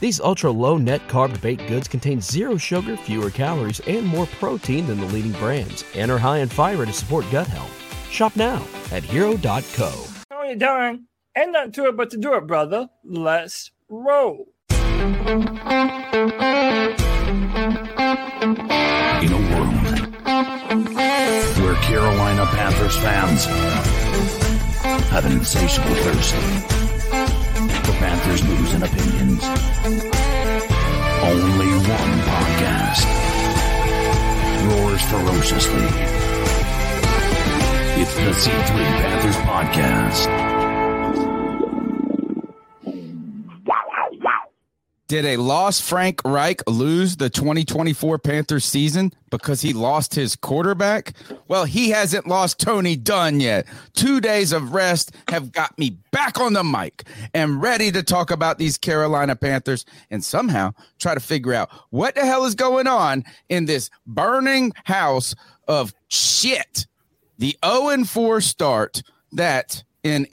These ultra-low net-carb baked goods contain zero sugar, fewer calories, and more protein than the leading brands, and are high in fiber to support gut health. Shop now at Hero.co. How you doing? Ain't nothing to it but to do it, brother. Let's roll. In a world where Carolina Panthers fans have an insatiable thirst for Panthers news and opinions, only one podcast roars ferociously. It's the C3 Panthers Podcast. Did a lost Frank Reich lose the 2024 Panthers season because he lost his quarterback? Well, he hasn't lost Tony Dunn yet. 2 days of rest have got me back on the mic and ready to talk about these Carolina Panthers and somehow try to figure out what the hell is going on in this burning house of shit. The 0-4 start that in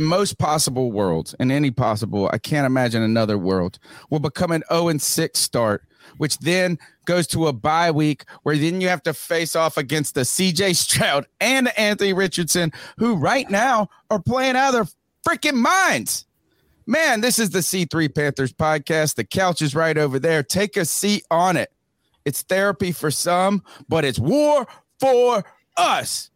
most possible worlds, in any possible, I can't imagine another world, will become an 0-6 start, which then goes to a bye week where then you have to face off against the C.J. Stroud and Anthony Richardson, who right now are playing out of their freaking minds. Man, this is the C3 Panthers podcast. The couch is right over there. Take a seat on it. It's therapy for some, but it's war for us.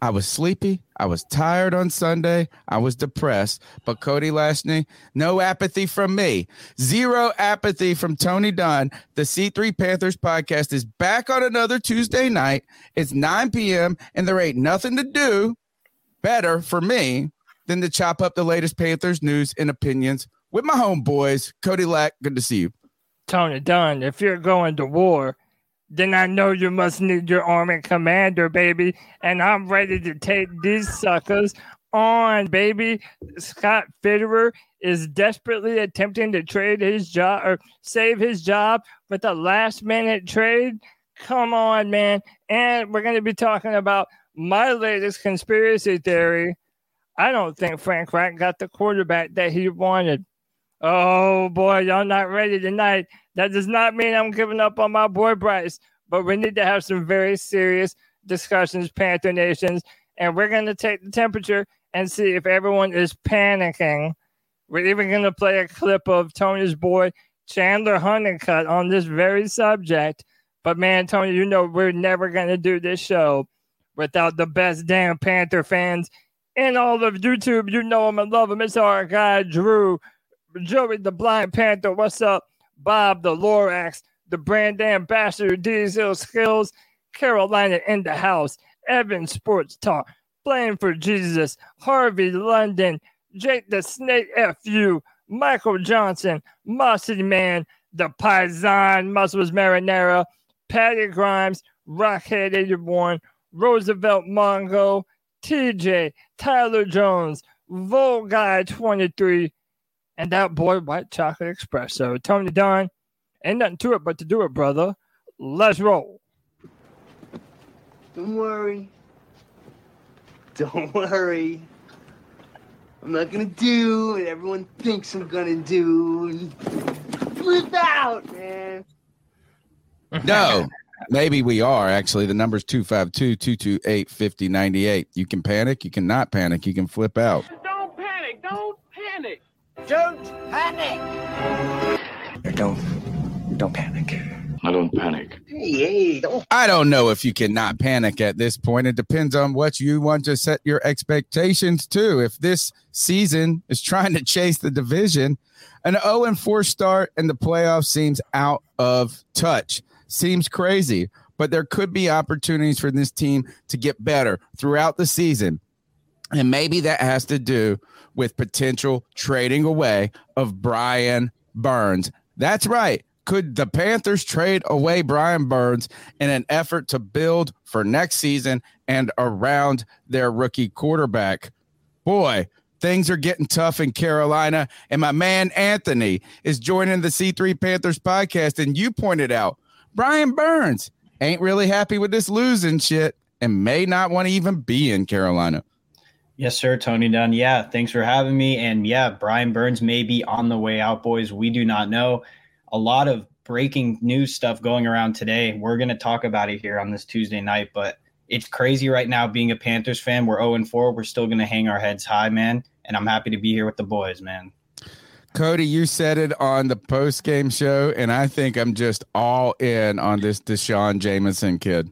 I was sleepy. I was tired on Sunday. I was depressed. But Cody Lashney, no apathy from me. Zero apathy from Tony Dunn. The C3 Panthers podcast is back on another Tuesday night. It's 9 p.m. and there ain't nothing to do better for me than to chop up the latest Panthers news and opinions with my homeboys. Cody Lack, good to see you. Tony Dunn, if you're going to war, then I know you must need your army commander, baby. And I'm ready to take these suckers on, baby. Scott Fitterer is desperately attempting to trade his job or save his job with a last-minute trade. Come on, man. And we're going to be talking about my latest conspiracy theory. I don't think Frank Reich got the quarterback that he wanted. Oh, boy, y'all not ready tonight. That does not mean I'm giving up on my boy Bryce, but we need to have some very serious discussions, Panther Nations, and we're going to take the temperature and see if everyone is panicking. We're even going to play a clip of Tony's boy Chandler Honeycutt on this very subject, but man, Tony, you know we're never going to do this show without the best damn Panther fans in all of YouTube. You know him and love him. It's our guy, Drew. Joey the Blind Panther, what's up? Bob the Lorax, the brand ambassador, Diesel Skills, Carolina in the house, Evan Sports Talk, Blame for Jesus, Harvey London, Jake the Snake FU, Michael Johnson, Mossy Man, the Paisan, Muscles Marinara, Patty Grimes, Rockhead 81, Roosevelt Mongo, TJ, Tyler Jones, Volguy 23, and that boy, White Chocolate Espresso. Tony Dunn, ain't nothing to it but to do it, brother. Let's roll. Don't worry. Don't worry. I'm not going to do what everyone thinks I'm going to do. Flip out, man. No. Maybe we are, actually. The number's 252-228-5098. You can panic. You cannot panic. You can flip out. Don't panic. Don't panic. Don't panic. Don't panic. I don't panic. Hey, don't. I don't know if you cannot panic at this point. It depends on what you want to set your expectations to. If this season is trying to chase the division, an 0-4 start in the playoffs seems out of touch. Seems crazy, but there could be opportunities for this team to get better throughout the season. And maybe that has to do with potential trading away of Brian Burns. That's right. Could the Panthers trade away Brian Burns in an effort to build for next season and around their rookie quarterback? Boy, things are getting tough in Carolina, and my man Anthony is joining the C3 Panthers podcast, and you pointed out Brian Burns ain't really happy with this losing shit and may not want to even be in Carolina. Yes, sir, Tony Dunn. Yeah, thanks for having me. And yeah, Brian Burns may be on the way out, boys. We do not know. A lot of breaking news stuff going around today. We're going to talk about it here on this Tuesday night, but it's crazy right now being a Panthers fan. We're 0-4. We're still going to hang our heads high, man. And I'm happy to be here with the boys, man. Cody, you said it on the post-game show, and I think I'm just all in on this Deshaun Jamison kid.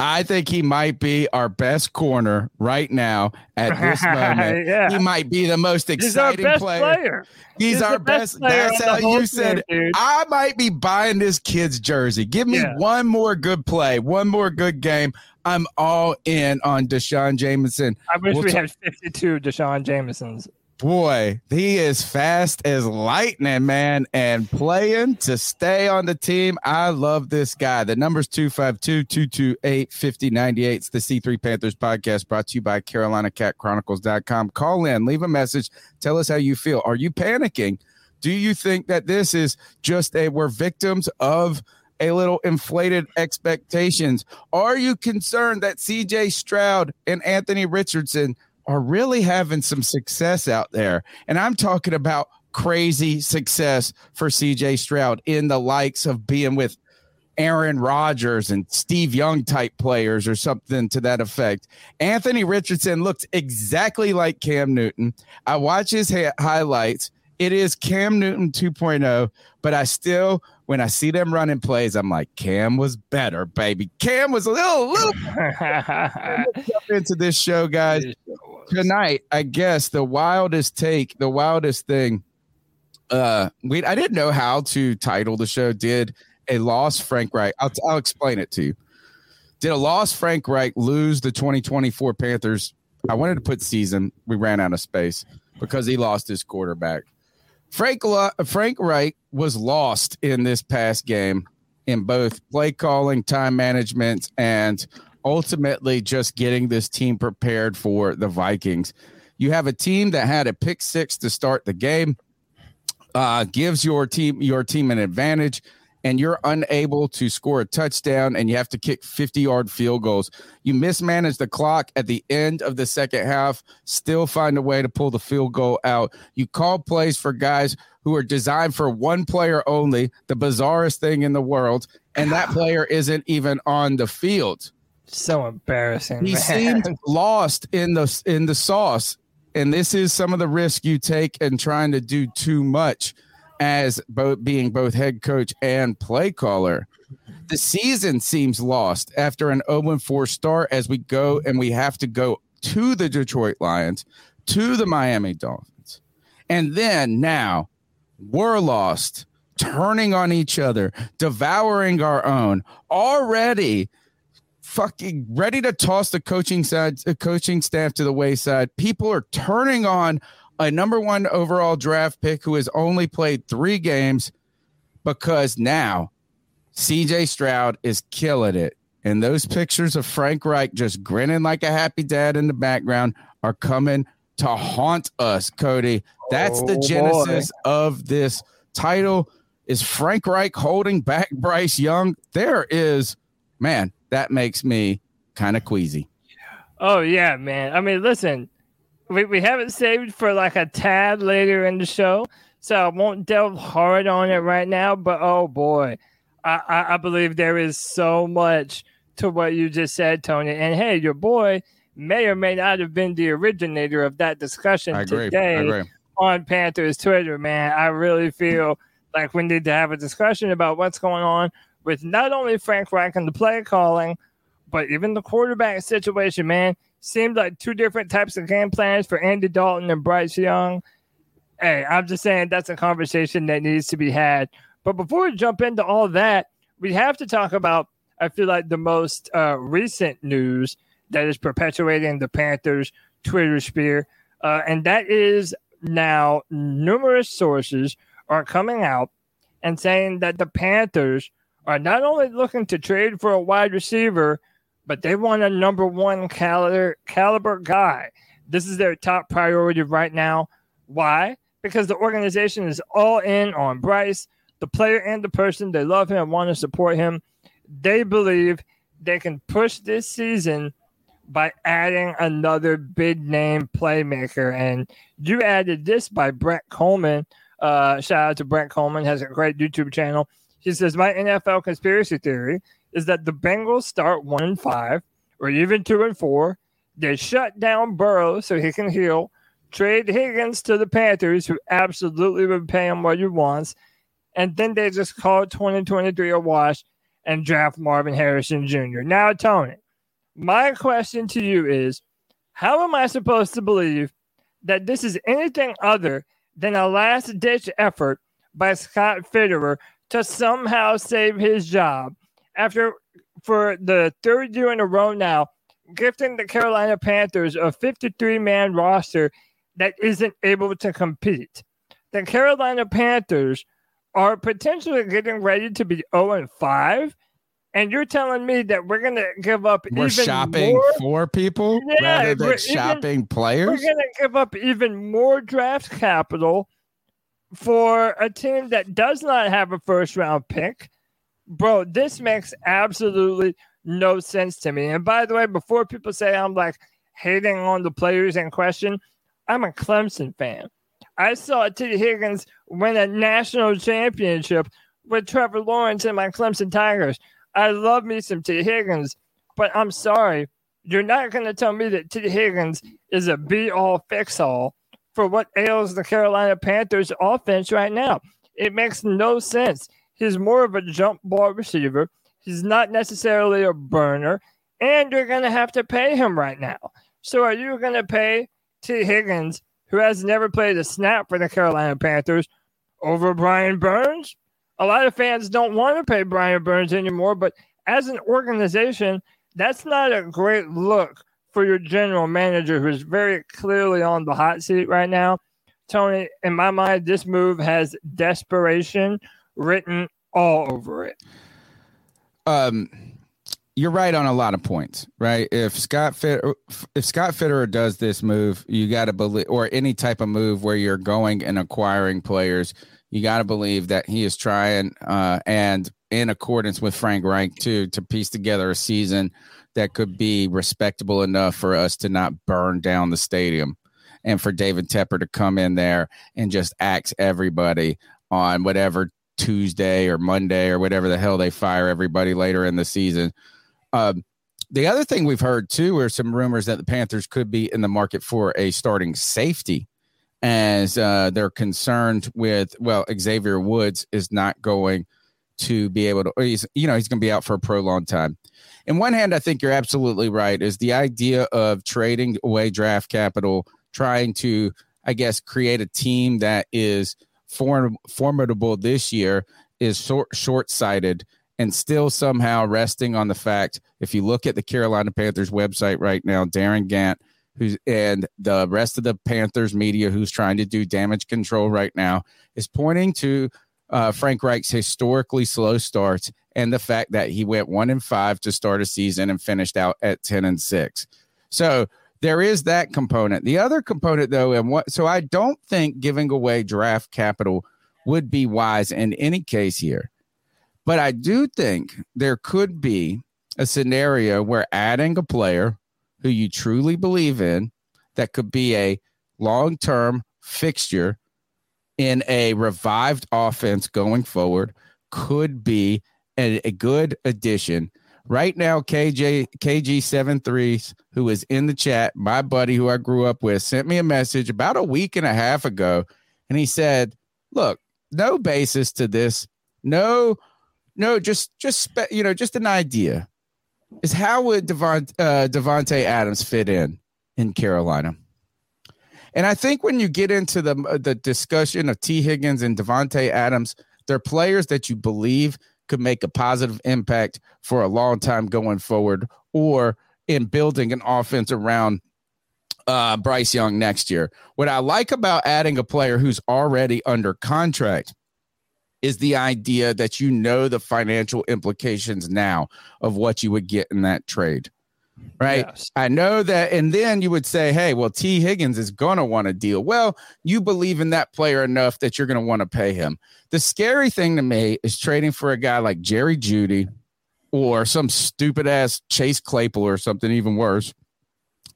I think he might be our best corner right now at this moment. Yeah. He might be the most exciting player. He's our best. That's how you said it. I might be buying this kid's jersey. Give me one more good play, one more good game. I'm all in on Deshaun Jamison. I wish we had 52 Deshaun Jamisons. Boy, he is fast as lightning, man, and playing to stay on the team. I love this guy. The number's 252-228-5098. It's the C3 Panthers podcast brought to you by CarolinaCatChronicles.com. Call in, leave a message, tell us how you feel. Are you panicking? Do you think that this is just we're victims of a little inflated expectations? Are you concerned that C.J. Stroud and Anthony Richardson are really having some success out there? And I'm talking about crazy success for CJ Stroud in the likes of being with Aaron Rodgers and Steve Young type players or something to that effect. Anthony Richardson looks exactly like Cam Newton. I watch his highlights. It is Cam Newton 2.0, but I still, when I see them running plays, I'm like, Cam was better, baby. Cam was a little. Let's jump into this show, guys. Tonight, I guess the wildest take, the wildest thing. I didn't know how to title the show. Did a lost Frank Reich? I'll explain it to you. Did a lost Frank Reich lose the 2024 Panthers? I wanted to put season. We ran out of space because he lost his quarterback. Frank Reich was lost in this past game in both play calling, time management, and ultimately just getting this team prepared for the Vikings. You have a team that had a pick six to start the game, gives your team an advantage, and you're unable to score a touchdown, and you have to kick 50-yard field goals. You mismanage the clock at the end of the second half, still find a way to pull the field goal out. You call plays for guys who are designed for one player only, the bizarrest thing in the world, and that player isn't even on the field. So embarrassing. He seemed lost in the sauce, and this is some of the risk you take in trying to do too much as both head coach and play caller. The season seems lost after an 0-4 start as we go, and we have to go to the Detroit Lions, to the Miami Dolphins, and then now we're lost, turning on each other, devouring our own, already fucking ready to toss the coaching staff to the wayside. People are turning on a number one overall draft pick who has only played 3 games because now CJ Stroud is killing it. And those pictures of Frank Reich just grinning like a happy dad in the background are coming to haunt us, Cody. That's the genesis of this title. Is Frank Reich holding back Bryce Young? There is, man, that makes me kind of queasy. Oh, yeah, man. I mean, listen, we have it saved for like a tad later in the show, so I won't delve hard on it right now. But, oh, boy, I believe there is so much to what you just said, Tony. And, hey, your boy may or may not have been the originator of that discussion today on Panthers Twitter, man. I really feel like we need to have a discussion about what's going on with not only Frank Reich and the play calling, but even the quarterback situation, man. Seemed like 2 different types of game plans for Andy Dalton and Bryce Young. Hey, I'm just saying that's a conversation that needs to be had. But before we jump into all that, we have to talk about, I feel like, the most recent news that is perpetuating the Panthers Twitter sphere. And that is now numerous sources are coming out and saying that the Panthers are not only looking to trade for a wide receiver, but they want a number one caliber guy. This is their top priority right now. Why? Because the organization is all in on Bryce, the player and the person. They love him, want to support him. They believe they can push this season by adding another big-name playmaker. And you added this by Brett Coleman. Shout out to Brett Coleman. Has a great YouTube channel. She says, my NFL conspiracy theory is that the Bengals start 1-5 or even 2-4. They shut down Burrow so he can heal. Trade Higgins to the Panthers, who absolutely would pay him what he wants. And then they just call 2023 a wash and draft Marvin Harrison Jr. Now, Tony, my question to you is, how am I supposed to believe that this is anything other than a last-ditch effort by Scott Fitterer to somehow save his job after, for the third year in a row now, gifting the Carolina Panthers a 53-man roster that isn't able to compete? The Carolina Panthers are potentially getting ready to be 0-5, and you're telling me that we're going to give up We're going to give up even more draft capital for a team that does not have a first-round pick. Bro, this makes absolutely no sense to me. And by the way, before people say I'm like hating on the players in question, I'm a Clemson fan. I saw Tee Higgins win a national championship with Trevor Lawrence and my Clemson Tigers. I love me some Tee Higgins, but I'm sorry, you're not going to tell me that Tee Higgins is a be-all, fix-all for what ails the Carolina Panthers offense right now. It makes no sense. He's more of a jump ball receiver. He's not necessarily a burner, and you're going to have to pay him right now. So are you going to pay Tee Higgins, who has never played a snap for the Carolina Panthers, over Brian Burns? A lot of fans don't want to pay Brian Burns anymore, but as an organization, that's not a great look for your general manager, who's very clearly on the hot seat right now. Tony, in my mind, this move has desperation written all over it. You're right on a lot of points, right? If Scott Fitterer does this move, you got to believe, or any type of move where you're going and acquiring players, you got to believe that he is trying, and in accordance with Frank Reich too, to piece together a season that could be respectable enough for us to not burn down the stadium, and for David Tepper to come in there and just axe everybody on whatever Tuesday or Monday or whatever the hell they fire everybody later in the season. The other thing we've heard too are some rumors that the Panthers could be in the market for a starting safety, as they're concerned with, well, Xavier Woods is not going to be able to, he's going to be out for a prolonged time. In one hand, I think you're absolutely right, is the idea of trading away draft capital, trying to, I guess, create a team that is formidable this year is short-sighted, and still somehow resting on the fact, if you look at the Carolina Panthers website right now, Darren Gant, and the rest of the Panthers media who's trying to do damage control right now, is pointing to Frank Reich's historically slow starts and the fact that he went 1-5 to start a season and finished out at 10-6. So there is that component. The other component, though, so I don't think giving away draft capital would be wise in any case here. But I do think there could be a scenario where adding a player who you truly believe in, that could be a long-term fixture in a revived offense going forward, could be a good addition. Right now, KG73, who is in the chat, my buddy who I grew up with, sent me a message about a week and a half ago, and he said, look, no basis to this. Just an idea. Is how would Davante Adams fit in Carolina? And I think when you get into the discussion of Tee Higgins and Davante Adams, they're players that you believe could make a positive impact for a long time going forward, or in building an offense around Bryce Young next year. What I like about adding a player who's already under contract is the idea that you know the financial implications now of what you would get in that trade, right? Yes. I know that, and then you would say, hey, well, Tee Higgins is going to want a deal. Well, you believe in that player enough that you're going to want to pay him. The scary thing to me is trading for a guy like Jerry Jeudy or some stupid-ass Chase Claypool or something even worse,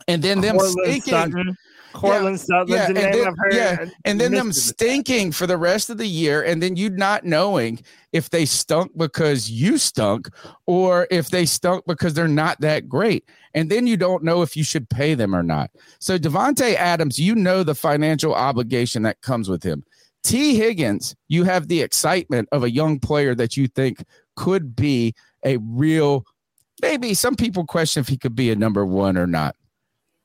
and then them stinking – Cortland Sutton's the name I've heard, and then them stinking for the rest of the year, and then you not knowing if they stunk because you stunk or if they stunk because they're not that great, and then you don't know if you should pay them or not. So Davante Adams, you know the financial obligation that comes with him. Tee Higgins, you have the excitement of a young player that you think could be a real, maybe some people question if he could be a number one or not.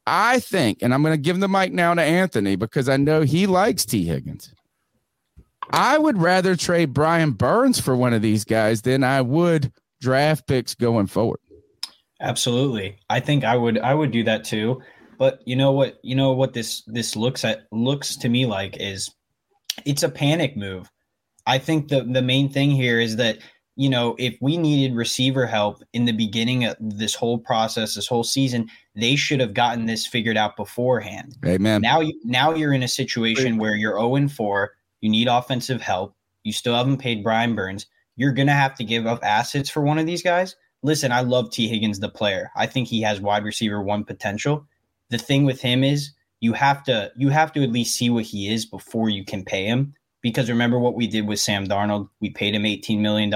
I think, and I'm going to give the mic now to Anthony because I know he likes Tee Higgins. I would rather trade Brian Burns for one of these guys than I would draft picks going forward. Absolutely. I think I would do that too. But you know what this looks to me like is it's a panic move. I think the main thing here is that, you know, if we needed receiver help in the beginning of this whole process, this whole season, they should have gotten this figured out beforehand. Amen. Now you're in a situation where you're 0-4, you need offensive help, you still haven't paid Brian Burns, you're going to have to give up assets for one of these guys. Listen, I love Tee Higgins, the player. I think he has wide receiver one potential. The thing with him is you have to at least see what he is before you can pay him. Because remember what we did with Sam Darnold, we paid him $18 million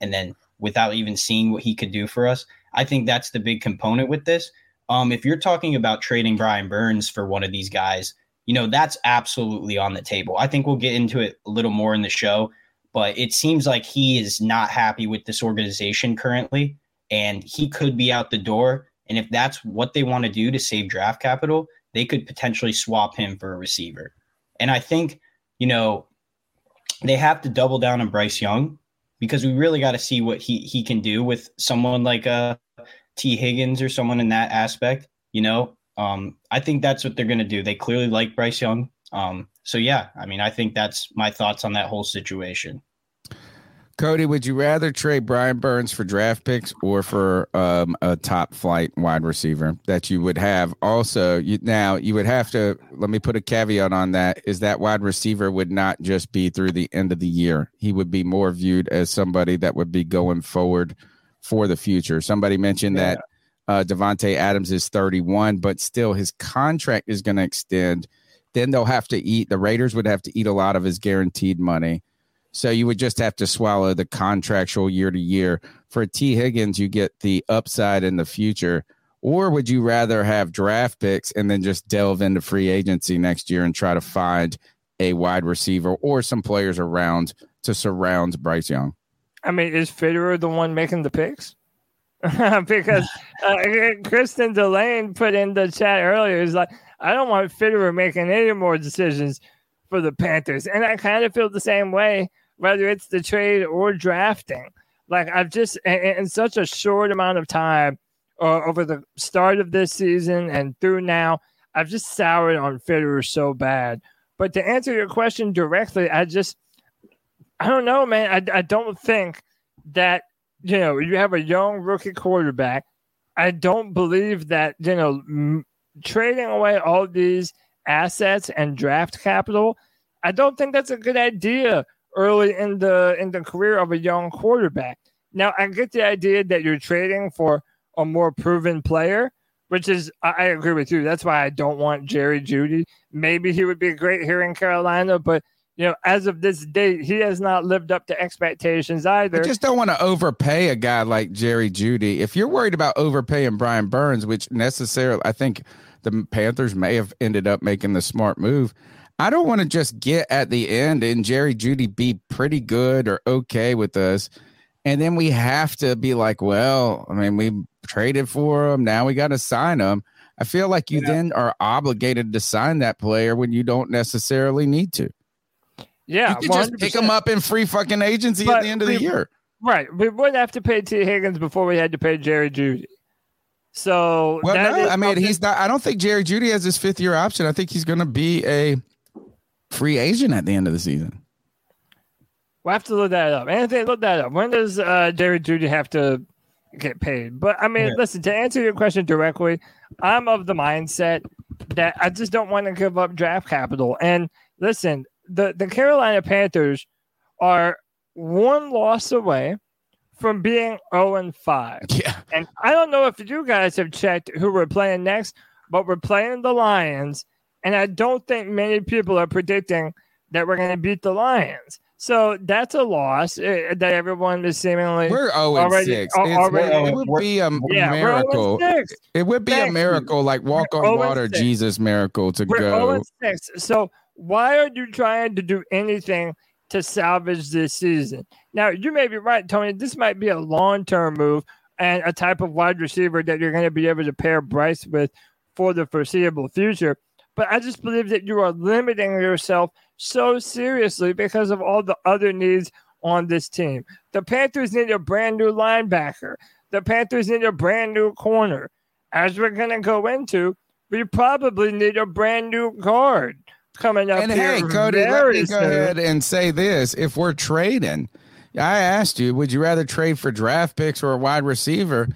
and then without even seeing what he could do for us. I think that's the big component with this. If you're talking about trading Brian Burns for one of these guys, you know, that's absolutely on the table. I think we'll get into it a little more in the show, but it seems like he is not happy with this organization currently and he could be out the door. And if that's what they want to do to save draft capital, they could potentially swap him for a receiver. And I think, you know, they have to double down on Bryce Young because we really got to see what he can do with someone like Tee Higgins or someone in that aspect. You know, I think that's what they're going to do. They clearly like Bryce Young. So, yeah, I mean, I think that's my thoughts on that whole situation. Cody, would you rather trade Brian Burns for draft picks or for a top flight wide receiver that you would have? Also, you would have to, let me put a caveat on that, is that wide receiver would not just be through the end of the year. He would be more viewed as somebody that would be going forward for the future. Somebody mentioned that Davante Adams is 31, but still his contract is going to extend. Then they'll have to eat. The Raiders would have to eat a lot of his guaranteed money. So you would just have to swallow the contractual year to year. For Tee Higgins, you get the upside in the future. Or would you rather have draft picks and then just delve into free agency next year and try to find a wide receiver or some players around to surround Bryce Young? I mean, is Fitterer the one making the picks? Because Kristen Delane put in the chat earlier, is like, I don't want Fitterer making any more decisions for the Panthers. And I kind of feel the same way, whether it's the trade or drafting. Like, I've just, in such a short amount of time over the start of this season and through now, I've just soured on Fitterer so bad. But to answer your question directly, I don't know, man. I don't think that, you know, you have a young rookie quarterback. I don't believe that, you know, trading away all these assets and draft capital, I don't think that's a good idea early in the career of a young quarterback. Now, I get the idea that you're trading for a more proven player, which is, I agree with you. That's why I don't want Jerry Jeudy. Maybe he would be great here in Carolina, but, you know, as of this date, he has not lived up to expectations either. I just don't want to overpay a guy like Jerry Jeudy. If you're worried about overpaying Brian Burns, which necessarily, I think the Panthers may have ended up making the smart move. I don't want to just get at the end and Jerry Jeudy be pretty good or okay with us, and then we have to be like, well, I mean, we traded for him. Now we got to sign him. I feel like you then are obligated to sign that player when you don't necessarily need to. Yeah. You could just pick him up in free fucking agency at the end of the year. Right. We would have to pay Tee Higgins before we had to pay Jerry Jeudy. So well, no, I mean, he's not. I don't think Jerry Jeudy has his fifth year option. I think he's going to be a free agent at the end of the season. We'll have to look that up. Anthony, look that up. When does Jerry Jeudy have to get paid? But I mean, listen, to answer your question directly, I'm of the mindset that I just don't want to give up draft capital. And listen, the Carolina Panthers are one loss away from being 0-5. Yeah. And I don't know if you guys have checked who we're playing next, but we're playing the Lions. And I don't think many people are predicting that we're going to beat the Lions. So that's a loss that everyone is seemingly. We're 0-6. It would be a miracle. It would be a miracle, like walk on water, Jesus miracle to go. 0-6. So why are you trying to do anything to salvage this season? Now, you may be right, Tony. This might be a long-term move and a type of wide receiver that you're going to be able to pair Bryce with for the foreseeable future. But I just believe that you are limiting yourself so seriously because of all the other needs on this team. The Panthers need a brand new linebacker. The Panthers need a brand new corner. As we're going to go into, we probably need a brand new guard coming up. And hey, Cody, let me go ahead and say this. If we're trading, I asked you, would you rather trade for draft picks or a wide receiver?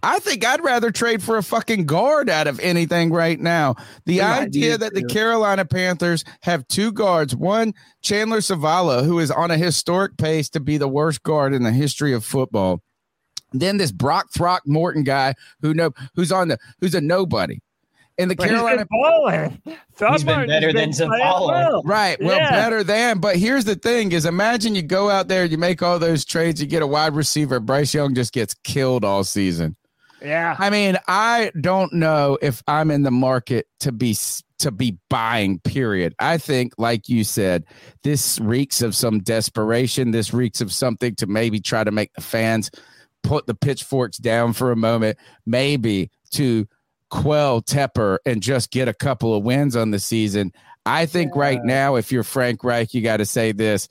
I think I'd rather trade for a fucking guard out of anything right now. The idea that the Carolina Panthers have two guards, one Chandler Zavala, who is on a historic pace to be the worst guard in the history of football. Then this Brock Throckmorton guy who's a nobody. And the Carolina he's been better than Zavala. Right. Well, better than. But here's the thing is, imagine you go out there, you make all those trades, you get a wide receiver. Bryce Young just gets killed all season. Yeah. I mean, I don't know if I'm in the market to be buying, period. I think, like you said, this reeks of some desperation. This reeks of something to maybe try to make the fans put the pitchforks down for a moment, maybe to quell Tepper and just get a couple of wins on the season. I think right now, if you're Frank Reich, you got to say this.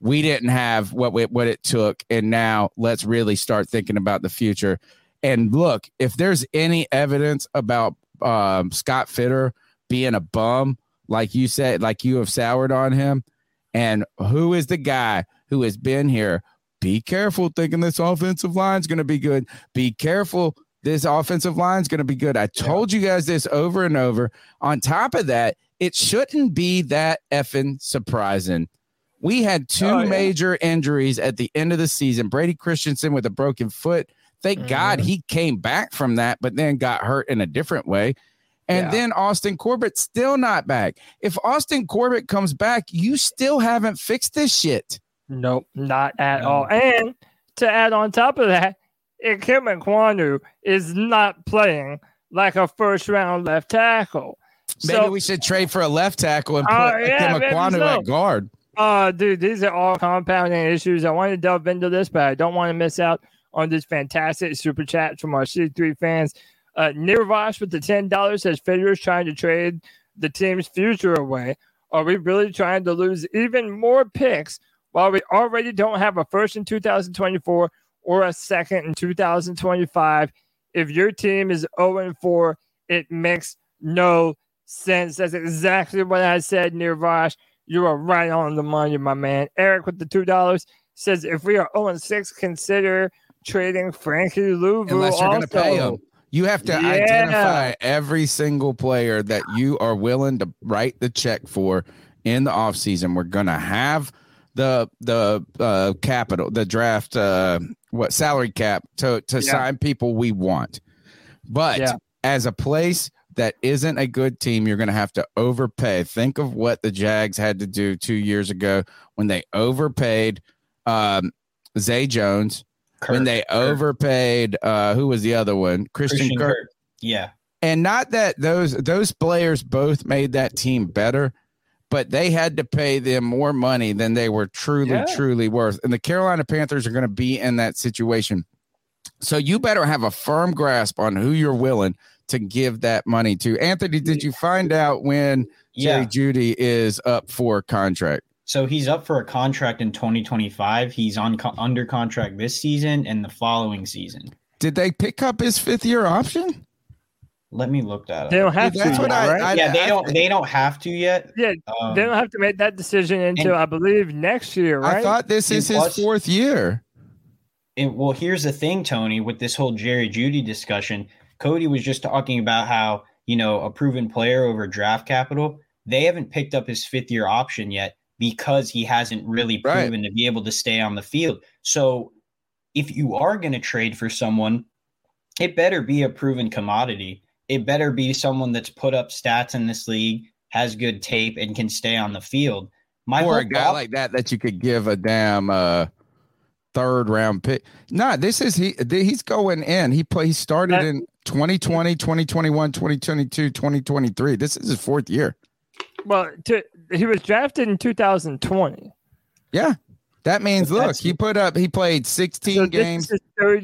We didn't have what it took, and now let's really start thinking about the future. And look, if there's any evidence about Scott Fitterer being a bum, like you said, like you have soured on him, and who is the guy who has been here? Be careful thinking this offensive line's going to be good. Be careful. This offensive line's going to be good. I told you guys this over and over. On top of that, it shouldn't be that effing surprising. We had two major injuries at the end of the season. Brady Christensen with a broken foot. Thank God he came back from that, but then got hurt in a different way. And then Austin Corbett still not back. If Austin Corbett comes back, you still haven't fixed this shit. Nope, not at all. And to add on top of that, Icky Ekwonu is not playing like a first-round left tackle. Maybe we should trade for a left tackle and put Icky Ekwonu at guard. Dude, these are all compounding issues. I want to delve into this, but I don't want to miss out on this fantastic super chat from our C3 fans. Nirvash with the $10 says, Fitterer's trying to trade the team's future away. Are we really trying to lose even more picks while we already don't have a first in 2024 or a second in 2025. If your team is 0-4, it makes no sense. That's exactly what I said, Nirvash. You are right on the money, my man. Eric with the $2 says, if we are 0-6, consider trading Frankie Louvu. Unless you're going to pay him. You have to identify every single player that you are willing to write the check for in the offseason. We're going to have the capital, the draft, salary cap to sign people we want. But as a place that isn't a good team, you're going to have to overpay. Think of what the Jags had to do 2 years ago when they overpaid Zay Jones, when they overpaid who was the other one? Christian Kirk. Yeah. And not that those players both made that team better, but they had to pay them more money than they were truly worth. And the Carolina Panthers are going to be in that situation. So you better have a firm grasp on who you're willing to give that money to. Anthony, did you find out when Jerry Jeudy is up for a contract? So he's up for a contract in 2025. He's under contract this season and the following season. Did they pick up his fifth-year option? Let me look that up. They don't have to. That's what they don't have to yet. Yeah, they don't have to make that decision until I believe next year, right? I thought this is his fourth year. And well, here's the thing, Tony, with this whole Jerry Jeudy discussion, Cody was just talking about how, you know, a proven player over draft capital, they haven't picked up his fifth-year option yet because he hasn't really proven to be able to stay on the field. So if you are going to trade for someone, it better be a proven commodity. It better be someone that's put up stats in this league, has good tape, and can stay on the field. Or a guy like that you could give a damn third-round pick. No, this is he's going in. He started in 2020, 2021, 2022, 2023. This is his fourth year. Well, he was drafted in 2020. Yeah. That means, look, he played 16 games. He played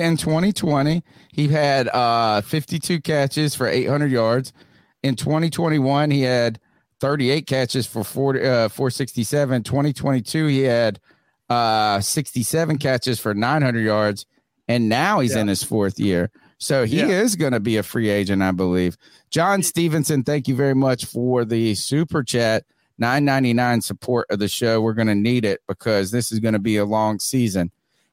in 2020. He had 52 catches for 800 yards. In 2021, he had 38 catches for 467. 2022, he had 67 catches for 900 yards. And now he's in his fourth year. So he is going to be a free agent, I believe. John Stevenson, thank you very much for the super chat. $9.99 support of the show. We're going to need it because this is going to be a long season.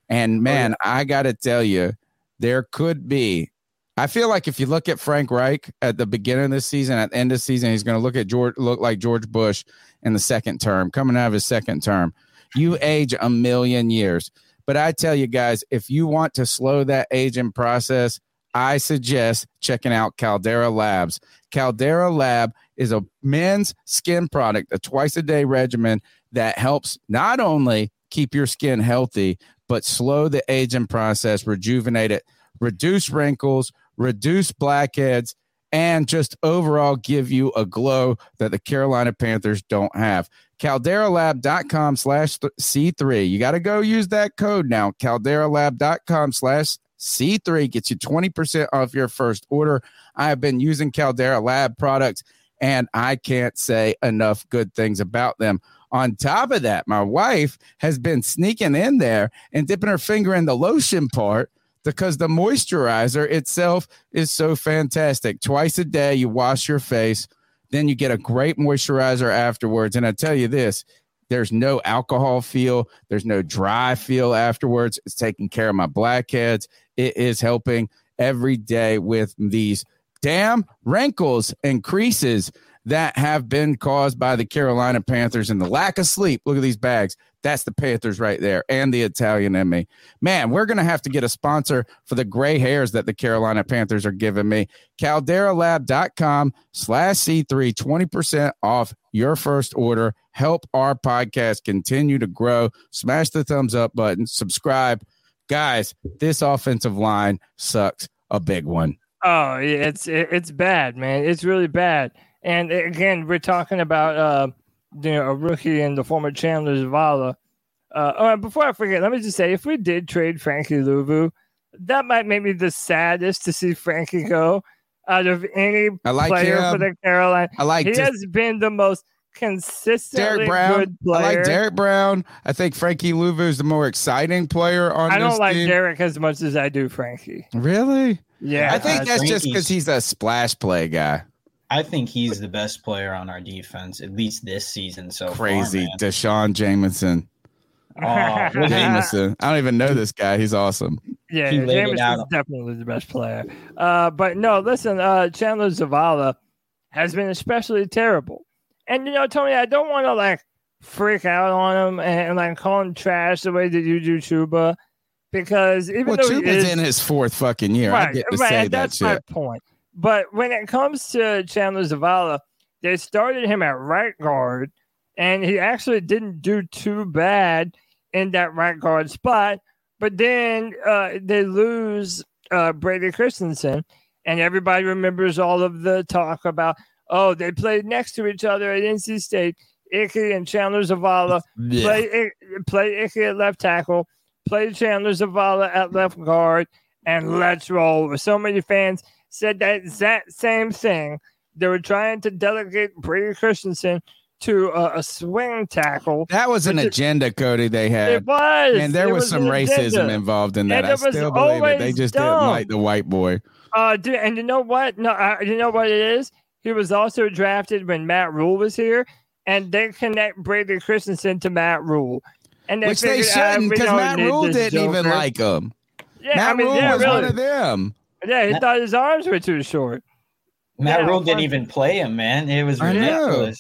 And, man, I got to tell you, there could be – I feel like if you look at Frank Reich at the beginning of this season, at the end of the season, he's going to look like George Bush in the second term, coming out of his second term. You age a million years. But I tell you guys, if you want to slow that aging process, I suggest checking out Caldera Labs. Caldera Lab is a men's skin product, a twice-a-day regimen that helps not only keep your skin healthy, but slow the aging process, rejuvenate it, reduce wrinkles, reduce blackheads, and just overall give you a glow that the Carolina Panthers don't have. CalderaLab.com/C3. You got to go use that code now. CalderaLab.com/C3 gets you 20% off your first order. I have been using Caldera Lab products, and I can't say enough good things about them. On top of that, my wife has been sneaking in there and dipping her finger in the lotion part because the moisturizer itself is so fantastic. Twice a day, you wash your face, then you get a great moisturizer afterwards. And I tell you this, there's no alcohol feel. There's no dry feel afterwards. It's taking care of my blackheads. It is helping every day with these damn wrinkles and creases that have been caused by the Carolina Panthers and the lack of sleep. Look at these bags. That's the Panthers right there and the Italian in me. Man, we're going to have to get a sponsor for the gray hairs that the Carolina Panthers are giving me. CalderaLab.com/C3, 20% off your first order. Help our podcast continue to grow. Smash the thumbs up button. Subscribe. Guys, this offensive line sucks a big one. Oh, it's bad, man. It's really bad. And again, we're talking about a rookie and the former Chandler Zavala. All right, before I forget, let me just say, if we did trade Frankie Louvu, that might make me the saddest to see Frankie go out of any player for the Carolina. He has been the most consistently good player. I like Derek Brown. I think Frankie Louvu is the more exciting player on this team. I don't like Derek as much as I do Frankie. Really? Yeah, I think that's just because he's a splash play guy. I think he's the best player on our defense, at least this season. So crazy, Deshaun Jamison. Oh, Jamison! I don't even know this guy. He's awesome. Yeah, Jamison is definitely the best player. But no, listen, Chandler Zavala has been especially terrible. And you know, Tony, I don't want to freak out on him and call him trash the way that you do Chuba. Because even though Chuba's in his fourth fucking year, right, I get to say that's my point. But when it comes to Chandler Zavala, they started him at right guard, and he actually didn't do too bad in that right guard spot. But then they lose Brady Christensen, and everybody remembers all of the talk about, oh, they played next to each other at NC State. Icky and Chandler Zavala play Icky at left tackle. Play Chandler Zavala at left guard, and let's roll. So many fans said that same thing. They were trying to delegate Brady Christensen to a swing tackle. That was an agenda, Cody, they had. It was. And there was some racism involved in that. I still believe it. They just didn't like the white boy. Dude, and you know what? No, you know what it is? He was also drafted when Matt Rhule was here, and they connect Brady Christensen to Matt Rhule. And they figured, shouldn't, because Matt Rhule didn't even like him. Yeah, Matt Rhule was one of them. Yeah, he thought his arms were too short. Matt Rhule didn't even play him, man. It was ridiculous.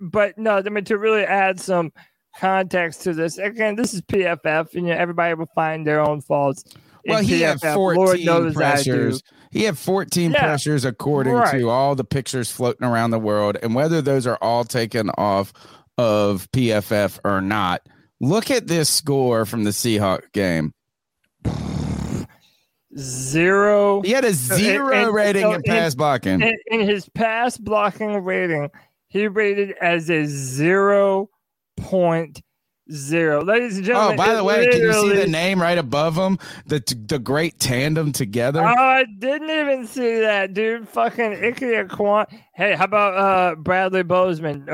But no, I mean, to really add some context to this, again, this is PFF, and everybody will find their own faults. Well, he had 14 pressures. He had 14 pressures according to all the pictures floating around the world. And whether those are all taken off of PFF or not, look at this score from the Seahawks game. 0. He had a 0 rating in pass blocking. In his pass blocking rating, he rated as a 0.0. Ladies and gentlemen. Oh, by the way, can you see the name right above him? The great tandem together. Oh, I didn't even see that, dude. Fucking Icky Ekwonu. Hey, how about Bradley Bozeman?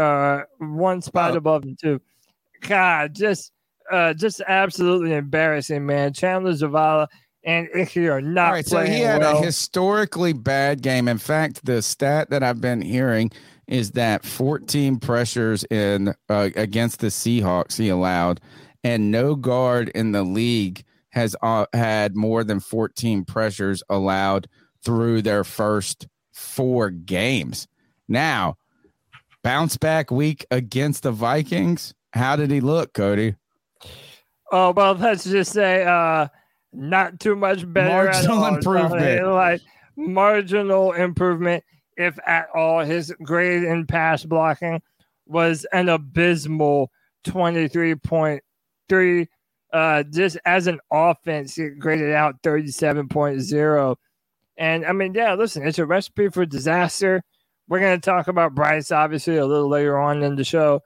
One spot above him too. God, just absolutely embarrassing, man. Chandler Zavala and Icky are not playing. So he had a historically bad game. In fact, the stat that I've been hearing is that 14 pressures in against the Seahawks he allowed, and no guard in the league has had more than 14 pressures allowed through their first 4 games. Now, bounce back week against the Vikings. How did he look, Cody? Oh, well, let's just say not too much better. Marginal improvement. Like marginal improvement, if at all. His grade in pass blocking was an abysmal 23.3. Just as an offense, it graded out 37.0. And, I mean, yeah, listen, it's a recipe for disaster. We're going to talk about Bryce, obviously, a little later on in the show.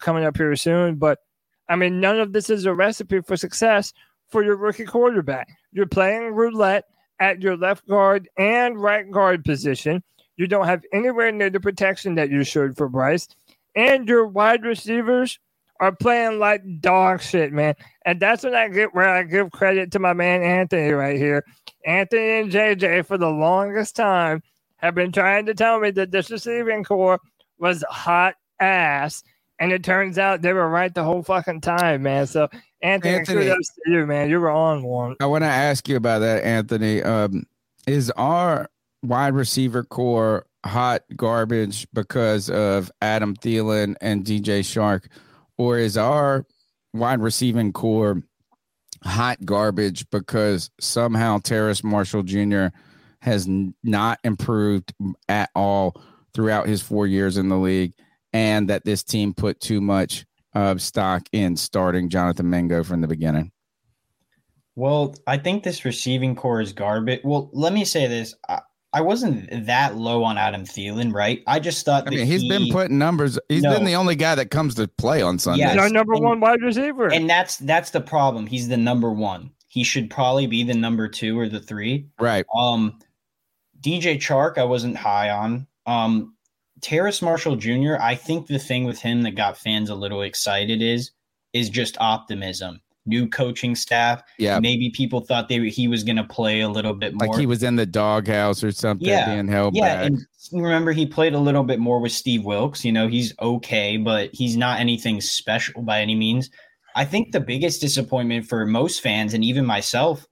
Coming up here soon, but I mean, none of this is a recipe for success for your rookie quarterback. You're playing roulette at your left guard and right guard position. You don't have anywhere near the protection that you should for Bryce, and your wide receivers are playing like dog shit, man. And that's when I get where I give credit to my man Anthony right here. Anthony and JJ for the longest time have been trying to tell me that this receiving core was hot ass. And it turns out they were right the whole fucking time, man. So, Anthony, kudos to you, man. You were on one. I want to ask you about that, Anthony. Is our wide receiver core hot garbage because of Adam Thielen and DJ Chark? Or is our wide receiving core hot garbage because somehow Terrace Marshall Jr. has not improved at all throughout his 4 years in the league? And that this team put too much stock in starting Jonathan Mingo from the beginning? Well, I think this receiving core is garbage. Well, let me say this. I wasn't that low on Adam Thielen, right? I just thought that he's been putting numbers. He's been the only guy that comes to play on Sunday. He's our number one wide receiver. And that's the problem. He's the number one. He should probably be the number 2 or the 3. Right. DJ Chark, I wasn't high on. Terrace Marshall Jr., I think the thing with him that got fans a little excited is just optimism. New coaching staff. Yeah. Maybe people thought he was going to play a little bit more. Like he was in the doghouse or something. Yeah. Being held back. And remember, he played a little bit more with Steve Wilkes. You know, he's okay, but he's not anything special by any means. I think the biggest disappointment for most fans and even myself,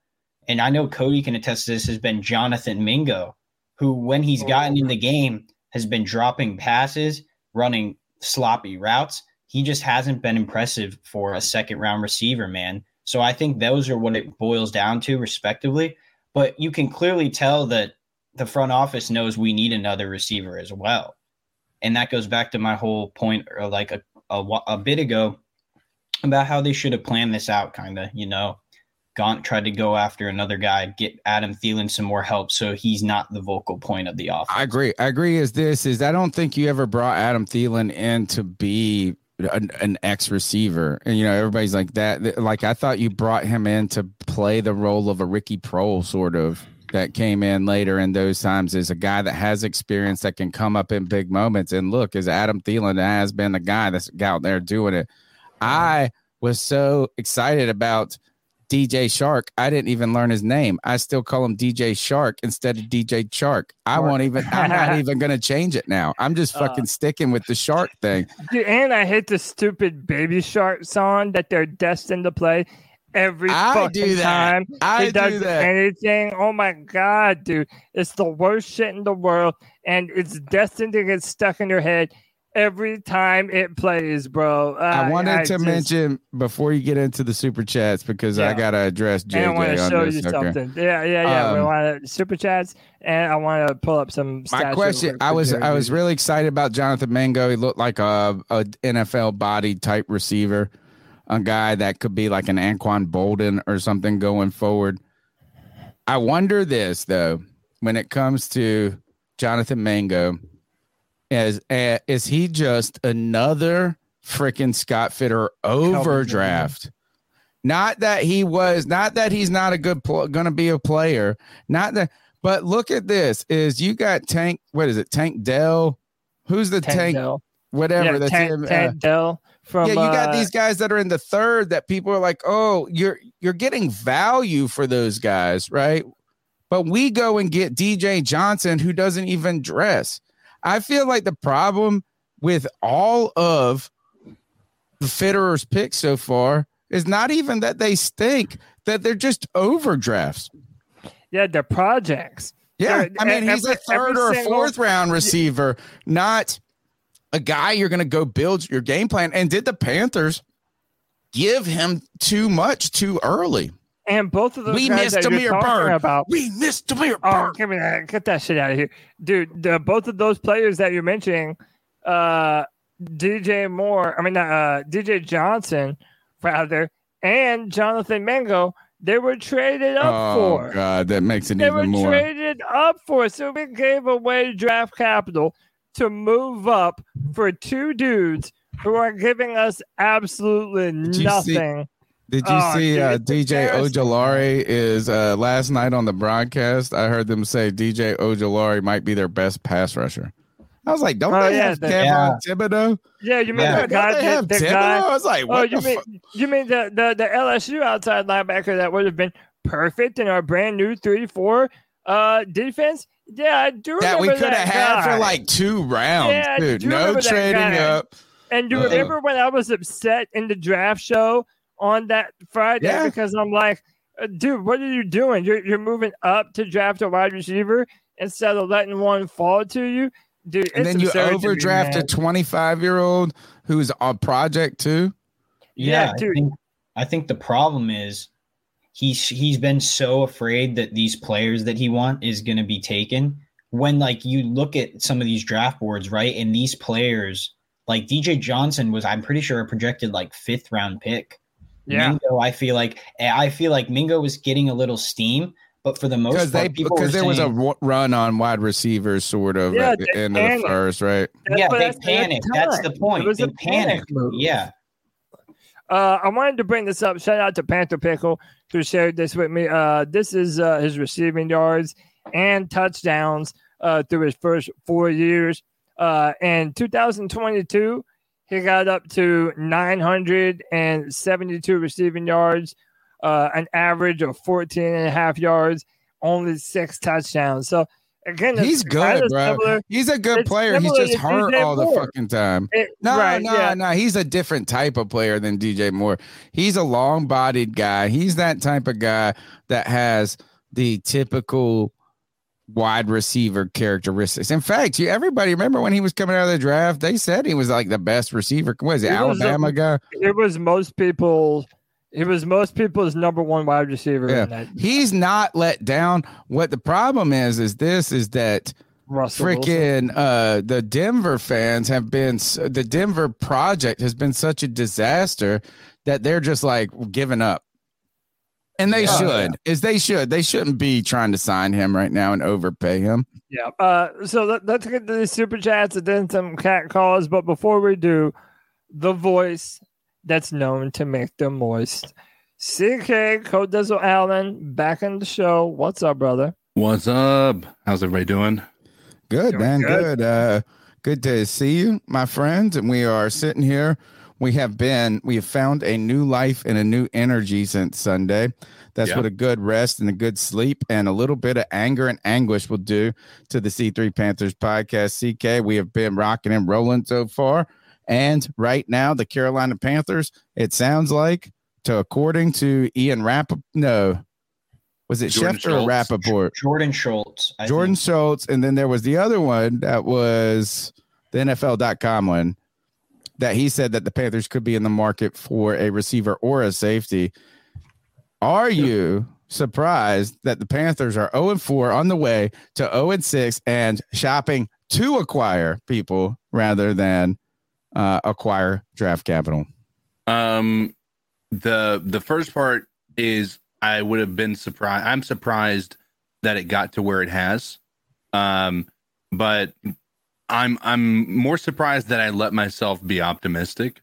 and I know Cody can attest to this, has been Jonathan Mingo, who when he's gotten in the game – has been dropping passes, running sloppy routes. He just hasn't been impressive for a second-round receiver, man. So I think those are what it boils down to, respectively. But you can clearly tell that the front office knows we need another receiver as well. And that goes back to my whole point like a bit ago about how they should have planned this out, kind of, you know. Gaunt tried to go after another guy, get Adam Thielen some more help, so he's not the vocal point of the offense. I agree. I don't think you ever brought Adam Thielen in to be an ex-receiver, and you know everybody's like that. Like I thought you brought him in to play the role of a Ricky Prohl sort of that came in later in those times is a guy that has experience that can come up in big moments. And look, is Adam Thielen has been the guy that's out there doing it. I was so excited about DJ Chark. I didn't even learn his name. I still call him DJ Chark instead of DJ Chark. I'm not even going to change it now. I'm just fucking sticking with the Shark thing. Dude, and I hate the stupid Baby Shark song that they're destined to play every time. It does anything. Oh my God, dude. It's the worst shit in the world. And it's destined to get stuck in your head every time it plays, bro. I wanted to mention before you get into the super chats, because I gotta address JJ. I want to show you something. Yeah. We want super chats, and I want to pull up some. My question: I was really excited about Jonathan Mingo. He looked like a NFL body type receiver, a guy that could be like an Anquan Bolden or something going forward. I wonder this though, when it comes to Jonathan Mingo. Is he just another freaking Scott Fitterer overdraft? Not that he's not a good going to be a player. Not that, but look at this. Is you got Tank? What is it? Tank Dell? Who's the Tank? Dell. Whatever. Yeah, that's him. Tank Dell. You got these guys that are in the third that people are like, oh, you're getting value for those guys, right? But we go and get DJ Johnson, who doesn't even dress. I feel like the problem with all of the Fitterer's picks so far is not even that they stink, that they're just overdrafts. Yeah, they're projects. Yeah, I mean, he's a third or a fourth round receiver, not a guy you're going to go build your game plan. And did the Panthers give him too much too early? And both of those guys that you're talking about. We missed Demir Bird. Give me that. Get that shit out of here. Dude, both of those players that you're mentioning, DJ Johnson, rather, and Jonathan Mingo, they were traded up for. Oh, God, that makes it even more. They were traded up for. So we gave away draft capital to move up for two dudes who are giving us absolutely nothing. Did you see DJ Ojolari is last night on the broadcast? I heard them say DJ Ojolari might be their best pass rusher. I was like, don't they have Cameron Thibodeau? Yeah, you mean Thibodeau? I was like, you mean the LSU outside linebacker that would have been perfect in our brand new 3-4 defense? Yeah, I do remember that we could have had for like 2 rounds, dude. No trading up. And do you remember when I was upset in the draft show on that Friday, because I'm like, dude, what are you doing? You're moving up to draft a wide receiver instead of letting one fall to you, dude. And then you overdraft a 25-year-old who's on project too. Yeah, dude. I think the problem is he's been so afraid that these players that he wants is going to be taken. When like you look at some of these draft boards, right, and these players like DJ Johnson was, I'm pretty sure, a projected like 5th round pick. Yeah, Mingo, I feel like Mingo was getting a little steam, but for the most part, there was a run on wide receivers, sort of at the end of the first, right? Yeah, they panicked. That's the point. They panicked. Yeah. I wanted to bring this up. Shout out to Panther Pickle who shared this with me. This is his receiving yards and touchdowns through his first 4 years. In 2022. He got up to 972 receiving yards, an average of 14 and a half yards, only 6 touchdowns. So, again, he's good, bro. He's a good player. He's just hurt all the fucking time. No. He's a different type of player than DJ Moore. He's a long-bodied guy. He's that type of guy that has the typical wide receiver characteristics. In fact, everybody remember when he was coming out of the draft, they said he was like the best receiver. Was it Alabama guy? It was most people's number one wide receiver. Yeah. He's not let down. What the problem is that freaking the Denver fans have been, the Denver project has been such a disaster that they're just like giving up. And they They shouldn't be trying to sign him right now and overpay him. Yeah. So let's get to the super chats and then some cat calls. But before we do, the voice that's known to make them moist. CK Codezel Allen back in the show. What's up, brother? What's up? How's everybody doing? Good, man. Good. Good to see you, my friends. And we are sitting here. We have found a new life and a new energy since Sunday. That's what a good rest and a good sleep and a little bit of anger and anguish will do to the C3 Panthers podcast. CK, we have been rocking and rolling so far. And right now, the Carolina Panthers, it sounds like, according to Ian Rappaport, no, was it Schefter or Rappaport? Jordan Schultz. Schultz. And then there was the other one that was the NFL.com one, that he said that the Panthers could be in the market for a receiver or a safety. Are you surprised that the Panthers are 0-4 on the way to 0-6 and shopping to acquire people rather than acquire draft capital? The first part is I would have been surprised. I'm surprised that it got to where it has. But I'm more surprised that I let myself be optimistic.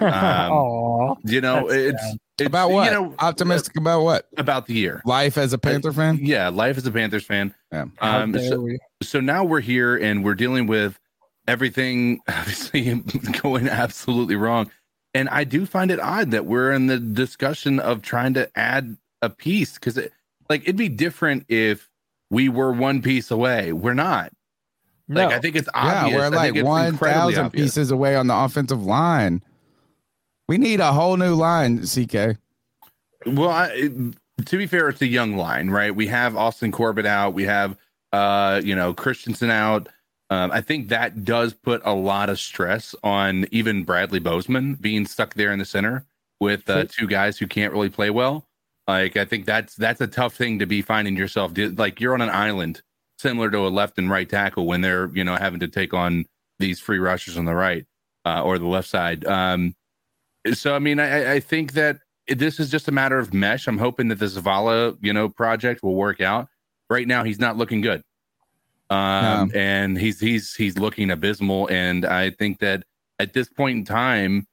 You know, it's about what? You know, optimistic about what? About the year. Life as a Panther fan? Yeah, life as a Panthers fan. Yeah. So now we're here and we're dealing with everything obviously going absolutely wrong. And I do find it odd that we're in the discussion of trying to add a piece, because it'd be different if we were one piece away. We're not. No. I think it's obvious. Yeah, we're 1,000 pieces away on the offensive line. We need a whole new line, CK. Well, to be fair, it's a young line, right? We have Austin Corbett out. We have, Christensen out. I think that does put a lot of stress on even Bradley Bozeman being stuck there in the center with two guys who can't really play well. I think that's a tough thing to be finding yourself. You're on an island similar to a left and right tackle when they're, having to take on these free rushers on the right or the left side. I think that this is just a matter of mesh. I'm hoping that the Zavala, project will work out. Right now, he's not looking good. And he's looking abysmal. And I think that at this point in time,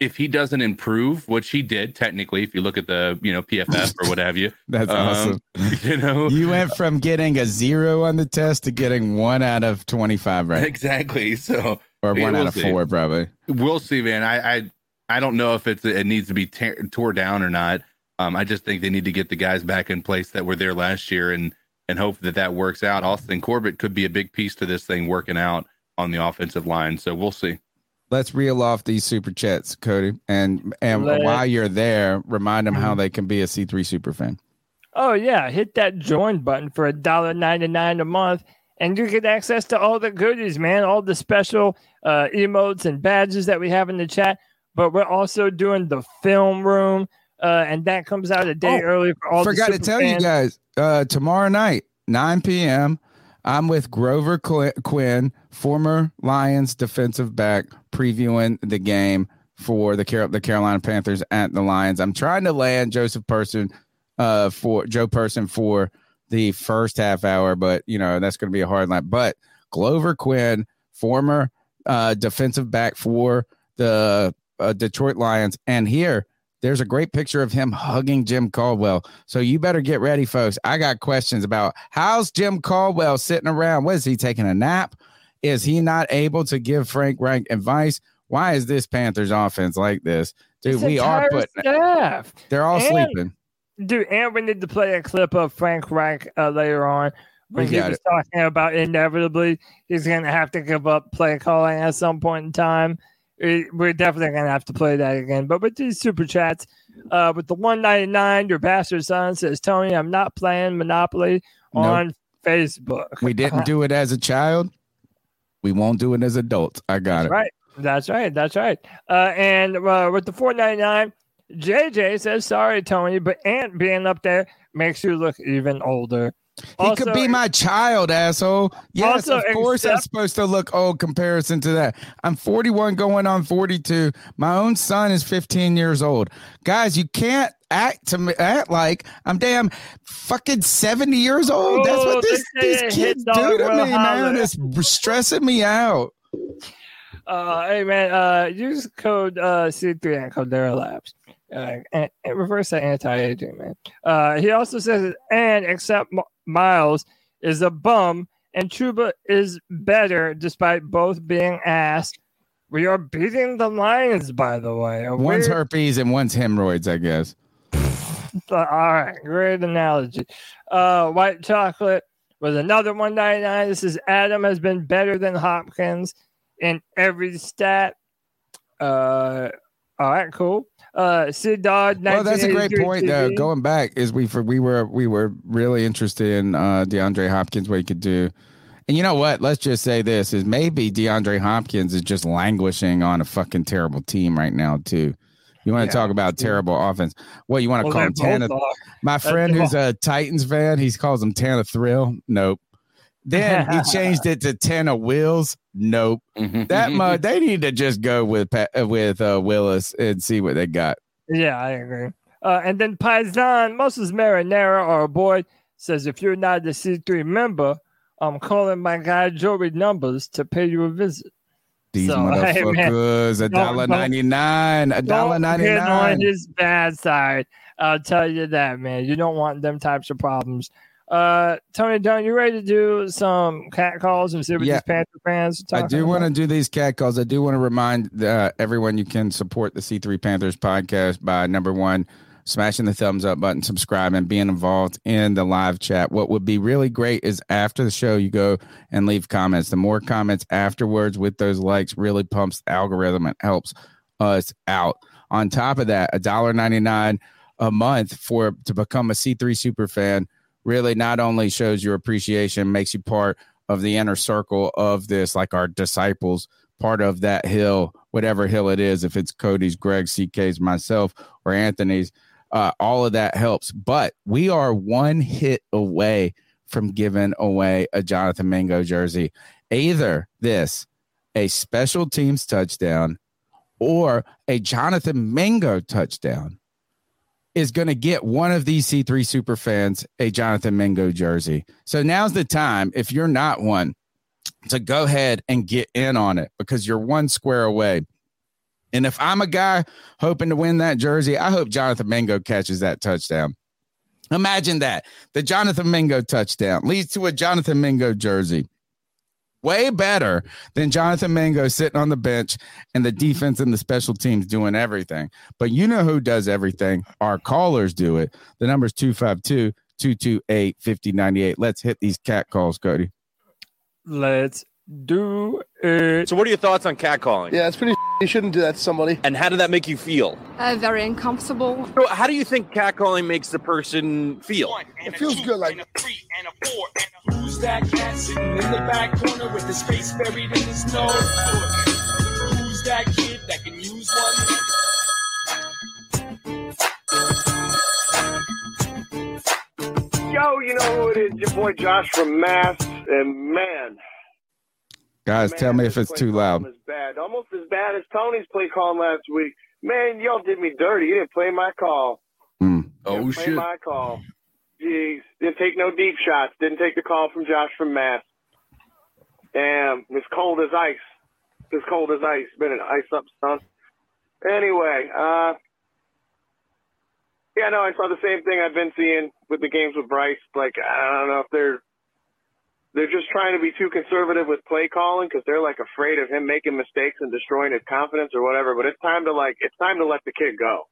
if he doesn't improve, which he did technically, if you look at the, PFF or what have you, that's awesome. You went from getting a 0 on the test to getting 1 out of 25, right? Exactly. So, or 1 out of 4, probably. We'll see, man. I don't know if it needs to be tore down or not. I just think they need to get the guys back in place that were there last year and hope that works out. Austin Corbett could be a big piece to this thing working out on the offensive line. So we'll see. Let's reel off these super chats, Cody. And while you're there, remind them how they can be a C3 super fan. Oh, yeah. Hit that join button for $1.99 a month. And you get access to all the goodies, man. All the special emotes and badges that we have in the chat. But we're also doing the film room. And that comes out a day early for all the super fans. Forgot to tell you guys. Tomorrow night, 9 p.m., I'm with Grover Quinn, former Lions defensive back, previewing the game for the Carolina Panthers at the Lions. I'm trying to land Joe Person for the first half hour, but that's going to be a hard line. But Grover Quinn, former defensive back for the Detroit Lions, and here. There's a great picture of him hugging Jim Caldwell. So you better get ready, folks. I got questions about how's Jim Caldwell sitting around? What, is he taking a nap? Is he not able to give Frank Reich advice? Why is this Panthers offense like this? Dude, we are staff. They're all sleeping. Dude, and we need to play a clip of Frank Reich later on. When he was talking about inevitably he's going to have to give up play calling at some point in time. We're definitely going to have to play that again. But with these super chats, with the $1.99, your bastard son says, Tony, I'm not playing Monopoly on Facebook. We didn't do it as a child. We won't do it as adults. I got it. Right. That's right. And with the $4.99, JJ says, sorry, Tony, but Ant being up there makes you look even older. He could be my child, asshole. Yes, of course I'm supposed to look old comparison to that. I'm 41 going on 42. My own son is 15 years old. Guys, you can't act like I'm damn fucking 70 years old. That's what these kids do to me, man. It's stressing me out. Hey, man, use code C3 at Caldera Labs. Reverse that anti-aging, man. He also says, and except Miles is a bum and Chuba is better despite both being ass. We are beating the Lions, by the way. One's herpes and one's hemorrhoids, I guess. All right, great analogy. White chocolate was another 199. This is Adam has been better than Hopkins in every stat. All right, cool. Sid Dodd. Well, that's a great point. Going back is we were really interested in DeAndre Hopkins, what he could do. And you know what? Let's just say this is maybe DeAndre Hopkins is just languishing on a fucking terrible team right now, too. You want to talk about terrible offense? What you want to call him? Tana, my friend who's a Titans fan, he calls him Tana Thrill. Nope. Then he changed it to Tana Wills. Nope. That mug. They need to just go with Willis and see what they got. Yeah, I agree. And then Paisan, Moses Marinara, our boy, says if you're not the C3 member, I'm calling my guy Joey Numbers to pay you a visit. These motherfuckers, hey, $1.99. On his bad side, I'll tell you that, man. You don't want them types of problems. Tony Dunn, you ready to do some cat calls and see what these Panther fans are talking about? I do want to do these cat calls. I do want to remind everyone you can support the C3 Panthers podcast by, number one, smashing the thumbs up button, subscribing, being involved in the live chat. What would be really great is after the show, you go and leave comments. The more comments afterwards with those likes really pumps the algorithm and helps us out. On top of that, $1.99 a month to become a C3 super fan really not only shows your appreciation, makes you part of the inner circle of this, like our disciples, part of that hill, whatever hill it is, if it's Cody's, Greg's, CK's, myself, or Anthony's. All of that helps, but we are one hit away from giving away a Jonathan Mingo jersey. Either this, a special teams touchdown, or a Jonathan Mingo touchdown is going to get one of these C3 superfans a Jonathan Mingo jersey. So now's the time, if you're not one, to go ahead and get in on it because you're one square away. And if I'm a guy hoping to win that jersey, I hope Jonathan Mingo catches that touchdown. Imagine that. The Jonathan Mingo touchdown leads to a Jonathan Mingo jersey. Way better than Jonathan Mingo sitting on the bench and the defense and the special teams doing everything. But you know who does everything? Our callers do it. The number's 252-228-5098. Let's hit these cat calls, Cody. Let's do it. So what are your thoughts on catcalling? Yeah, it's pretty you shouldn't do that to somebody. And how did that make you feel? Very uncomfortable. So how do you think catcalling makes the person feel? It feels good, like who's that cat sitting in the back corner with his face buried in the snow? Who's that kid that can use one? Yo, you know who it is? Your boy Josh from Mass, and man. Guys, man, tell me if it's too loud. Bad. Almost as bad as Tony's play call last week. Man, y'all did me dirty. You didn't play my call. Oh, shit. Play my call. Jeez. Didn't take no deep shots. Didn't take the call from Josh from Mass. Damn. It's cold as ice. It's cold as ice. Been an ice up, son. Anyway. Yeah, no, I saw the same thing I've been seeing with the games with Bryce. Like, I don't know if they're just trying to be too conservative with play calling because they're like afraid of him making mistakes and destroying his confidence or whatever. But it's time to let the kid go.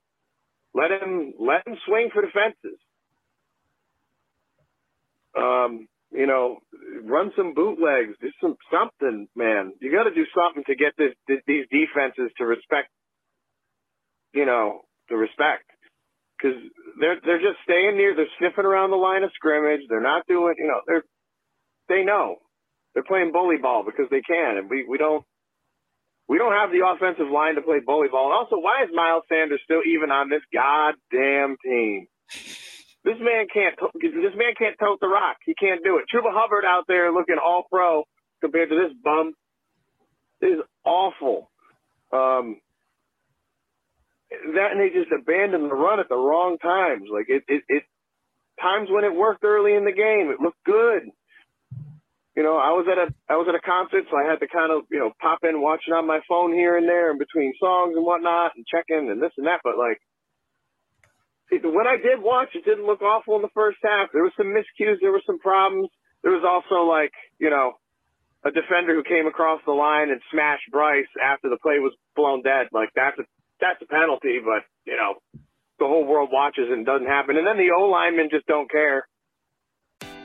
Let him swing for the fences. You know, run some bootlegs, do something, man. You got to do something to get these defenses to respect. You know, to respect. Because they're just staying near. They're sniffing around the line of scrimmage. They're not doing. You know, they know they're playing bully ball because they can, and we don't have the offensive line to play bully ball. And also, why is Miles Sanders still even on this goddamn team? This man can't tote the rock. He can't do it. Chuba Hubbard out there looking all pro compared to this bum. This is awful. That and they just abandoned the run at the wrong times. Like it times when it worked early in the game, it looked good. You know, I was at a concert, so I had to kind of, you know, pop in watching on my phone here and there in between songs and whatnot and checking and this and that. But like, when I did watch, it didn't look awful in the first half. There was some miscues. There were some problems. There was also, like, you know, a defender who came across the line and smashed Bryce after the play was blown dead. Like, that's a penalty, but, you know, the whole world watches and it doesn't happen. And then the O-linemen just don't care.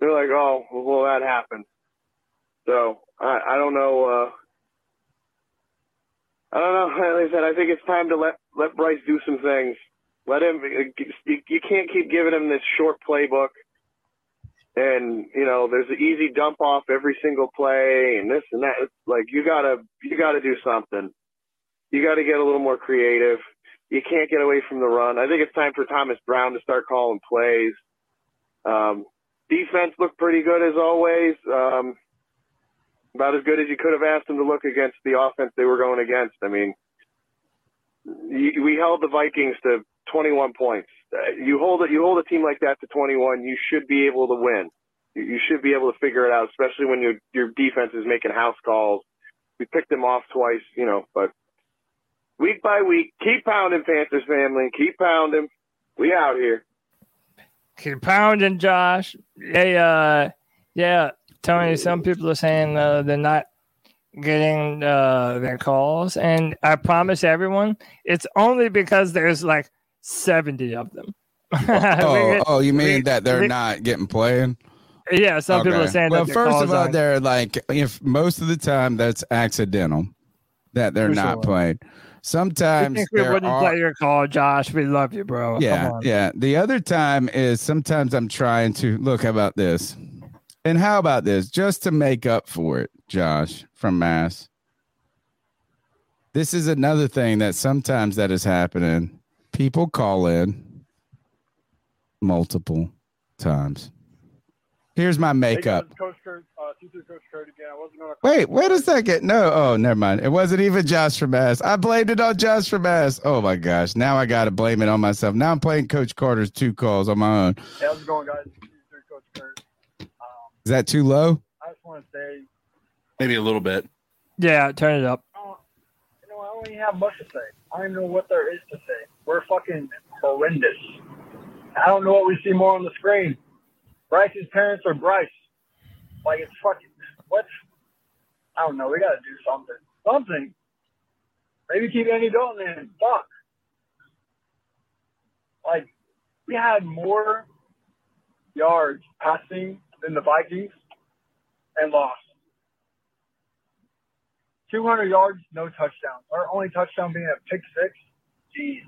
They're like, oh, well, that happened. So, I don't know. Like I said, I think it's time to let Bryce do some things. Let him – you can't keep giving him this short playbook. And, you know, there's an easy dump off every single play and this and that. It's like, you gotta do something. You got to get a little more creative. You can't get away from the run. I think it's time for Thomas Brown to start calling plays. Defense looked pretty good as always. About as good as you could have asked them to look against the offense they were going against. I mean, we held the Vikings to 21 points. You hold a team like that to 21, you should be able to win. You should be able to figure it out, especially when your defense is making house calls. We picked them off twice, you know, but week by week, keep pounding, Panthers family. Keep pounding. We out here. Keep pounding, Josh. Yeah, Tony, some people are saying they're not getting their calls, and I promise everyone it's only because there's like 70 of them. You mean that they're not getting played? Yeah, some people are saying that. Well, first of all, they're like, if most of the time that's accidental that they're not played. Sometimes we wouldn't play your call, Josh. We love you, bro. Yeah. The other time is sometimes I'm trying to look about this and how about this just to make up for it, Josh from Mass. This is another thing that sometimes that is happening. People call in multiple times. Here's my makeup. Wait, where does that get? No. Oh, never mind. It wasn't even Josh from Mass. I blamed it on Josh from Mass. Oh, my gosh. Now I got to blame it on myself. Now I'm playing Coach Carter's two calls on my own. Hey, how's it going, guys? Coach Kurt. Is that too low? I just want to say. Maybe a little bit. Yeah, turn it up. I don't even have much to say. I don't even know what there is to say. We're fucking horrendous. I don't know what we see more on the screen. Bryce's parents are Bryce. Like, it's fucking, what? I don't know. We got to do something. Something. Maybe keep Andy Dalton in. Fuck. Like, we had more yards passing than the Vikings and lost. 200 yards, no touchdowns. Our only touchdown being a pick six. Jesus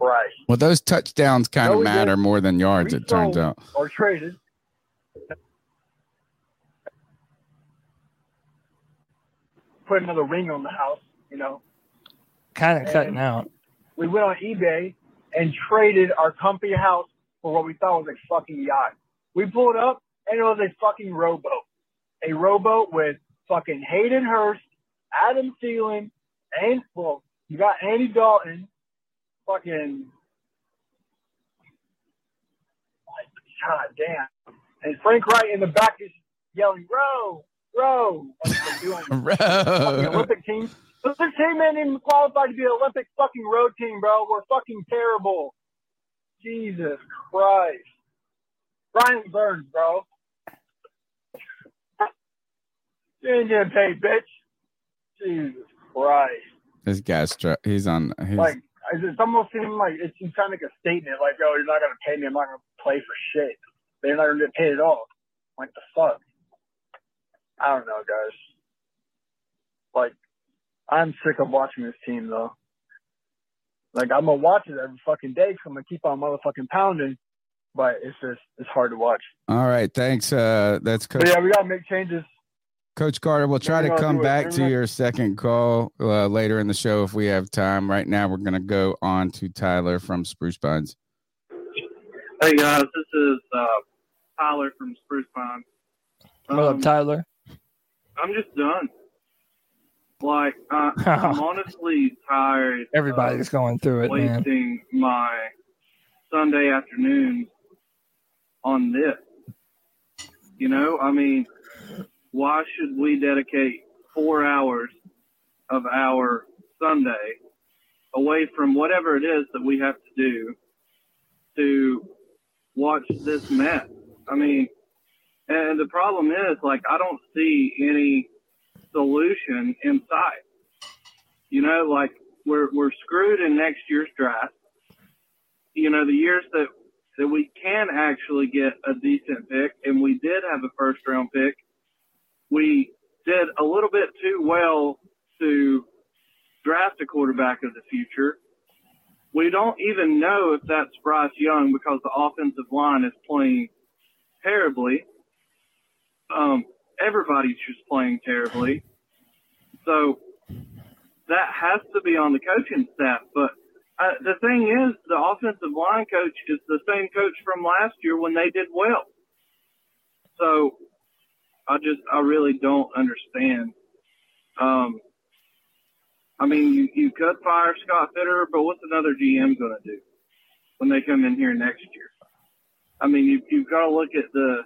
Christ. Well, those touchdowns kind of matter more than yards, it turns out. Or traded. Put another ring on the house, you know. Kind of cutting out. We went on eBay and traded our comfy house for what we thought was a fucking yacht. We pulled up, and it was a fucking rowboat. A rowboat with fucking Hayden Hurst, Adam Thielen, and, well, you got Andy Dalton, fucking, like, god damn. And Frank Reich in the back is yelling, row, like they're doing. Fucking Olympic team. This team ain't even qualified to be an Olympic fucking row team, bro. We're fucking terrible. Jesus Christ. Brian Burns, bro. You ain't getting paid, bitch. Jesus Christ. This guy's he's on. He's... Like, it's almost seeming like it's trying to make a statement. Like, oh, you're not gonna pay me. I'm not gonna play for shit. They're not gonna get paid at all. Like the fuck. I don't know, guys. Like, I'm sick of watching this team though. Like, I'm gonna watch it every fucking day because I'm gonna keep on motherfucking pounding. But it's just hard to watch. All right, thanks. That's Coach. But yeah, we gotta make changes. Coach Carter, we'll try to come back to your second call later in the show if we have time. Right now, we're going to go on to Tyler from Spruce Buds. Hey guys, this is Tyler from Spruce Pine. What up, Tyler? I'm just done. Like, I'm honestly tired. Everybody's going through it, man. Wasting my Sunday afternoon on this. You know, I mean, why should we dedicate 4 hours of our Sunday away from whatever it is that we have to do to watch this mess? I mean, and the problem is, like, I don't see any solution in sight. You know, like, we're screwed in next year's draft. You know, the years that we can actually get a decent pick, and we did have a first-round pick, we did a little bit too well to draft a quarterback of the future. We don't even know if that's Bryce Young because the offensive line is playing terribly. Everybody's just playing terribly. So that has to be on the coaching staff. But the thing is, the offensive line coach is the same coach from last year when they did well. So I really don't understand. I mean, you could fire Scott Fitterer, but what's another GM going to do when they come in here next year? I mean, you've got to look at the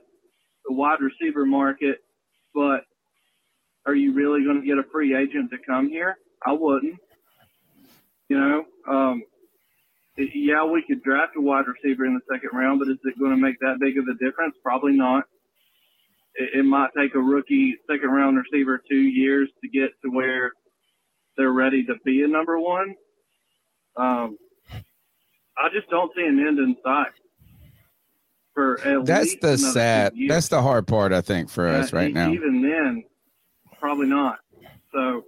wide receiver market, but are you really going to get a free agent to come here? I wouldn't. You know, yeah, we could draft a wide receiver in the second round, but is it going to make that big of a difference? Probably not. It might take a rookie second-round receiver 2 years to get to where they're ready to be a number one. I just don't see an end in sight. That's the hard part, I think, for us right now. Even then, probably not. So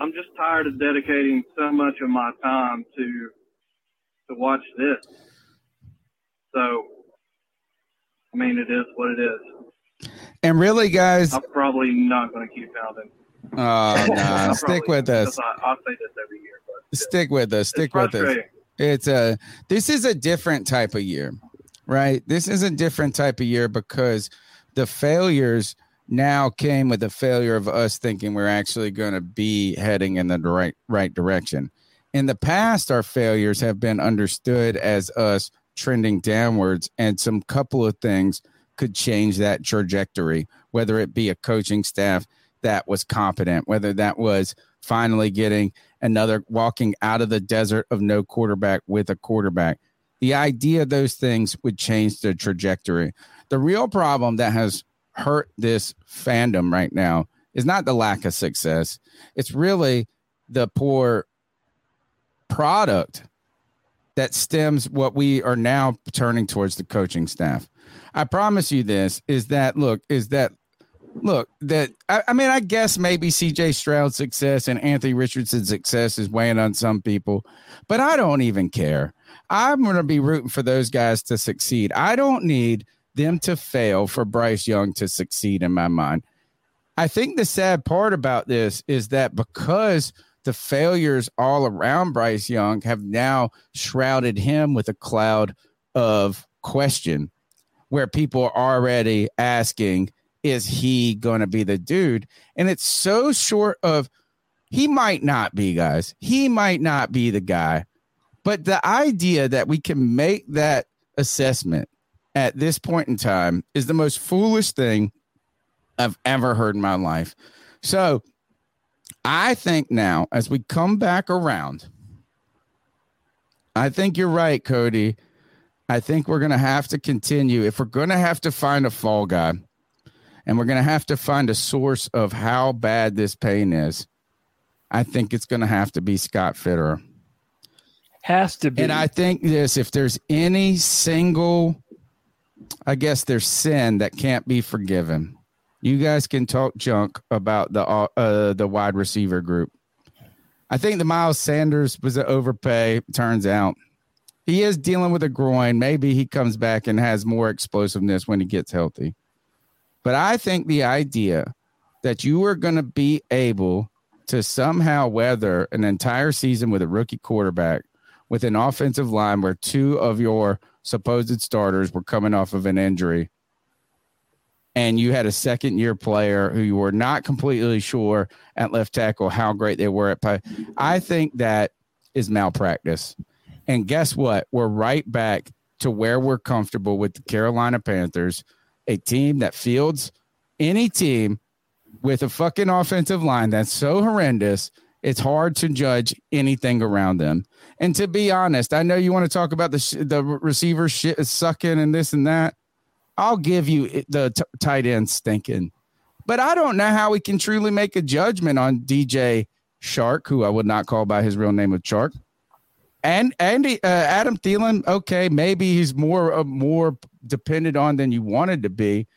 I'm just tired of dedicating so much of my time to watch this. So, I mean, it is what it is. And really, guys, I'm probably not going to keep pounding. Stick with us. I'll say this every year. But stick with us. Stick with us. This is a different type of year, right? This is a different type of year because the failures now came with the failure of us thinking we're actually going to be heading in the right direction. In the past, our failures have been understood as us trending downwards, and some couple of things could change that trajectory, whether it be a coaching staff that was competent, whether that was finally getting another walking out of the desert of no quarterback with a quarterback. The idea of those things would change the trajectory. The real problem that has hurt this fandom right now is not the lack of success. It's really the poor product that stems what we are now turning towards the coaching staff. I promise you this I guess maybe C.J. Stroud's success and Anthony Richardson's success is weighing on some people, but I don't even care. I'm going to be rooting for those guys to succeed. I don't need them to fail for Bryce Young to succeed in my mind. I think the sad part about this is that because the failures all around Bryce Young have now shrouded him with a cloud of question where people are already asking, is he going to be the dude? And it's so short of he might not be, guys. He might not be the guy. But the idea that we can make that assessment at this point in time is the most foolish thing I've ever heard in my life. So I think now, as we come back around, I think you're right, Cody. I think we're going to have to continue. If we're going to have to find a fall guy, and we're going to have to find a source of how bad this pain is, I think it's going to have to be Scott Fitterer. Has to be. And I think this, if there's any single, I guess there's sin that can't be forgiven. You guys can talk junk about the wide receiver group. I think the Miles Sanders was an overpay, turns out. He is dealing with a groin. Maybe he comes back and has more explosiveness when he gets healthy. But I think the idea that you are going to be able to somehow weather an entire season with a rookie quarterback with an offensive line where two of your supposed starters were coming off of an injury, and you had a second-year player who you were not completely sure at left tackle how great they were at play. I think that is malpractice. And guess what? We're right back to where we're comfortable with the Carolina Panthers, a team that fields any team with a fucking offensive line that's so horrendous, it's hard to judge anything around them. And to be honest, I know you want to talk about the receiver shit is sucking and this and that. I'll give you the tight end stinking. But I don't know how we can truly make a judgment on DJ Chark, who I would not call by his real name of Chark. And Adam Thielen, okay, maybe he's more dependent on than you wanted to be.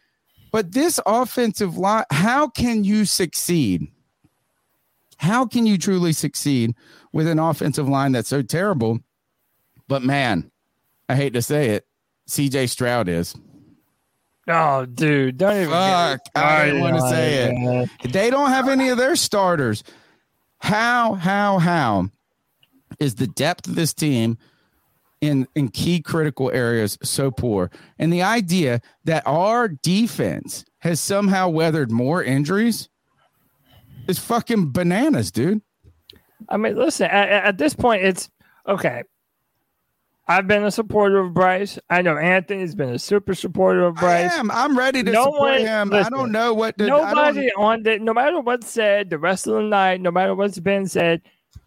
But this offensive line, how can you succeed? How can you truly succeed with an offensive line that's so terrible? But, man, I hate to say it, C.J. Stroud is. Oh, dude, don't even. Fuck, I didn't want to say it. They don't have any of their starters. How is the depth of this team in key critical areas so poor? And the idea that our defense has somehow weathered more injuries is fucking bananas, dude. I mean, listen, at this point, it's okay. I've been a supporter of Bryce. I know Anthony's been a super supporter of Bryce. I am. I'm ready to support him. Listen, I don't know what to do. Nobody on that, no matter what's said the rest of the night, no matter what's been said,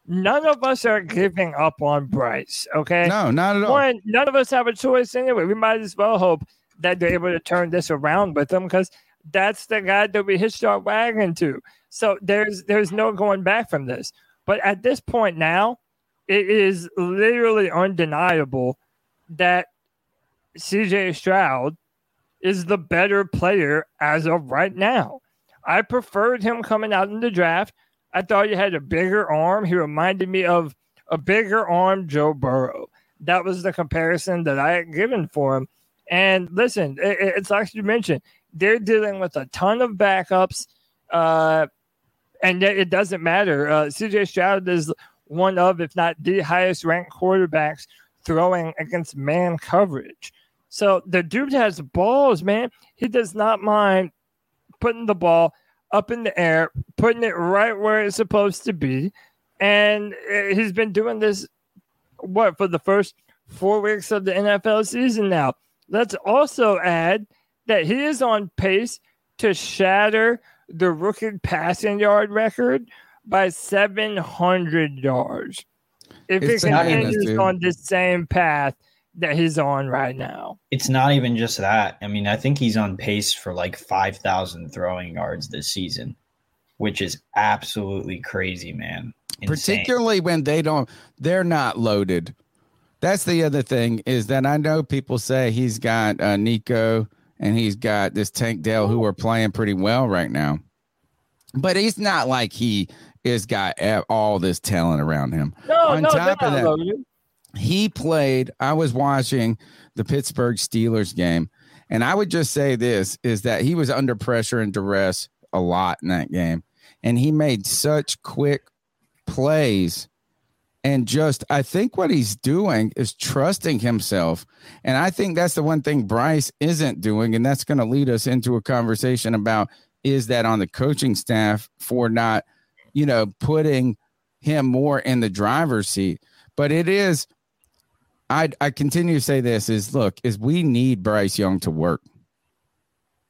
none of us are giving up on Bryce, okay? No, not at all. One, none of us have a choice anyway. We might as well hope that they're able to turn this around with him because that's the guy that we hitched our wagon to. So there's no going back from this. But at this point now, it is literally undeniable that C.J. Stroud is the better player as of right now. I preferred him coming out in the draft. I thought he had a bigger arm. He reminded me of a bigger arm Joe Burrow. That was the comparison that I had given for him. And listen, it's like you mentioned, they're dealing with a ton of backups, and yet it doesn't matter. C.J. Stroud is one of, if not the highest ranked quarterbacks throwing against man coverage. So the dude has balls, man. He does not mind putting the ball up in the air, putting it right where it's supposed to be. And he's been doing this, for the first 4 weeks of the NFL season now. Let's also add that he is on pace to shatter the rookie passing yard record by 700 yards. If it continues on the same path that he's on right now. It's not even just that. I mean, I think he's on pace for like 5,000 throwing yards this season, which is absolutely crazy, man. Insane. Particularly when they're not loaded. That's the other thing is that I know people say he's got Nico and he's got this Tank Dell who are playing pretty well right now. But he's not like he has got all this talent around him. On top of that, he played. I was watching the Pittsburgh Steelers game, and I would just say this, is that he was under pressure and duress a lot in that game, and he made such quick plays. And just, I think what he's doing is trusting himself. And I think that's the one thing Bryce isn't doing, and that's going to lead us into a conversation about is that on the coaching staff for not, putting him more in the driver's seat. But it is, I continue to say this is we need Bryce Young to work.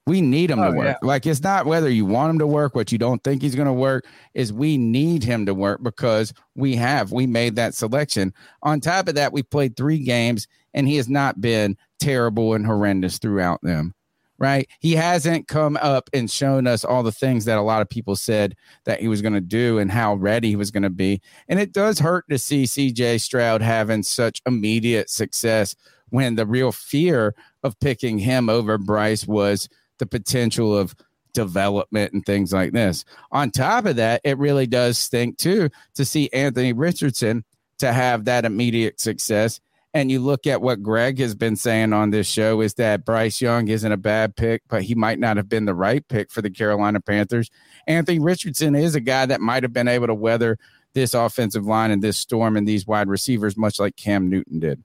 We need him to work. Yeah. Like, it's not whether you want him to work, what you don't think he's going to work, is we need him to work because we made that selection. On top of that, we played 3 games and he has not been terrible and horrendous throughout them. Right. He hasn't come up and shown us all the things that a lot of people said that he was going to do and how ready he was going to be. And it does hurt to see C.J. Stroud having such immediate success when the real fear of picking him over Bryce was the potential of development and things like this. On top of that, it really does stink, too, to see Anthony Richardson to have that immediate success. And you look at what Greg has been saying on this show is that Bryce Young isn't a bad pick, but he might not have been the right pick for the Carolina Panthers. Anthony Richardson is a guy that might have been able to weather this offensive line and this storm and these wide receivers, much like Cam Newton did.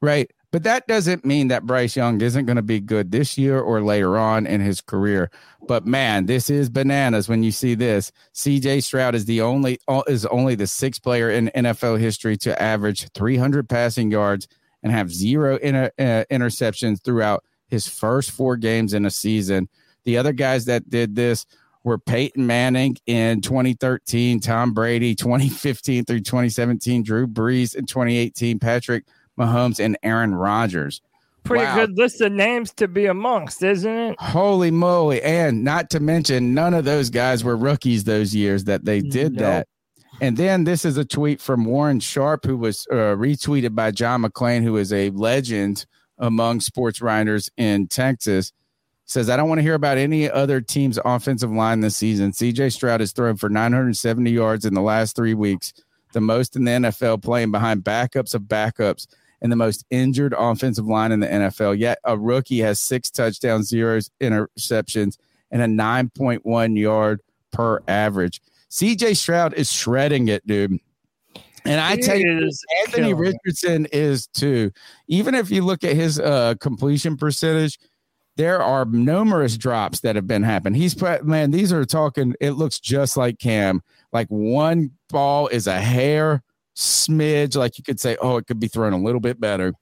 Right. But that doesn't mean that Bryce Young isn't going to be good this year or later on in his career. But man, this is bananas when you see this. C.J. Stroud is only the sixth player in NFL history to average 300 passing yards and have zero interceptions throughout his first four games in a season. The other guys that did this were Peyton Manning in 2013, Tom Brady 2015 through 2017, Drew Brees in 2018, Patrick Mahomes, and Aaron Rodgers. Pretty good list of names to be amongst, isn't it? Holy moly. And not to mention, none of those guys were rookies those years that they did that. And then this is a tweet from Warren Sharp, who was retweeted by John McClain, who is a legend among sports writers in Texas. Says, I don't want to hear about any other team's offensive line this season. C.J. Stroud has thrown for 970 yards in the last 3 weeks, the most in the NFL, playing behind backups of backups and the most injured offensive line in the NFL. Yet a rookie has 6 touchdowns, 0 interceptions, and a 9.1 yard per average. C.J. Stroud is shredding it, dude. And I tell you, Anthony Richardson is too. Even if you look at his completion percentage, there are numerous drops that have been happening. These are talking, it looks just like Cam. Like one ball is a hair smidge. Like you could say, oh, it could be thrown a little bit better,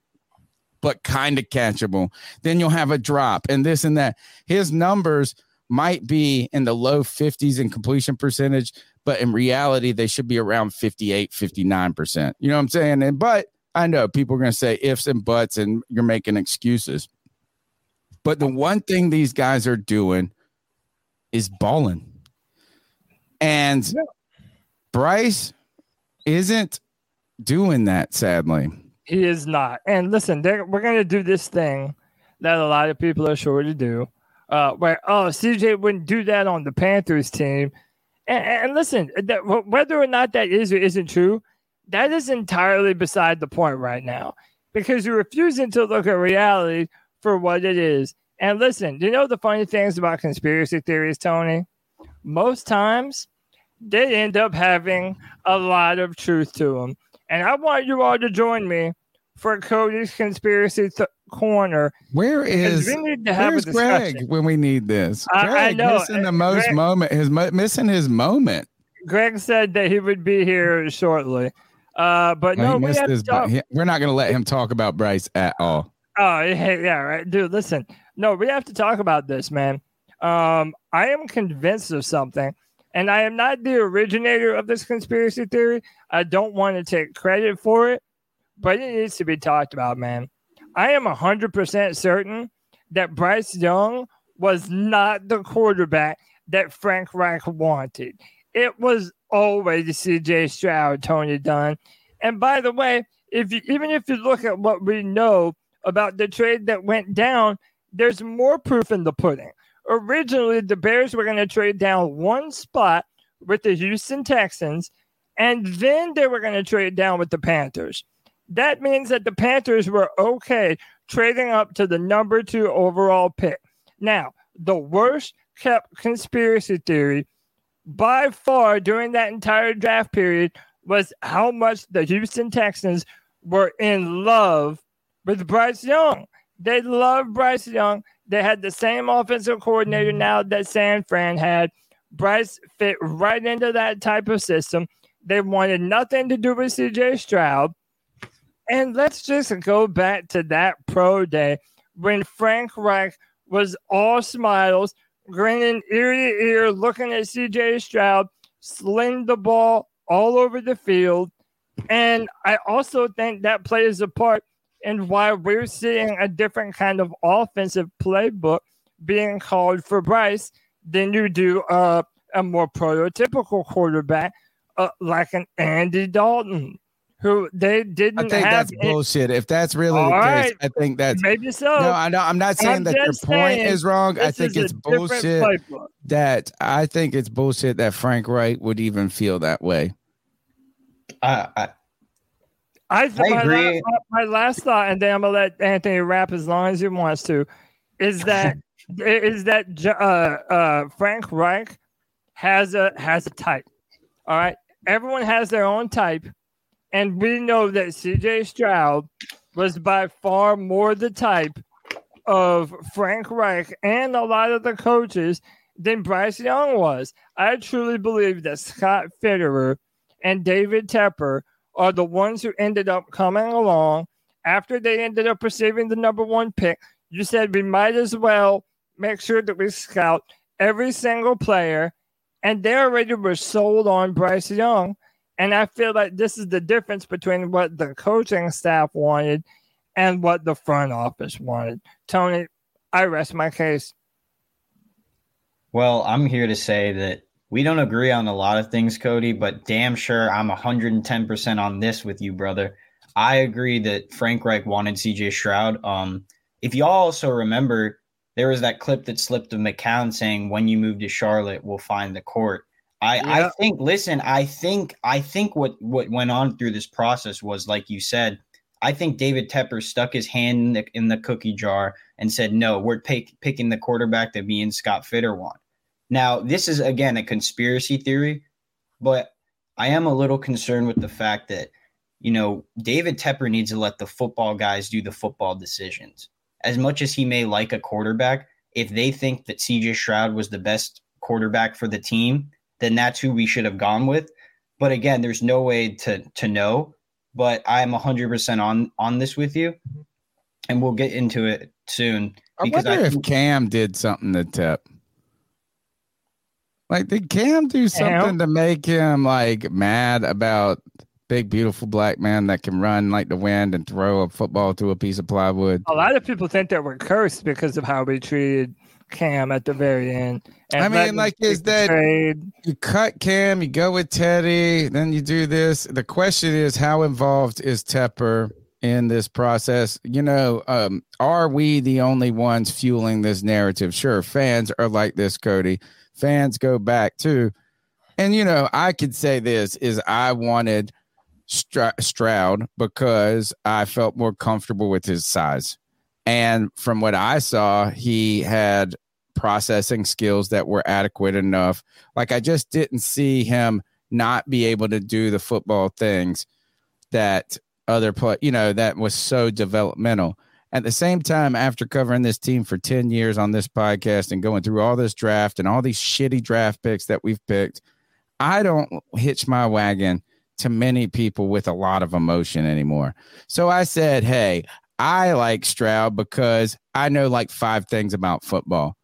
but kind of catchable. Then you'll have a drop and this and that. His numbers might be in the low 50s in completion percentage, but in reality, they should be around 58, 59%. You know what I'm saying? But I know people are going to say ifs and buts and you're making excuses. But the one thing these guys are doing is balling. And Bryce isn't doing that, sadly. He is not. And listen, we're going to do this thing that a lot of people are sure to do, where, CJ wouldn't do that on the Panthers team. And listen, whether or not that is or isn't true, that is entirely beside the point right now, because you're refusing to look at reality for what it is. And listen, you know the funny things about conspiracy theories, Tony? Most times, they end up having a lot of truth to them. And I want you all to join me for Cody's Conspiracy Corner. Where is Greg when we need this? Greg missing the most moment. He's missing his moment. Greg said that he would be here shortly. But no, we have to talk. We're not going to let him talk about Bryce at all. Oh, yeah, right. Dude, listen. No, we have to talk about this, man. I am convinced of something, and I am not the originator of this conspiracy theory. I don't want to take credit for it, but it needs to be talked about, man. I am 100% certain that Bryce Young was not the quarterback that Frank Reich wanted. It was always C.J. Stroud, Tony Dunn. And by the way, even if you look at what we know about the trade that went down, there's more proof in the pudding. Originally, the Bears were going to trade down one spot with the Houston Texans, and then they were going to trade down with the Panthers. That means that the Panthers were okay trading up to the number 2 overall pick. Now, the worst kept conspiracy theory by far during that entire draft period was how much the Houston Texans were in love with Bryce Young. They love Bryce Young. They had the same offensive coordinator now that San Fran had. Bryce fit right into that type of system. They wanted nothing to do with C.J. Stroud. And let's just go back to that pro day when Frank Reich was all smiles, grinning ear to ear, looking at C.J. Stroud, sling the ball all over the field. And I also think that plays a part and why we're seeing a different kind of offensive playbook being called for Bryce than you do a more prototypical quarterback like an Andy Dalton, who they didn't have. I think that's bullshit. If that's really the case, I think that's... Maybe so. No, I'm not saying that your point is wrong. I think it's bullshit that Frank Reich would even feel that way. I agree. My last thought, and then I'm going to let Anthony rap as long as he wants to, is that Frank Reich has a type. All right. everyone has their own type, and we know that C.J. Stroud was by far more the type of Frank Reich and a lot of the coaches than Bryce Young was. I truly believe that Scott Fitterer and David Tepper are the ones who ended up coming along after they ended up receiving the number one pick. You said we might as well make sure that we scout every single player, and they already were sold on Bryce Young. And I feel like this is the difference between what the coaching staff wanted and what the front office wanted. Tony, I rest my case. Well, I'm here to say that we don't agree on a lot of things, Cody, but damn sure I'm 110% on this with you, brother. I agree that Frank Reich wanted C.J. Stroud. If y'all also remember, there was that clip that slipped of McCown saying, when you move to Charlotte, we'll find the court. I think what went on through this process was, like you said, I think David Tepper stuck his hand in the cookie jar and said, no, we're picking the quarterback that me and Scott Fitter want. Now, this is, again, a conspiracy theory, but I am a little concerned with the fact that, you know, David Tepper needs to let the football guys do the football decisions. As much as he may like a quarterback, if they think that C.J. Stroud was the best quarterback for the team, then that's who we should have gone with. But again, there's no way to know. But I'm 100% on this with you, and we'll get into it soon. Because I wonder if Cam did something to Tep. Like, did Cam do something to make him, like, mad about big, beautiful black man that can run like the wind and throw a football to a piece of plywood? A lot of people think that we're cursed because of how we treated Cam at the very end. And I mean, like, is that trade. You cut Cam, you go with Teddy, then you do this. The question is, how involved is Tepper in this process? You know, are we the only ones fueling this narrative? Sure, fans are like this, Cody. Fans go back too. And, you know, I could say this is I wanted Stroud because I felt more comfortable with his size. And from what I saw, he had processing skills that were adequate enough. Like, I just didn't see him not be able to do the football things that other play, you know, that was so developmental. At the same time, after covering this team for 10 years on this podcast and going through all this draft and all these shitty draft picks that we've picked, I don't hitch my wagon to many people with a lot of emotion anymore. So I said, hey, I like Stroud because I know like five things about football,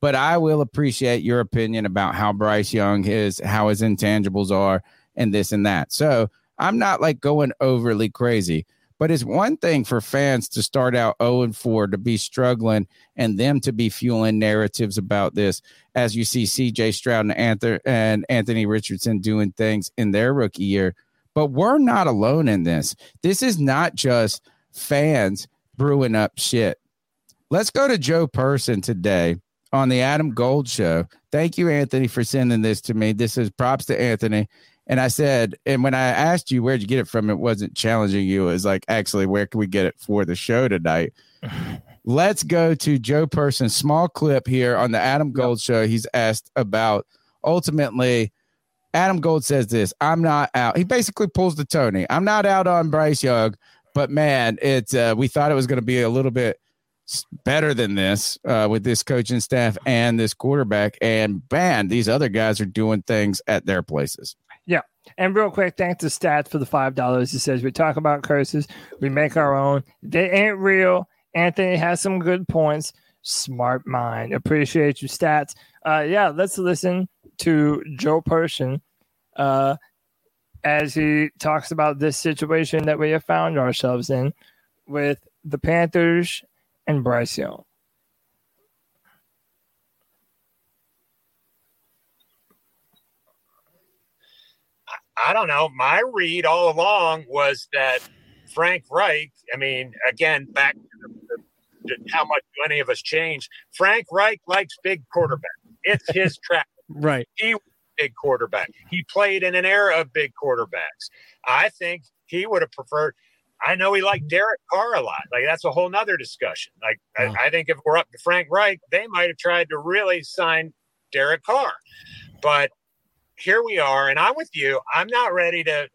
but I will appreciate your opinion about how Bryce Young is, how his intangibles are, and this and that. So I'm not like going overly crazy. But it's one thing for fans to start out 0-4, to be struggling, and them to be fueling narratives about this, as you see C.J. Stroud and Anthony Richardson doing things in their rookie year. But we're not alone in this. This is not just fans brewing up shit. Let's go to Joe Person today on the Adam Gold Show. Thank you, Anthony, for sending this to me. This is props to Anthony. And I said, and when I asked you, where'd you get it from? It wasn't challenging you. It was like, actually, where can we get it for the show tonight? Let's go to Joe Person's small clip here on the Adam Gold Show. He's asked about, ultimately, Adam Gold says this, I'm not out. He basically pulls the Tony. I'm not out on Bryce Young, but man, we thought it was going to be a little bit better than this with this coaching staff and this quarterback. And man, these other guys are doing things at their places. Yeah. And real quick, thanks to Stats for the $5. He says, we talk about curses. We make our own. They ain't real. Anthony has some good points. Smart mind. Appreciate you, Stats. Yeah, let's listen to Joe Person as he talks about this situation that we have found ourselves in with the Panthers and Bryce Young. I don't know. My read all along was that Frank Reich, I mean, again, back to how much any of us changed. Frank Reich likes big quarterbacks. It's his track. Right. He was a big quarterback. He played in an era of big quarterbacks. I think he would have preferred – I know he liked Derek Carr a lot. Like, that's a whole nother discussion. Like, wow. I think if we're up to Frank Reich, they might have tried to really sign Derek Carr. But – here we are, and I'm with you. I'm not ready to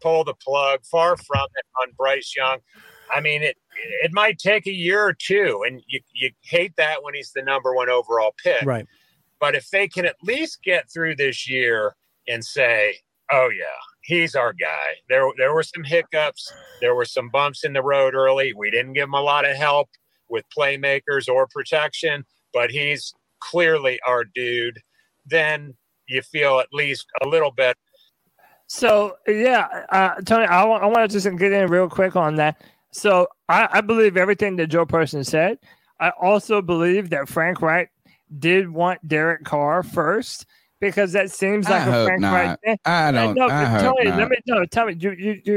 pull the plug, far from it, on Bryce Young. I mean, it might take a year or two, and you hate that when he's the number one overall pick. Right. But if they can at least get through this year and say, oh, yeah, he's our guy. There were some hiccups. There were some bumps in the road early. We didn't give him a lot of help with playmakers or protection, but he's clearly our dude. Then you feel at least a little better. So, yeah, Tony, I want to just get in real quick on that. So I believe everything that Joe Person said. I also believe that Frank Reich did want Derek Carr first, because that seems like a Frank Reich thing. Tell me,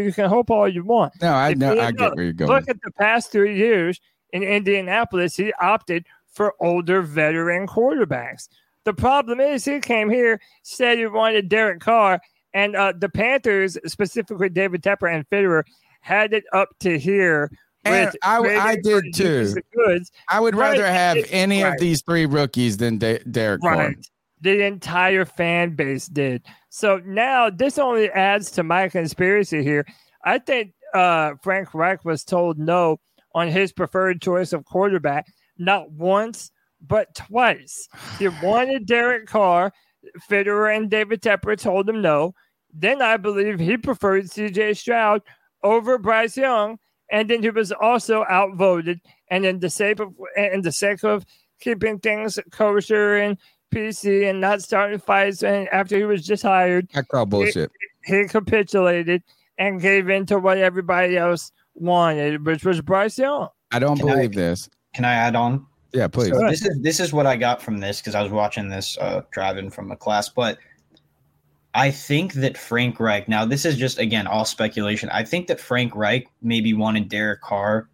you can hope all you want. No, I get where you're going. Look at the past 3 years in Indianapolis, he opted for older veteran quarterbacks. The problem is he came here, said he wanted Derek Carr, and the Panthers, specifically David Tepper and Fitterer, had it up to here. And I did too. I would rather have any of these three rookies than Derek Carr. Right. The entire fan base did. So now this only adds to my conspiracy here. I think Frank Reich was told no on his preferred choice of quarterback, not once, but twice. He wanted Derek Carr. Fitterer and David Tepper told him no. Then I believe he preferred C.J. Stroud over Bryce Young, and then he was also outvoted. And in the sake of keeping things kosher and PC and not starting fights, and after he was just hired, I call bullshit. He capitulated and gave in to what everybody else wanted, which was Bryce Young. I don't believe this. Can I add on? Yeah, please. So this is what I got from this, because I was watching this driving from a class, but I think that Frank Reich, now this is just, again, all speculation. I think that Frank Reich maybe wanted Derek Carr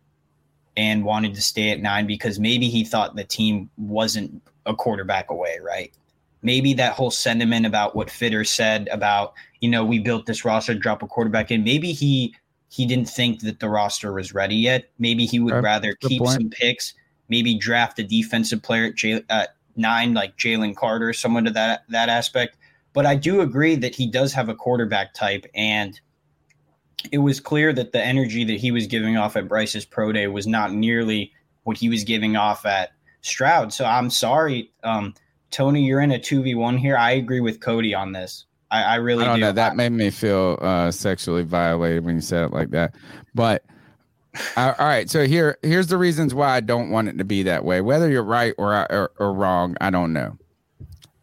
and wanted to stay at 9 because maybe he thought the team wasn't a quarterback away, right? Maybe that whole sentiment about what Fitter said about, we built this roster, drop a quarterback in. Maybe he didn't think that the roster was ready yet. Maybe he would rather keep some picks, maybe draft a defensive player at 9, like Jalen Carter, someone to that aspect. But I do agree that he does have a quarterback type, and it was clear that the energy that he was giving off at Bryce's pro day was not nearly what he was giving off at Stroud. So I'm sorry, Tony, you're in a 2v1 here. I agree with Cody on this. I really do. I don't know. That made me feel sexually violated when you said it like that. But all right, so here's the reasons why I don't want it to be that way. Whether you're right or wrong, I don't know.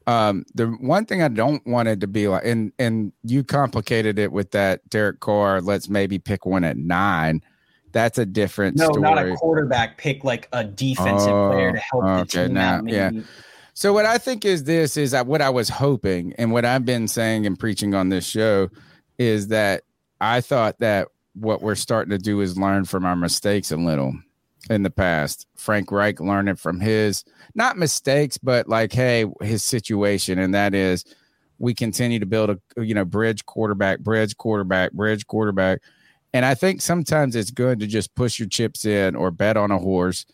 The one thing I don't want it to be like, and you complicated it with that Derek Carr, let's maybe pick one at 9. That's a different story. No, not a quarterback pick, like a defensive player to help the team out. Yeah. So what I think is this is what I was hoping, and what I've been saying and preaching on this show is that I thought that what we're starting to do is learn from our mistakes a little in the past. Frank Reich learning from his, not mistakes, but like, hey, his situation. And that is we continue to build a, bridge quarterback. And I think sometimes it's good to just push your chips in or bet on a horse.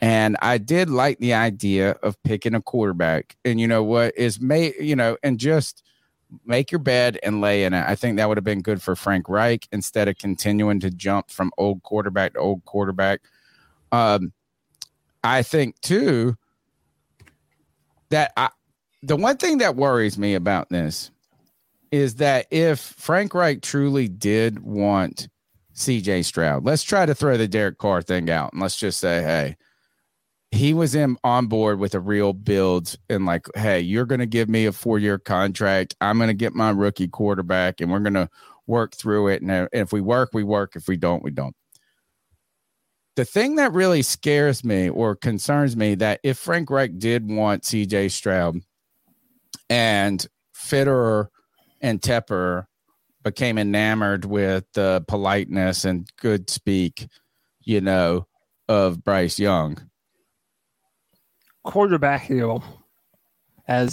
And I did like the idea of picking a quarterback. And you know what is made, and just make your bed and lay in it. I think that would have been good for Frank Reich instead of continuing to jump from old quarterback to old quarterback. I think too that the one thing that worries me about this is that if Frank Reich truly did want C.J. Stroud, let's try to throw the Derek Carr thing out and let's just say, hey, he was on board with a real build and like, hey, you're going to give me a 4-year contract. I'm going to get my rookie quarterback and we're going to work through it. And if we work, we work. If we don't, we don't. The thing that really scares me or concerns me that if Frank Reich did want C.J. Stroud and Fitterer and Tepper became enamored with the politeness and good speak, of Bryce Young. Quarterback heel. I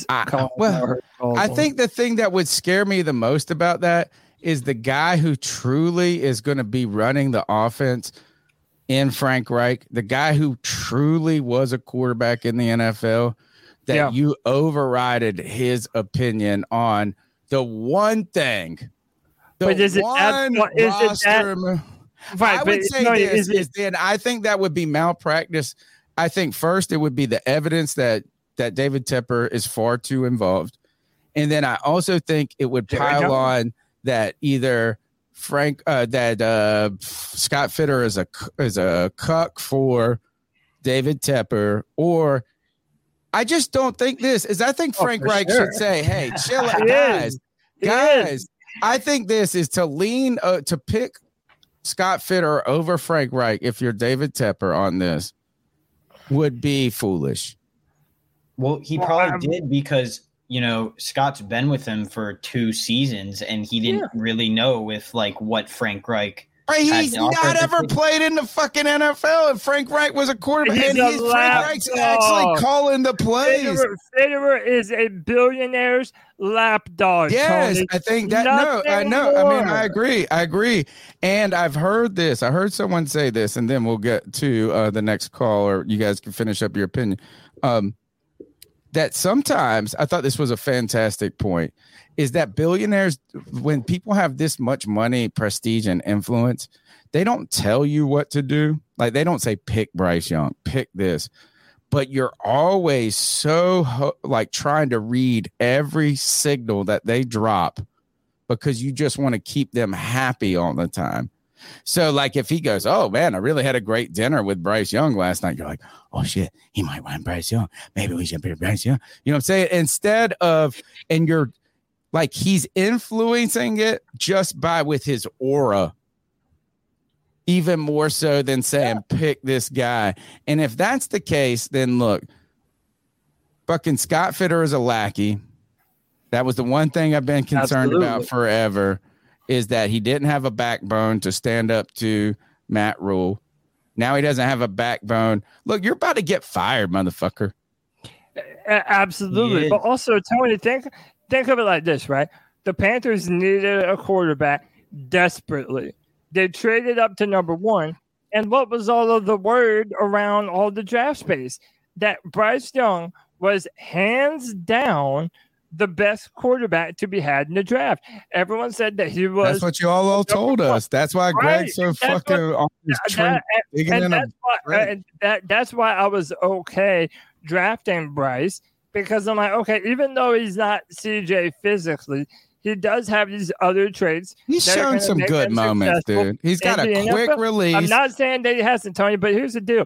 think the thing that would scare me the most about that is the guy who truly is going to be running the offense in Frank Reich, the guy who truly was a quarterback in the NFL, that you overrided his opinion on the one thing. The but is one it that, roster is it that, right, I would say no, this is then I think that would be malpractice. I think first it would be the evidence that David Tepper is far too involved. And then I also think it would pile on that either Frank Scott Fitterer is a cuck for David Tepper, or I just don't think this is. I think Frank Reich should say, "Hey, chill out, guys." I think this is to lean to pick Scott Fitterer over Frank Reich. If you're David Tepper on this, would be foolish. Well, he probably did because Scott's been with him for 2 seasons, and he didn't really know what Frank Reich. He's not ever played in the fucking NFL, and Frank Reich was a quarterback. Frank Reich's actually calling the plays. Fitterer is a billionaire's lapdog. Yes, Tony. I think that. Nothing no, I know. More. I mean, I agree. And I've heard this. I heard someone say this, and then we'll get to the next call, or you guys can finish up your opinion. That sometimes, I thought this was a fantastic point, is that billionaires, when people have this much money, prestige, and influence, they don't tell you what to do. Like, they don't say, pick Bryce Young, pick this. But you're always so, trying to read every signal that they drop because you just want to keep them happy all the time. So, if he goes, oh, man, I really had a great dinner with Bryce Young last night. You're like, oh, shit, he might want Bryce Young. Maybe we should pick Bryce Young. You know what I'm saying? Instead of, and you're like, he's influencing it just by with his aura, even more so than saying, pick this guy. And if that's the case, then look, fucking Scott Fitterer is a lackey. That was the one thing I've been concerned about forever. Is that he didn't have a backbone to stand up to Matt Rhule. Now he doesn't have a backbone. Look, you're about to get fired, motherfucker. Absolutely. Yeah. But also, Tony, think of it like this, right? The Panthers needed a quarterback desperately. They traded up to number 1. And what was all of the word around all the draft space? That Bryce Young was hands down the best quarterback to be had in the draft. Everyone said that he was. That's what you all told us. That's why Greg's so fucking on his train. That's why I was okay drafting Bryce, because I'm like, okay, even though he's not CJ physically, he does have these other traits. He's shown some good moments, dude. He's got a quick release. I'm not saying that he hasn't, Tony, but here's the deal.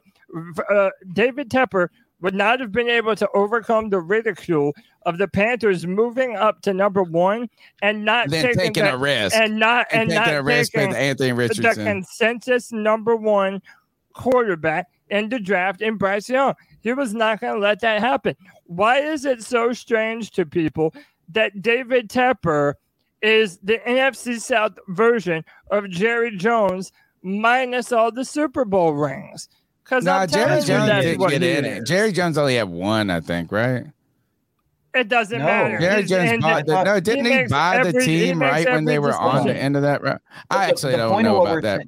David Tepper would not have been able to overcome the ridicule of the Panthers moving up to number 1 and not taking a risk and not taking a risk with Anthony Richardson, the consensus number 1 quarterback in the draft in Bryce Young. He was not going to let that happen. Why is it so strange to people that David Tepper is the NFC South version of Jerry Jones minus all the Super Bowl rings? Nah, Jerry Jones didn't get in it. Jerry Jones only had one, I think, right? It doesn't matter. Jerry Jones didn't he buy the team when they were on the end of that round? I actually don't know about that.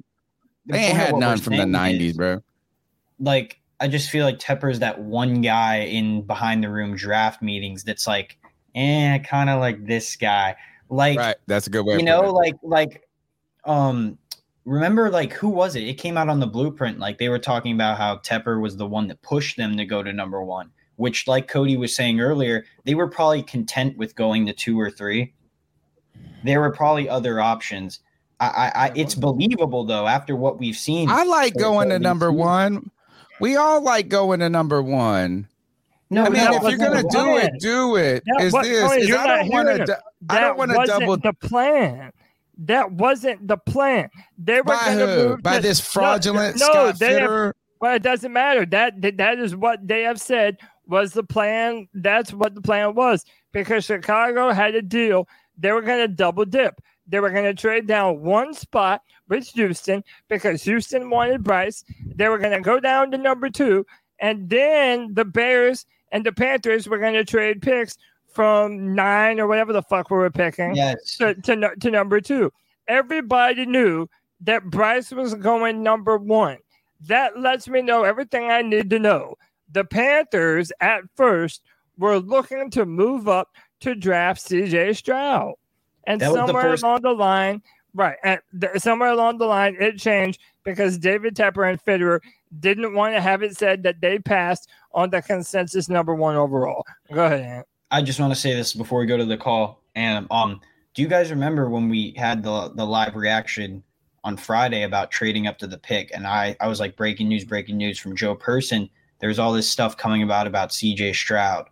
They ain't had none from the 90s, bro. I just feel like Tepper's that one guy in behind the room draft meetings that's like, kind of like this guy. Right. That's a good way. Remember, who was it? It came out on the Blueprint. They were talking about how Tepper was the one that pushed them to go to number 1, which, like Cody was saying earlier, they were probably content with going to 2 or 3. There were probably other options. It's believable, though, after what we've seen. I like going to number 1. We all like going to number 1. No, I mean, if you're going to do it. I don't want to double the plan. That wasn't the plan. They were going to move by this fraudulent Scott Fitterer. Well, it doesn't matter. That is what they have said was the plan. That's what the plan was, because Chicago had a deal. They were going to double dip. They were going to trade down one spot with Houston because Houston wanted Bryce. They were going to go down to number 2, and then the Bears and the Panthers were going to trade picks from 9 or whatever the fuck we were picking to number 2. Everybody knew that Bryce was going number 1. That lets me know everything I need to know. The Panthers at first were looking to move up to draft C.J. Stroud. And somewhere along the line, it changed because David Tepper and Fitterer didn't want to have it said that they passed on the consensus number one overall. Go ahead, Ant. I just want to say this before we go to the call. And do you guys remember when we had the live reaction on Friday about trading up to the pick? And I was like, breaking news from Joe Person. There's all this stuff coming about C.J. Stroud.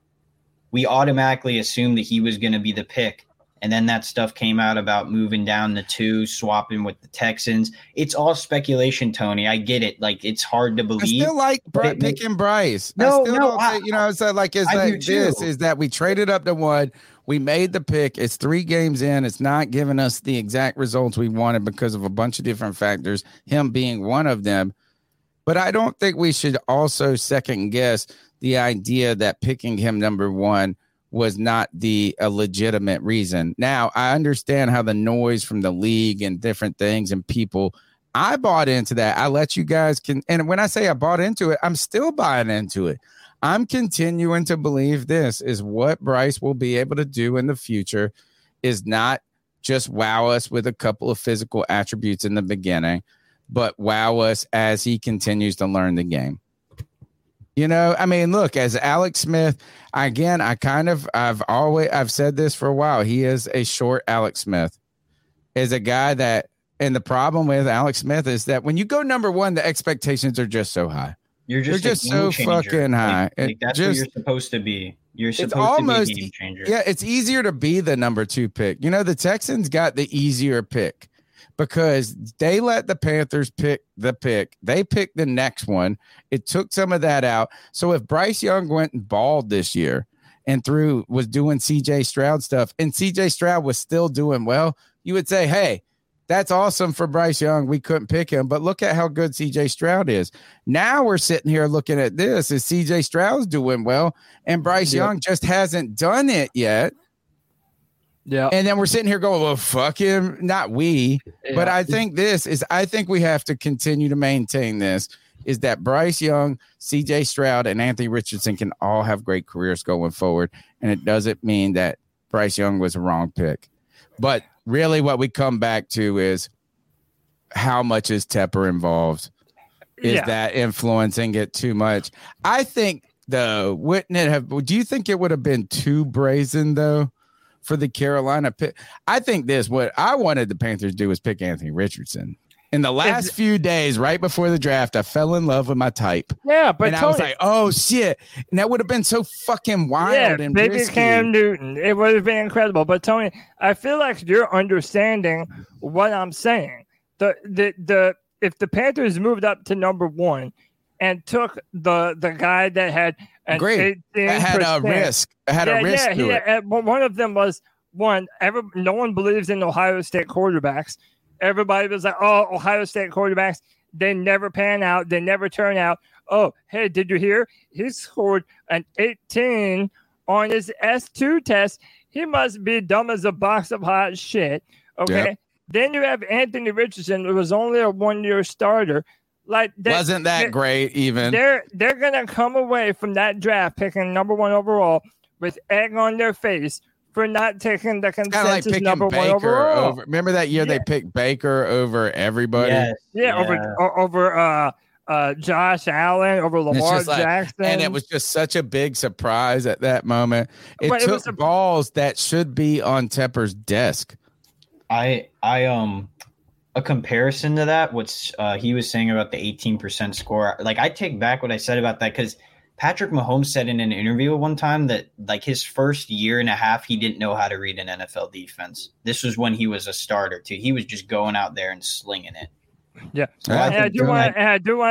We automatically assumed that he was going to be the pick. And then that stuff came out about moving down the 2, swapping with the Texans. It's all speculation, Tony. I get it. Like, it's hard to believe. I still like picking Bryce. Is that we traded up to 1. We made the pick. It's 3 games in. It's not giving us the exact results we wanted because of a bunch of different factors, him being one of them. But I don't think we should also second guess the idea that picking him number 1 was not a legitimate reason. Now, I understand how the noise from the league and different things and people, I bought into that. I let you guys and when I say I bought into it, I'm still buying into it. I'm continuing to believe this is what Bryce will be able to do in the future is not just wow us with a couple of physical attributes in the beginning, but wow us as he continues to learn the game. You know, I mean, look, as Alex Smith, again, I've said this for a while. He is a short Alex Smith, is a guy that, and the problem with Alex Smith is that when you go number 1, the expectations are just so high. They're just so fucking high. Like that's just, what you're supposed to be. You're supposed to be a game changer. Yeah, it's easier to be the number 2 pick. You know, the Texans got the easier pick because they let the Panthers pick the pick. They picked the next one. It took some of that out. So if Bryce Young went and balled this year and was doing C.J. Stroud stuff and C.J. Stroud was still doing well, you would say, hey, that's awesome for Bryce Young. We couldn't pick him, but look at how good C.J. Stroud is. Now we're sitting here looking at this is C.J. Stroud's doing well and Bryce Young just hasn't done it yet. Yeah. And then we're sitting here going, well, fuck him. Not we. Yeah. But I think we have to continue to maintain this is that Bryce Young, C.J. Stroud, and Anthony Richardson can all have great careers going forward. And it doesn't mean that Bryce Young was a wrong pick. But really what we come back to is how much is Tepper involved? Is that influencing it too much? I think, though, do you think it would have been too brazen, though? For the Carolina pick, I think what I wanted the Panthers to do was pick Anthony Richardson. In the last few days, right before the draft, I fell in love with my type. Yeah, but I was like, oh shit, and that would have been so fucking wild. Yeah, and baby risky. Cam Newton, it would have been incredible. But Tony, I feel like you're understanding what I'm saying. If the Panthers moved up to number 1 and took the guy that had. Great. It had a risk. One of them was no one believes in Ohio State quarterbacks. Everybody was like, oh, Ohio State quarterbacks, they never pan out. They never turn out. Oh, hey, did you hear? He scored an 18 on his S2 test. He must be dumb as a box of hot shit. Okay. Yep. Then you have Anthony Richardson, who was only a one-year starter. Like wasn't that great even? They're going to come away from that draft picking number 1 overall with egg on their face for not taking the consensus number 1 overall. Remember that year they picked Baker over everybody? Yes. Yeah. over Josh Allen, over Lamar Jackson. And it was just such a big surprise at that moment. It took balls that should be on Tepper's desk. A comparison to that, what he was saying about the 18% score, like I take back what I said about that because Patrick Mahomes said in an interview one time that like his first year and a half, he didn't know how to read an NFL defense. This was when he was a starter too. He was just going out there and slinging it. Yeah, so I do want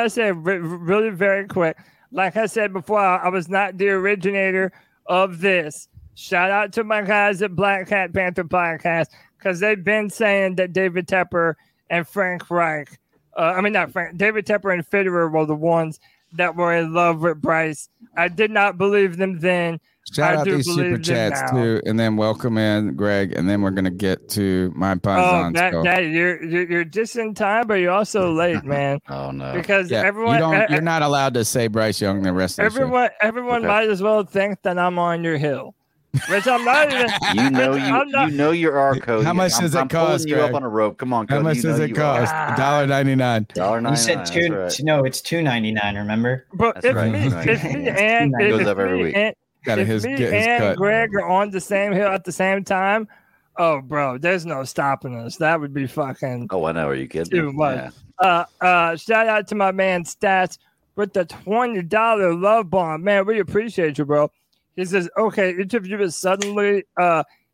to say really very quick, like I said before, I was not the originator of this. Shout out to my guys at Black Hat Panther Podcast because they've been saying that David Tepper and Frank Reich. David Tepper and Fitterer were the ones that were in love with Bryce. I did not believe them then. Shout out these super chats too, and then welcome in Greg, and then we're gonna get to my Ponzon's. You're just in time, but you're also late, man. Oh no! Because you're not allowed to say Bryce Young the rest of the show. Everyone might as well think that I'm on your hill. Which I'm not even. You know your R code. How much does it cost? Greg? You up on a rope. Come on. Cody. How much does it cost? $1.99. $1.99. You said $2. Right. No, it's $2.99. Remember? But if me and Greg are on the same hill at the same time, oh, bro, there's no stopping us. That would be fucking. Oh, I know. Are you kidding? Too much. Yeah. Shout out to my man Stats with the $20 love bomb. Man, we appreciate you, bro. He says, okay, if you were suddenly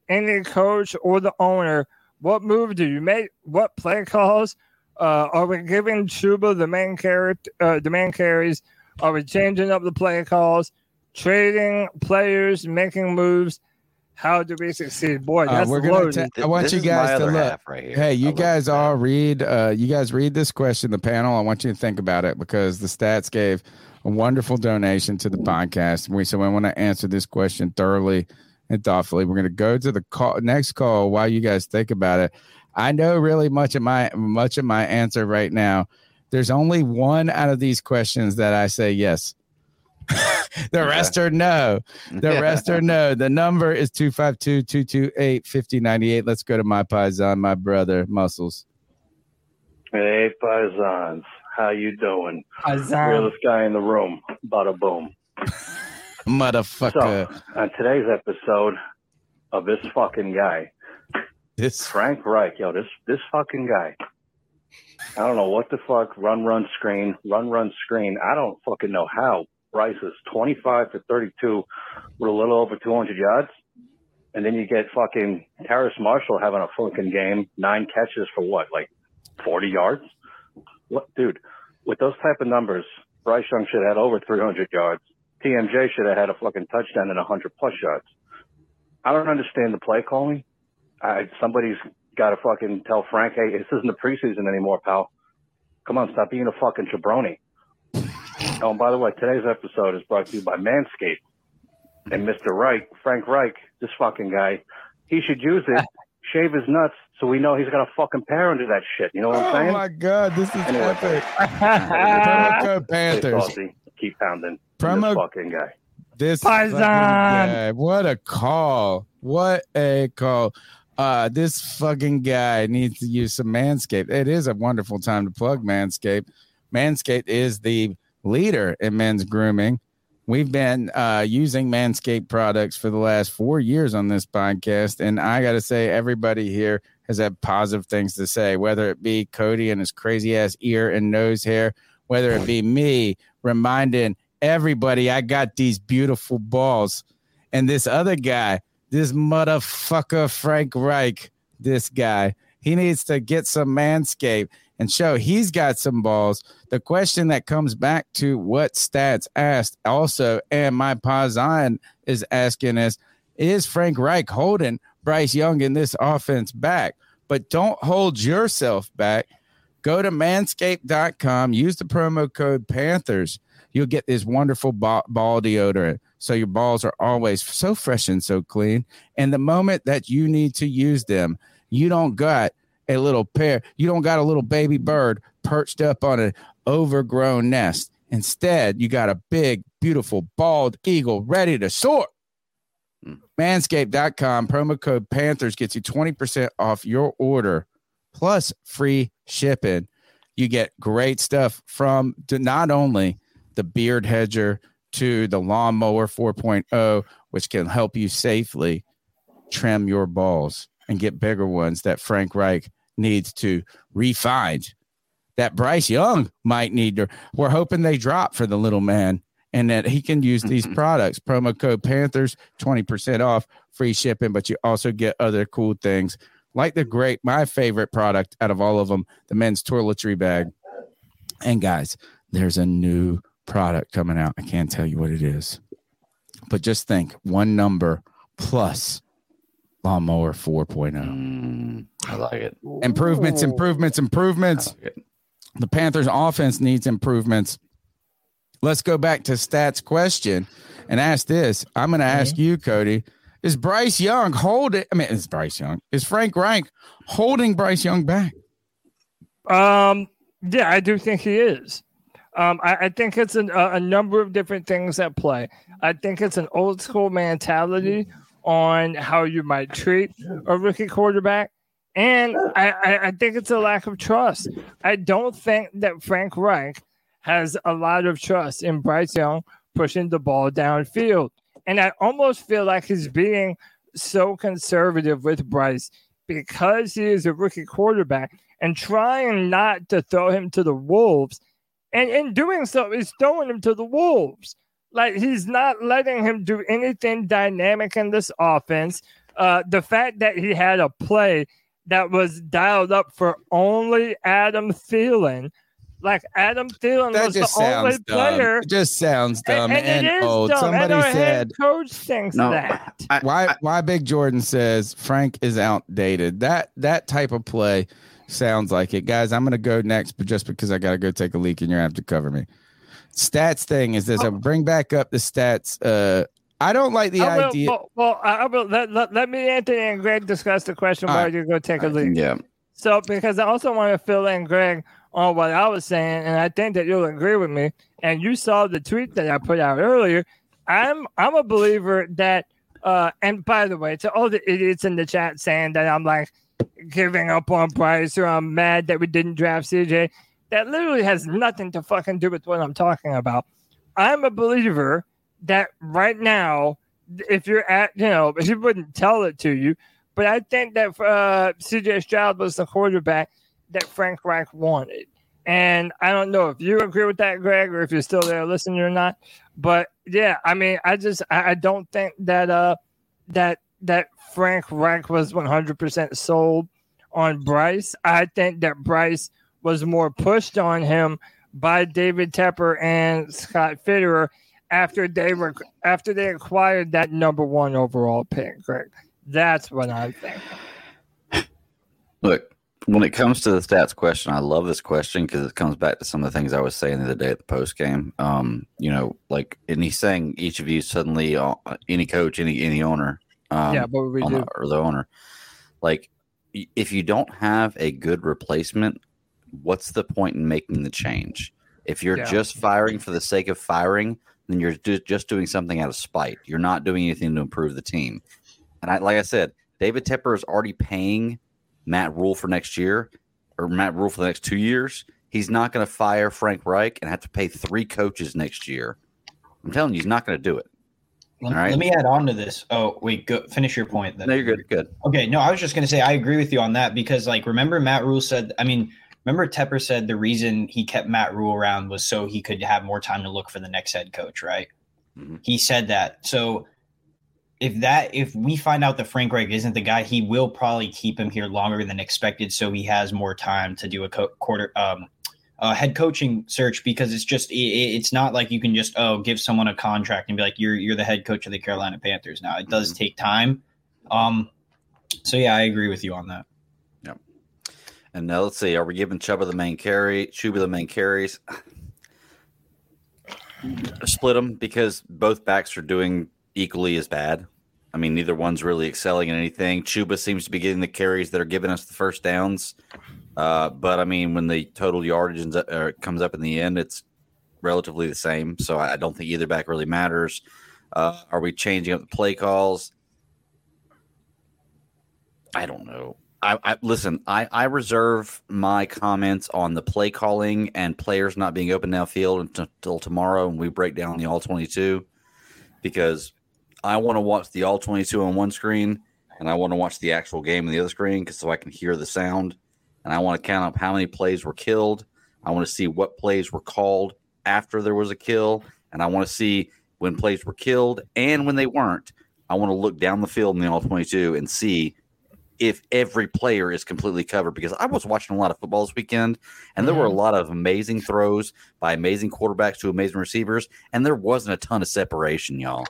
any coach or the owner, what move do you make? What play calls? Are we giving Chuba the main carries? Are we changing up the play calls? Trading players, making moves? How do we succeed? Boy, that's loaded. I want you guys to look. Right here. Hey, you guys all read. You guys read this question, the panel. I want you to think about it because the Stats gave a wonderful donation to the podcast. So I want to answer this question thoroughly and thoughtfully. We're going to go to the next call while you guys think about it. I know really much of my answer right now. There's only one out of these questions that I say yes. The rest are no. The rest are no. The number is 252-228-5098. Let's go to my Paisan, my brother, Muscles. Hey, Paisans. How you doing? Realest guy in the room. Bada boom. Motherfucker. So, on today's episode of this fucking guy, Frank Reich, yo, this fucking guy. I don't know what the fuck. Run, screen. I don't fucking know how. Bryce is 25 for 32 with a little over 200 yards. And then you get fucking Terrace Marshall having a fucking game. 9 catches for what? Like 40 yards? What, dude, with those type of numbers, Bryce Young should have had over 300 yards. TMJ should have had a fucking touchdown and 100-plus yards. I don't understand the play calling. Somebody's got to fucking tell Frank, hey, this isn't the preseason anymore, pal. Come on, stop being a fucking jabroni. Oh, and by the way, today's episode is brought to you by Manscaped. And Mr. Reich, Frank Reich, this fucking guy, he should use it. Shave his nuts so we know he's got a fucking pair under that shit. You know what I'm saying? Oh, my God. This is epic. Promo code Panthers. Keep pounding. Promo fucking guy. This fucking guy. What a call. What a call. This fucking guy needs to use some Manscaped. It is a wonderful time to plug Manscaped. Manscaped is the leader in men's grooming. We've been using Manscaped products for the last 4 years on this podcast, and I got to say everybody here has had positive things to say, whether it be Cody and his crazy-ass ear and nose hair, whether it be me reminding everybody I got these beautiful balls, and this other guy, this motherfucker Frank Reich, this guy, he needs to get some Manscaped and show he's got some balls. The question that comes back to what Stats asked also, and my Paisan is asking is Frank Reich holding Bryce Young in this offense back? But don't hold yourself back. Go to manscaped.com. Use the promo code Panthers. You'll get this wonderful ball deodorant. So your balls are always so fresh and so clean. And the moment that you need to use them, you don't got a little pair. You don't got a little baby bird perched up on an overgrown nest. Instead, you got a big, beautiful, bald eagle ready to soar. Manscaped.com, promo code Panthers gets you 20% off your order, plus free shipping. You get great stuff from not only the beard hedger to the lawnmower 4.0, which can help you safely trim your balls and get bigger ones that Frank Reich needs to refine, that Bryce Young might need to. We're hoping they drop for the little man and that he can use these products. Promo code Panthers, 20% off, free shipping, but you also get other cool things like my favorite product out of all of them, the men's toiletry bag. And guys, there's a new product coming out. I can't tell you what it is, but just think one number plus Lawnmower 4.0. I like it. Improvements. Like it. The Panthers offense needs improvements. let's go back to Stat's question and ask this. I'm going to ask you, Cody. Is Bryce Young holding? I mean, it's Bryce Young. Is Frank Reich holding Bryce Young back? Yeah, I do think he is. I think it's a number of different things at play. I think it's an old school mentality on how you might treat a rookie quarterback. And I think it's a lack of trust. I don't think that Frank Reich has a lot of trust in Bryce Young pushing the ball downfield. And I almost feel like he's being so conservative with Bryce because he is a rookie quarterback and trying not to throw him to the wolves. And in doing so, he's throwing him to the wolves. Like, he's not letting him do anything dynamic in this offense. The fact that he had a play that was dialed up for only Adam Thielen. Like, Adam Thielen was the only player. It just sounds dumb and old. Somebody said, coach thinks that. Why Big Jordan says Frank is outdated. That type of play sounds like it. Guys, I'm going to go next, but just because I got to go take a leak and you're going to have to cover me. Stats thing is this. I'll bring back up the stats. I don't like the idea. Let me, Anthony and Greg, discuss the question while you go take a leak. Yeah. So, because I also want to fill in Greg on what I was saying, and I think that you'll agree with me. And you saw the tweet that I put out earlier. I'm a believer that, and by the way, to all the idiots in the chat saying that I'm like giving up on Bryce or I'm mad that we didn't draft CJ, that literally has nothing to fucking do with what I'm talking about. I'm a believer that right now, if you're at, he wouldn't tell it to you, but I think that C.J. Stroud was the quarterback that Frank Reich wanted. And I don't know if you agree with that, Greg, or if you're still there listening or not. But yeah, I mean, I don't think that that Frank Reich was 100% sold on Bryce. I think that Bryce was more pushed on him by David Tepper and Scott Fitterer after they acquired that number one overall pick, Greg. That's what I'm thinking. Look, when it comes to the stats question, I love this question because it comes back to some of the things I was saying the other day at the post game. And he's saying each of you suddenly, any coach, any owner, or the owner, like if you don't have a good replacement, what's the point in making the change? If you're just firing for the sake of firing, then you're just doing something out of spite. You're not doing anything to improve the team. And like I said, David Tepper is already paying Matt Rhule for next year, or Matt Rhule for the next 2 years. He's not going to fire Frank Reich and have to pay three coaches next year. I'm telling you, he's not going to do it. All right? Let me add on to this. Oh, wait, finish your point then. No, you're good. Good. Okay, no, I was just going to say I agree with you on that because, like, remember Matt Rhule said – remember Tepper said the reason he kept Matt Rhule around was so he could have more time to look for the next head coach, right? Mm-hmm. He said that. So if we find out that Frank Reich isn't the guy, he will probably keep him here longer than expected so he has more time to do a head coaching search because it's just it's not like you can just give someone a contract and be like you're the head coach of the Carolina Panthers now. It does take time. So yeah, I agree with you on that. And now let's see, are we giving Chuba the main carries? Split them because both backs are doing equally as bad. I mean, neither one's really excelling in anything. Chuba seems to be getting the carries that are giving us the first downs. But, I mean, when the total yardage comes up in the end, it's relatively the same. So I don't think either back really matters. Are we changing up the play calls? I don't know. I reserve my comments on the play calling and players not being open downfield until tomorrow when we break down the All-22 because I want to watch the All-22 on one screen and I want to watch the actual game on the other screen so I can hear the sound and I want to count up how many plays were killed. I want to see what plays were called after there was a kill and I want to see when plays were killed and when they weren't. I want to look down the field in the All-22 and see if every player is completely covered, because I was watching a lot of football this weekend and there were a lot of amazing throws by amazing quarterbacks to amazing receivers. And there wasn't a ton of separation, y'all.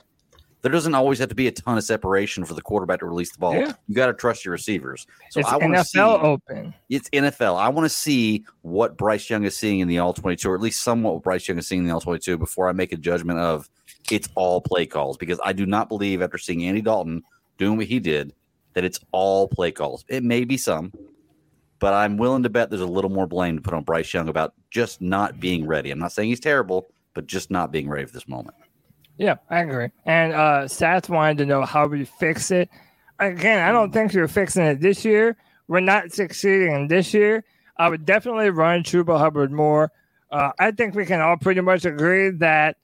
there doesn't always have to be a ton of separation for the quarterback to release the ball. Yeah. You got to trust your receivers. So it's I want to see, open. It's NFL. I want to see what Bryce Young is seeing in the All-22, or at least somewhat what Bryce Young is seeing in the All-22 before I make a judgment of it's all play calls, because I do not believe after seeing Andy Dalton doing what he did that it's all play calls. It may be some, but I'm willing to bet there's a little more blame to put on Bryce Young about just not being ready. I'm not saying he's terrible, but just not being ready for this moment. Yeah, I agree. And Sats wanted to know how we fix it. Again, I don't think we're fixing it this year. We're not succeeding this year. I would definitely run Chuba Hubbard more. I think we can all pretty much agree that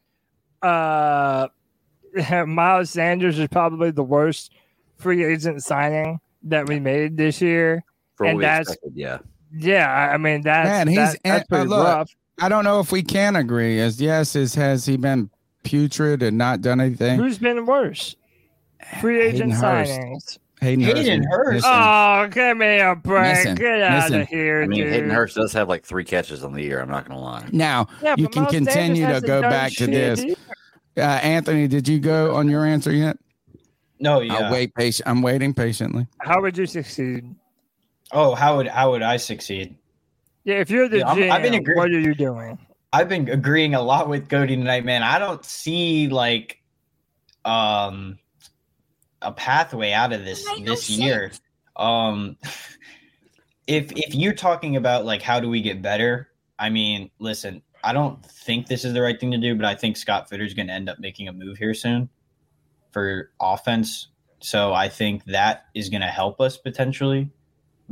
Miles Sanders is probably the worst free agent signing that we made this year. And that's expected, yeah. Yeah, I mean, that's pretty rough. I don't know if we can agree. Has he been putrid and not done anything? Who's been worse? Free agent signings. Hayden Hurst. Oh, give me a break. Get out of here, dude. Hayden Hurst does have like 3 catches on the year. I'm not going to lie. Now, you can continue to go back to this. Anthony, did you go on your answer yet? No, yeah. I'm waiting patiently. How would you succeed? Oh, how would I succeed? Yeah, if you're the GM, what are you doing? I've been agreeing a lot with Cody tonight, man. I don't see like a pathway out of this year. If you're talking about like how do we get better, I mean, listen, I don't think this is the right thing to do, but I think Scott Fitterer's going to end up making a move here soon for offense. So I think that is going to help us potentially.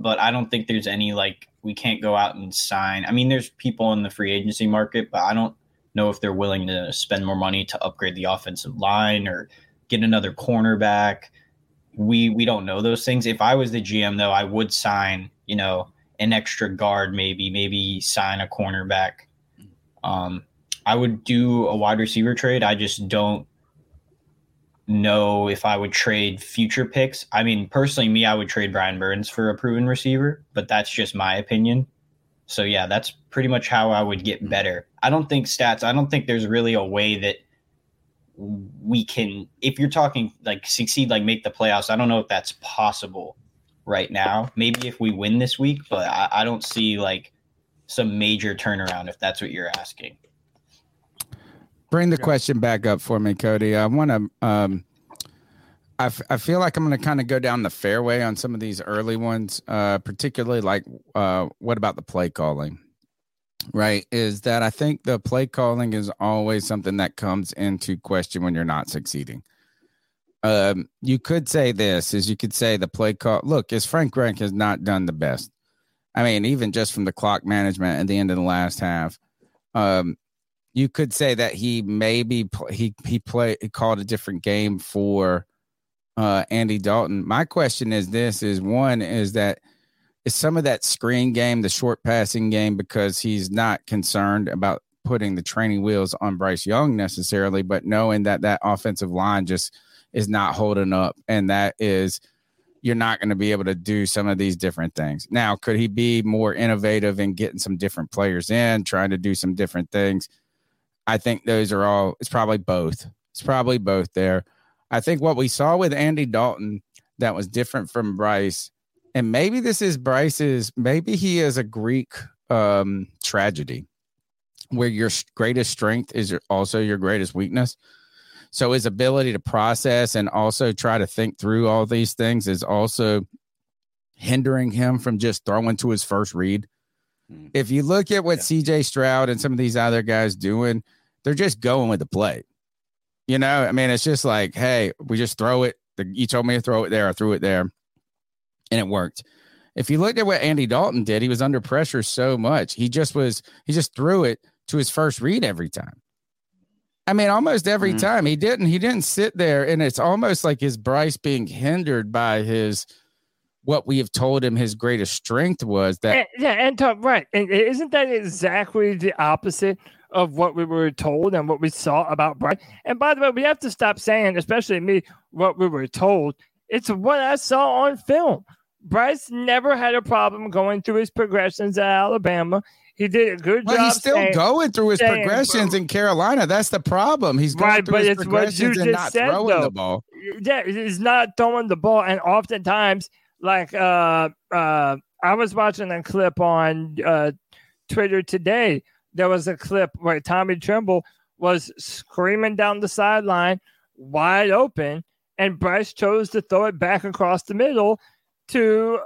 But I don't think there's any, like, we can't go out and sign. I mean, there's people in the free agency market, but I don't know if they're willing to spend more money to upgrade the offensive line or get another cornerback. We don't know those things. If I was the GM, though, I would sign, you know, an extra guard maybe sign a cornerback. I would do a wide receiver trade. I just don't know if I would trade future picks. I mean, personally, I would trade Brian Burns for a proven receiver, but that's just my opinion. So yeah, that's pretty much how I would get better. I don't think there's really a way that we can, if you're talking like succeed, like make the playoffs, I don't know if that's possible right now. Maybe if we win this week, but I don't see like some major turnaround if that's what you're asking. Bring the question back up for me, Cody. I want to I feel like I'm going to kind of go down the fairway on some of these early ones, particularly like what about the play calling, right? Is that I think the play calling is always something that comes into question when you're not succeeding. You could say this, is you could say the play call. Look, is Frank Reich has not done the best. I mean, even just from the clock management at the end of the last half, you could say that he maybe he called a different game for Andy Dalton. My question is this: is some of that screen game, the short passing game, because he's not concerned about putting the training wheels on Bryce Young necessarily, but knowing that offensive line just is not holding up, and that is you're not going to be able to do some of these different things. Now, could he be more innovative in getting some different players in, trying to do some different things? I think those are all, it's probably both. It's probably both there. I think what we saw with Andy Dalton that was different from Bryce, and maybe this is Bryce's, maybe he is a Greek tragedy where your greatest strength is also your greatest weakness. So his ability to process and also try to think through all these things is also hindering him from just throwing to his first read. If you look at what C.J. Stroud and some of these other guys doing, they're just going with the play. You know, I mean, it's just like, hey, we just throw it. You told me to throw it there. I threw it there, and it worked. If you looked at what Andy Dalton did, he was under pressure so much. He just threw it to his first read every time. I mean, almost every time. He didn't sit there, and it's almost like his Bryce being hindered by his – what we have told him his greatest strength was that. Right. And isn't that exactly the opposite of what we were told and what we saw about Bryce? And by the way, we have to stop saying, especially me, what we were told. It's what I saw on film. Bryce never had a problem going through his progressions at Alabama. He did a good job. He's still going through his progressions in Carolina. That's the problem. He's going through his progressions and not throwing the ball. Yeah, he's not throwing the ball. And oftentimes, like I was watching a clip on Twitter today. There was a clip where Tommy Trimble was screaming down the sideline, wide open, and Bryce chose to throw it back across the middle to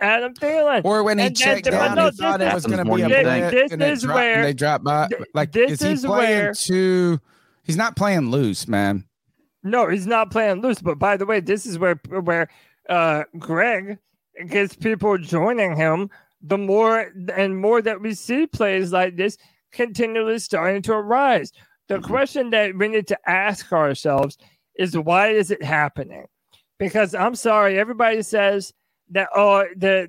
Adam Thielen. Or when he checked down, he thought it was going to be a blitz. He's not playing loose, man. No, he's not playing loose. But by the way, this is where Greg gets people joining him. The more and more that we see plays like this continually starting to arise. The question that we need to ask ourselves is, why is it happening? Because I'm sorry, everybody says that,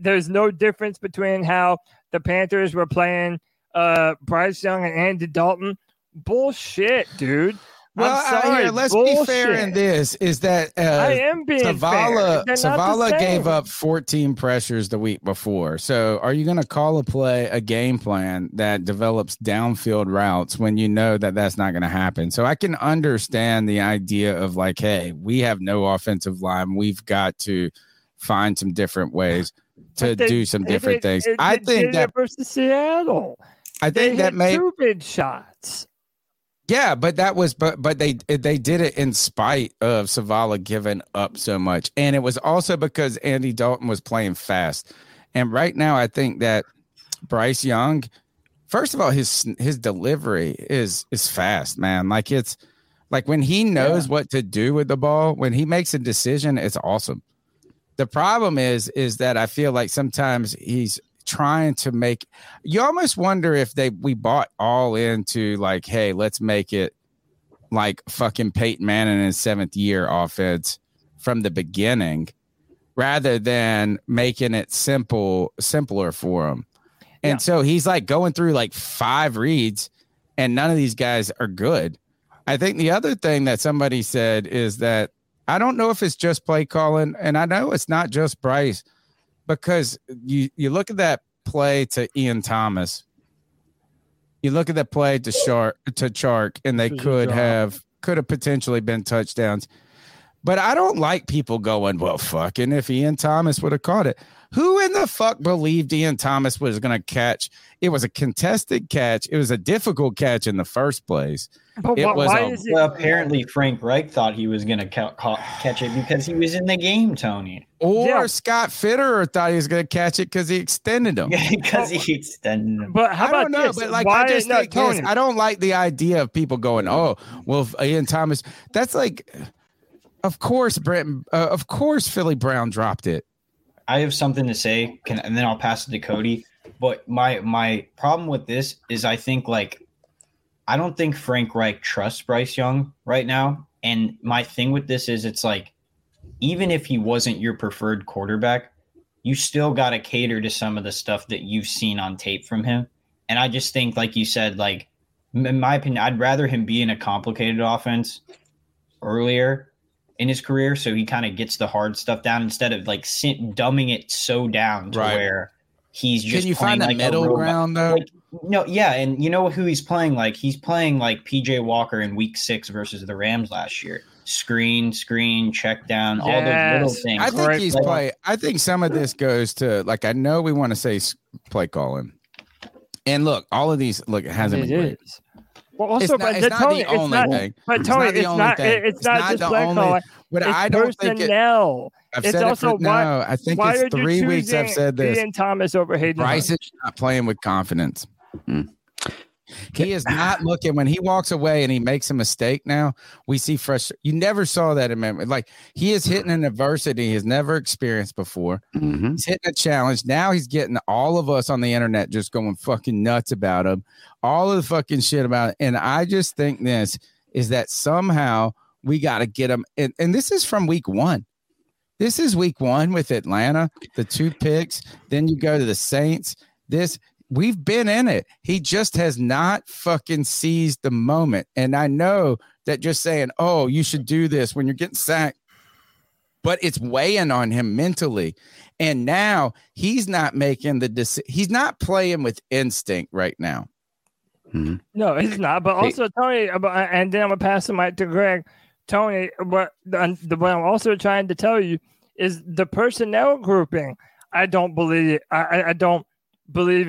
there's no difference between how the Panthers were playing Bryce Young and Andy Dalton. Bullshit, dude. Let's be fair in this, is that Zavala gave up 14 pressures the week before. So are you going to call a game plan that develops downfield routes when you know that that's not going to happen? So I can understand the idea of like, hey, we have no offensive line. We've got to find some different ways to do some different things. I think that versus Seattle, I think that made two big shots. Yeah, but that was but they did it in spite of Zavala giving up so much. And it was also because Andy Dalton was playing fast. And right now I think that Bryce Young, first of all, his delivery is fast, man. Like it's like when he knows what to do with the ball, when he makes a decision, it's awesome. The problem is that I feel like sometimes he's trying to make, you almost wonder if we bought all into like, hey, let's make it like fucking Peyton Manning in his seventh year offense from the beginning, rather than making it simpler for him. And so he's like going through like five reads and none of these guys are good. I think the other thing that somebody said is that I don't know if it's just play calling, and I know it's not just Bryce, because you look at that play to Ian Thomas, you look at that play to Chark, and they could have potentially been touchdowns. But I don't like people going, well, fucking if Ian Thomas would have caught it. Who in the fuck believed Ian Thomas was going to catch? It was a contested catch. It was a difficult catch in the first place. Apparently Frank Reich thought he was going to catch it because he was in the game, Tony. Or Scott Fitterer thought he was going to catch it because he extended him. Because he extended him. But how about this? But like, I just think Tony? I don't like the idea of people going, oh, well, Ian Thomas. That's like, of course Philly Brown dropped it. I have something to say, and then I'll pass it to Cody. But my problem with this is I think, like, I don't think Frank Reich trusts Bryce Young right now. And my thing with this is it's like, even if he wasn't your preferred quarterback, you still got to cater to some of the stuff that you've seen on tape from him. And I just think, like you said, like, in my opinion, I'd rather him be in a complicated offense earlier in his career, so he kind of gets the hard stuff down instead of like dumbing it so down to where he's just. Can you find a middle ground though? And you know who he's playing like? He's playing like PJ Walker in Week 6 versus the Rams last year. Screen, check down, all those little things. I think he's playing. I think some of this goes to, like, I know we want to say play calling, and look, all of these. Look, it hasn't been great. Well, also, it's not the only thing. But it's I don't personnel. Think it. I've it's said also it for, why, no, I think it's 3 weeks I've said this. Ian Thomas over Hayden Hurst. Bryce is not playing with confidence. Mm. He is not looking. When he walks away and he makes a mistake now, we see frustration. You never saw that in memory. Like, he is hitting an adversity he's never experienced before. Mm-hmm. He's hitting a challenge. Now he's getting all of us on the internet just going fucking nuts about him. All of the fucking shit about it. And I just think this is that somehow we got to get him. And this is from Week 1. This is Week 1 with Atlanta, the 2 picks. Then you go to the Saints. We've been in it. He just has not fucking seized the moment. And I know that just saying, oh, you should do this when you're getting sacked but it's weighing on him mentally. And now he's not making the decision. He's not playing with instinct right now. Mm-hmm. No, he's not. But also, Tony, and then I'm going to pass the mic to Greg. Tony, what I'm also trying to tell you is the personnel grouping. I don't believe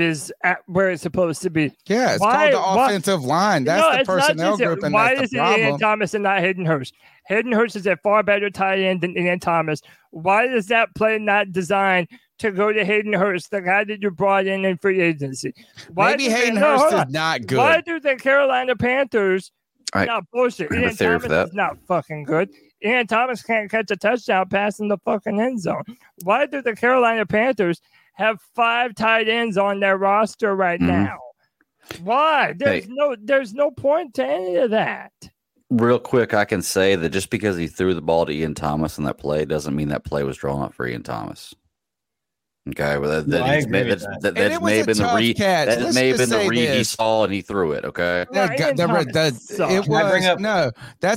is at where it's supposed to be. Yeah, it's called the offensive line. That's the personnel grouping. Why is it Ian Thomas and not Hayden Hurst? Hayden Hurst is a far better tight end than Ian Thomas. Why is that play not designed to go to Hayden Hurst, the guy that you brought in free agency? Maybe Hayden Hurst is not good. Why do the Carolina Panthers not bullshit? Ian Thomas is not fucking good. Ian Thomas can't catch a touchdown pass in the fucking end zone. Why do the Carolina Panthers have 5 tight ends on their roster right now? Why? There's no point to any of that. Real quick, I can say that just because he threw the ball to Ian Thomas in that play doesn't mean that play was drawn up for Ian Thomas. Okay, well, that may have been the read he saw and he threw it. Okay, that's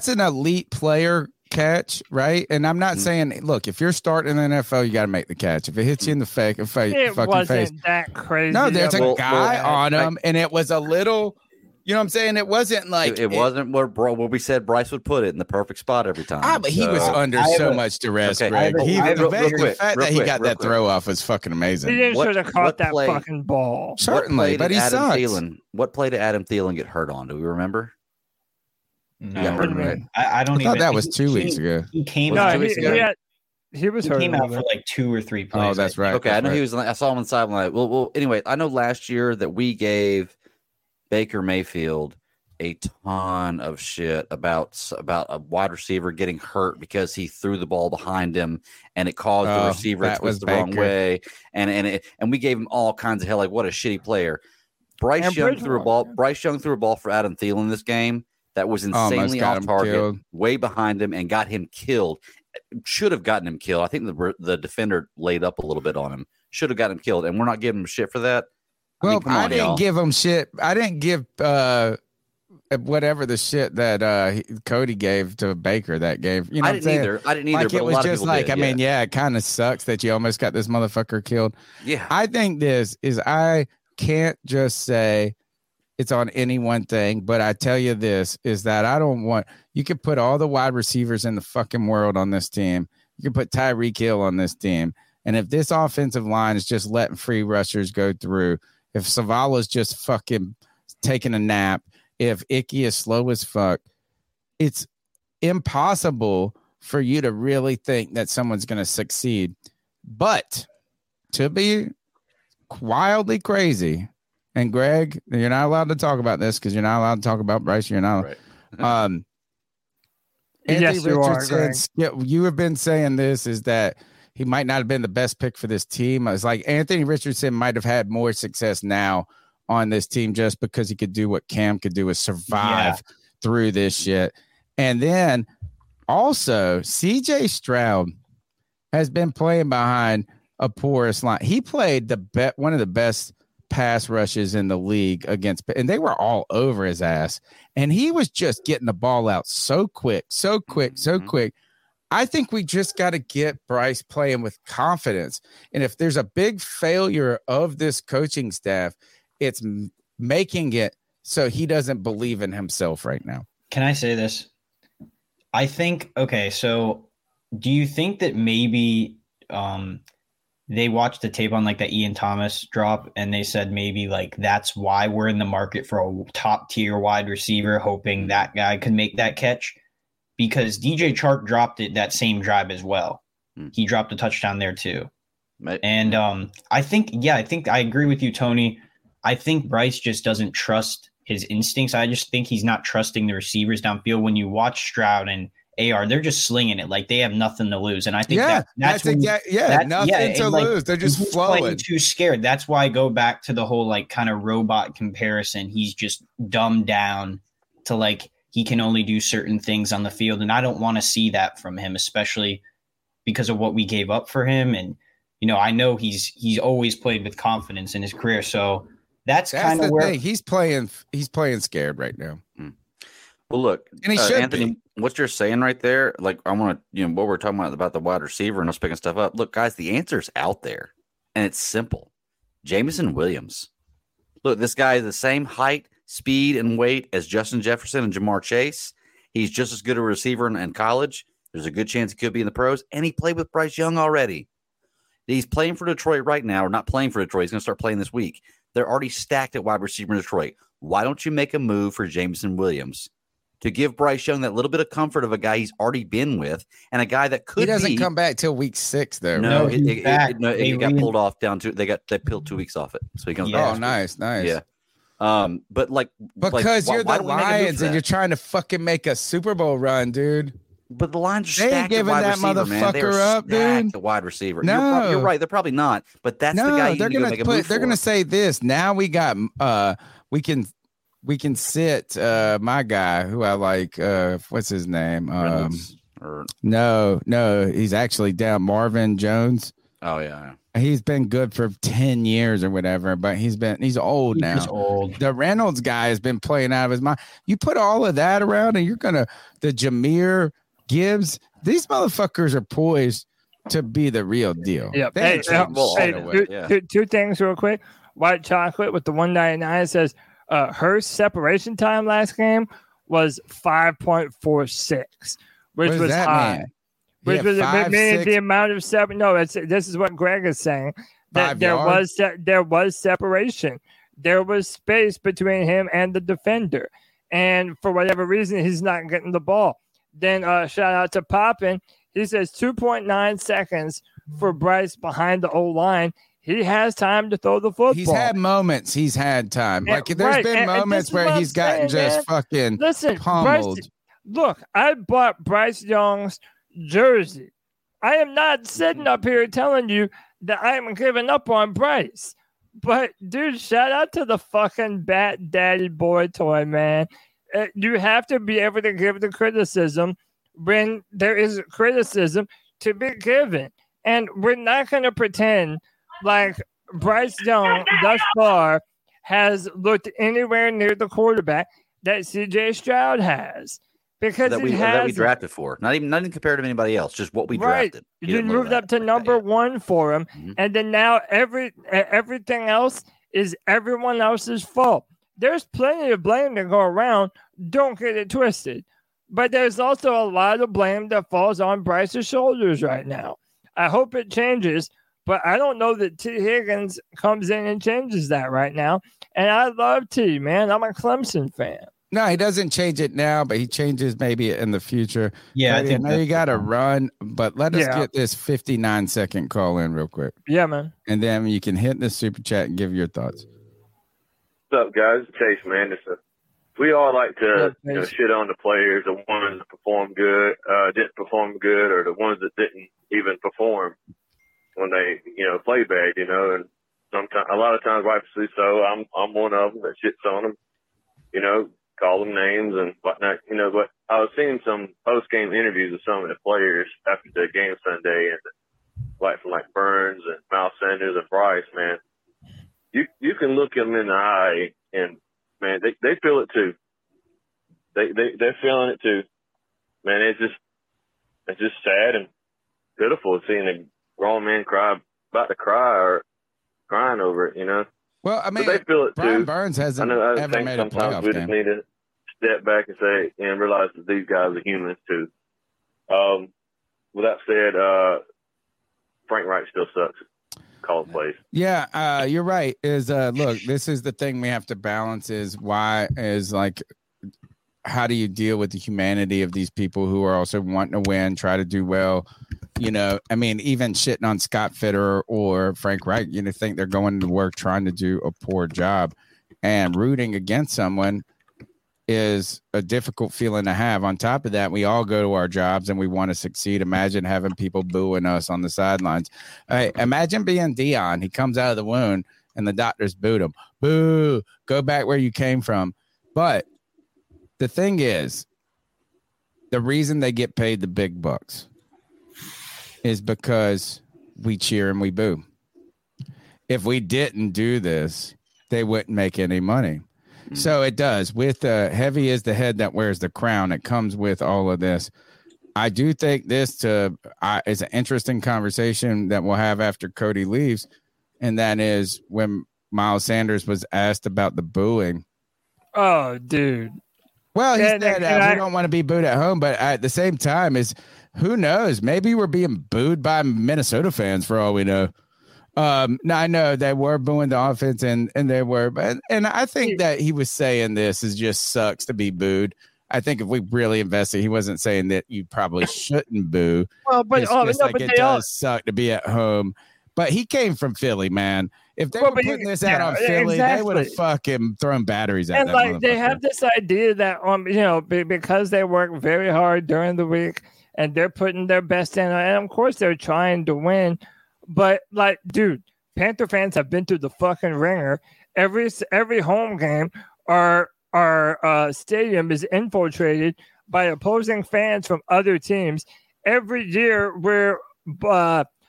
an elite player catch, right? And I'm not saying, look, if you're starting in the NFL, you got to make the catch. If it hits you in the fucking face, that crazy. No, there's a guy on him, and it was a little. You know what I'm saying? It wasn't like it wasn't where we said Bryce would put it in the perfect spot every time. But he was under so much duress, Greg. The fact that he got that throw off was fucking amazing. He should have caught that fucking ball. Certainly, but he sucks. What play did Adam Thielen get hurt on? Do we remember? No, I thought that was 2 weeks ago. He came out. He was hurt. He came out for like 2 or 3 plays. Oh, that's right. Okay, I know he was. I saw him on the sideline. Well. Anyway, I know last year that we gave Baker Mayfield a ton of shit about a wide receiver getting hurt because he threw the ball behind him and it caused the receiver to twist the wrong way. And we gave him all kinds of hell, like what a shitty player. Bryce Young threw a ball for Adam Thielen this game that was insanely off target, way behind him, and got him killed. Should have gotten him killed. I think the defender laid up a little bit on him. Should have gotten him killed, and we're not giving him shit for that. Well, I didn't give him shit. I didn't give whatever the shit that Cody gave to Baker that game. You know, I didn't either. Like, but it was just like, it kind of sucks that you almost got this motherfucker killed. Yeah. I think I can't just say it's on any one thing, but I tell you this is that you could put all the wide receivers in the fucking world on this team. You can put Tyreek Hill on this team. And if this offensive line is just letting free rushers go through, if Savala's just fucking taking a nap, if Icky is slow as fuck, it's impossible for you to really think that someone's going to succeed. But to be wildly crazy, and Greg, you're not allowed to talk about this because you're not allowed to talk about Bryce. You're not. Right. Anthony Richardson, you have been saying this is that he might not have been the best pick for this team. I was like, Anthony Richardson might have had more success now on this team just because he could do what Cam could do is survive through this shit. And then also C.J. Stroud has been playing behind a porous line. He played one of the best pass rushes in the league and they were all over his ass. And he was just getting the ball out so quick. I think we just got to get Bryce playing with confidence. And if there's a big failure of this coaching staff, it's making it so he doesn't believe in himself right now. Can I say this? I think, so do you think that maybe they watched the tape on like the Ian Thomas drop and they said maybe like that's why we're in the market for a top tier wide receiver, hoping that guy could make that catch? Because DJ Chark dropped it that same drive as well. He dropped a touchdown there too. Right. And I think I agree with you, Tony. I think Bryce just doesn't trust his instincts. I just think he's not trusting the receivers downfield. When you watch Stroud and AR, they're just slinging it like they have nothing to lose. And I think that's nothing to lose. They're just flowing. Too scared. That's why I go back to the whole like kind of robot comparison. He's just dumbed down to like, he can only do certain things on the field. And I don't want to see that from him, especially because of what we gave up for him. And, you know, I know he's always played with confidence in his career. So that's kind of where he's playing scared right now. Well, look, and he should Anthony, what you're saying right there, like I want to, you know, what we're talking about the wide receiver and us picking stuff up. Look, guys, the answer's out there, and it's simple. Jamison Williams. Look, this guy is the same height, speed, and weight as Justin Jefferson and Jamar Chase. He's just as good a receiver in college. There's a good chance he could be in the pros, and he played with Bryce Young already. He's playing for Detroit right now, or not playing for Detroit. He's going to start playing this week. They're already stacked at wide receiver in Detroit. Why don't you make a move for Jamison Williams to give Bryce Young that little bit of comfort of a guy he's already been with and a guy that could be. He doesn't come back till week 6, though. No, right? it got pulled off down to they peeled 2 weeks off it, so he comes back. Oh, nice. Yeah. But like because like, you're the Lions and you're trying to fucking make a Super Bowl run, dude. But the Lions are stacked at wide receiver, man. They are up, stacked at wide receiver. No, you're right. They're probably not, but that's the guy you need to make a move for. They're going to say this. Now we got we can sit my guy who I like. What's his name? No, he's actually down. Marvin Jones. Oh yeah. He's been good for 10 years or whatever, but he's old now. He's old. The Reynolds guy has been playing out of his mind. You put all of that around and you're going to the Jahmyr Gibbs. These motherfuckers are poised to be the real deal. Yep. Two things real quick. White Chocolate with the 199 says Hurst separation time last game was 5.46, which was high. Mean? Which was the amount of seven. No, this is what Greg is saying. That there was separation. There was space between him and the defender. And for whatever reason, he's not getting the ball. Then shout out to Poppin. He says 2.9 seconds for Bryce behind the O-line. He has time to throw the football. He's had moments. He's had time. And, like there's been moments where he's gotten just fucking pummeled. Bryce, look, I bought Bryce Young's jersey. I am not sitting up here telling you that I am giving up on Bryce, but dude, shout out to the fucking Bat Daddy Boy Toy, man. You have to be able to give the criticism when there is criticism to be given, and we're not going to pretend like Bryce Young thus far has looked anywhere near the quarterback that C.J. Stroud has. Because that we drafted for. Nothing compared to anybody else, just what we drafted. You moved up to number one for him, mm-hmm. and then now everything else is everyone else's fault. There's plenty of blame to go around. Don't get it twisted. But there's also a lot of blame that falls on Bryce's shoulders right now. I hope it changes, but I don't know that Tee Higgins comes in and changes that right now. And I love Tee, man. I'm a Clemson fan. No, he doesn't change it now, but he changes maybe in the future. Yeah, I know you got to run, but let us get this 59-second call in real quick. Yeah, man. And then you can hit the super chat and give your thoughts. What's up, guys? Chase, man. We all like to shit on the players, the ones that perform good, didn't perform good, or the ones that didn't even perform when they, play bad, And sometimes, a lot of times, rightfully so. I'm one of them that shits on them, Call them names and whatnot, But I was seeing some post-game interviews of some of the players after the game Sunday, and like Burns and Miles Sanders and Bryce, man. You can look them in the eye, and man, they feel it too. They're feeling it too, man. It's just sad and pitiful seeing a grown man crying over it, Well, I mean, but they feel it Brian too. Burns hasn't ever made a playoff game. We just need to step back and say and realize that these guys are humans too. With that said, Frank Reich still sucks. Call it plays. Yeah, you're right. Look, this is the thing we have to balance. How do you deal with the humanity of these people who are also wanting to win, try to do well? Even shitting on Scott Fitterer or Frank Reich, think they're going to work trying to do a poor job, and rooting against someone is a difficult feeling to have. On top of that, we all go to our jobs and we want to succeed. Imagine having people booing us on the sidelines. Hey, imagine being Dion. He comes out of the wound and the doctors booed him. Boo, go back where you came from. But the thing is, the reason they get paid the big bucks is because we cheer and we boo. If we didn't do this, they wouldn't make any money. So it does. With heavy is the head that wears the crown. It comes with all of this. I do think this is an interesting conversation that we'll have after Cody leaves, and that is when Miles Sanders was asked about the booing. Oh, dude. Well, he said we don't want to be booed at home, but at the same time, is who knows? Maybe we're being booed by Minnesota fans for all we know. No, I know they were booing the offense, and they were, and I think that he was saying this is just sucks to be booed. I think if we really invested, he wasn't saying that you probably shouldn't boo. Well, but it's just like it does suck to be at home. But he came from Philly, man. If they were putting this out on Philly, they would have fucking thrown batteries at them. And like they have this idea that because they work very hard during the week and they're putting their best in, and of course they're trying to win. But like, dude, Panther fans have been through the fucking ringer. Every home game, our stadium is infiltrated by opposing fans from other teams. Every year we're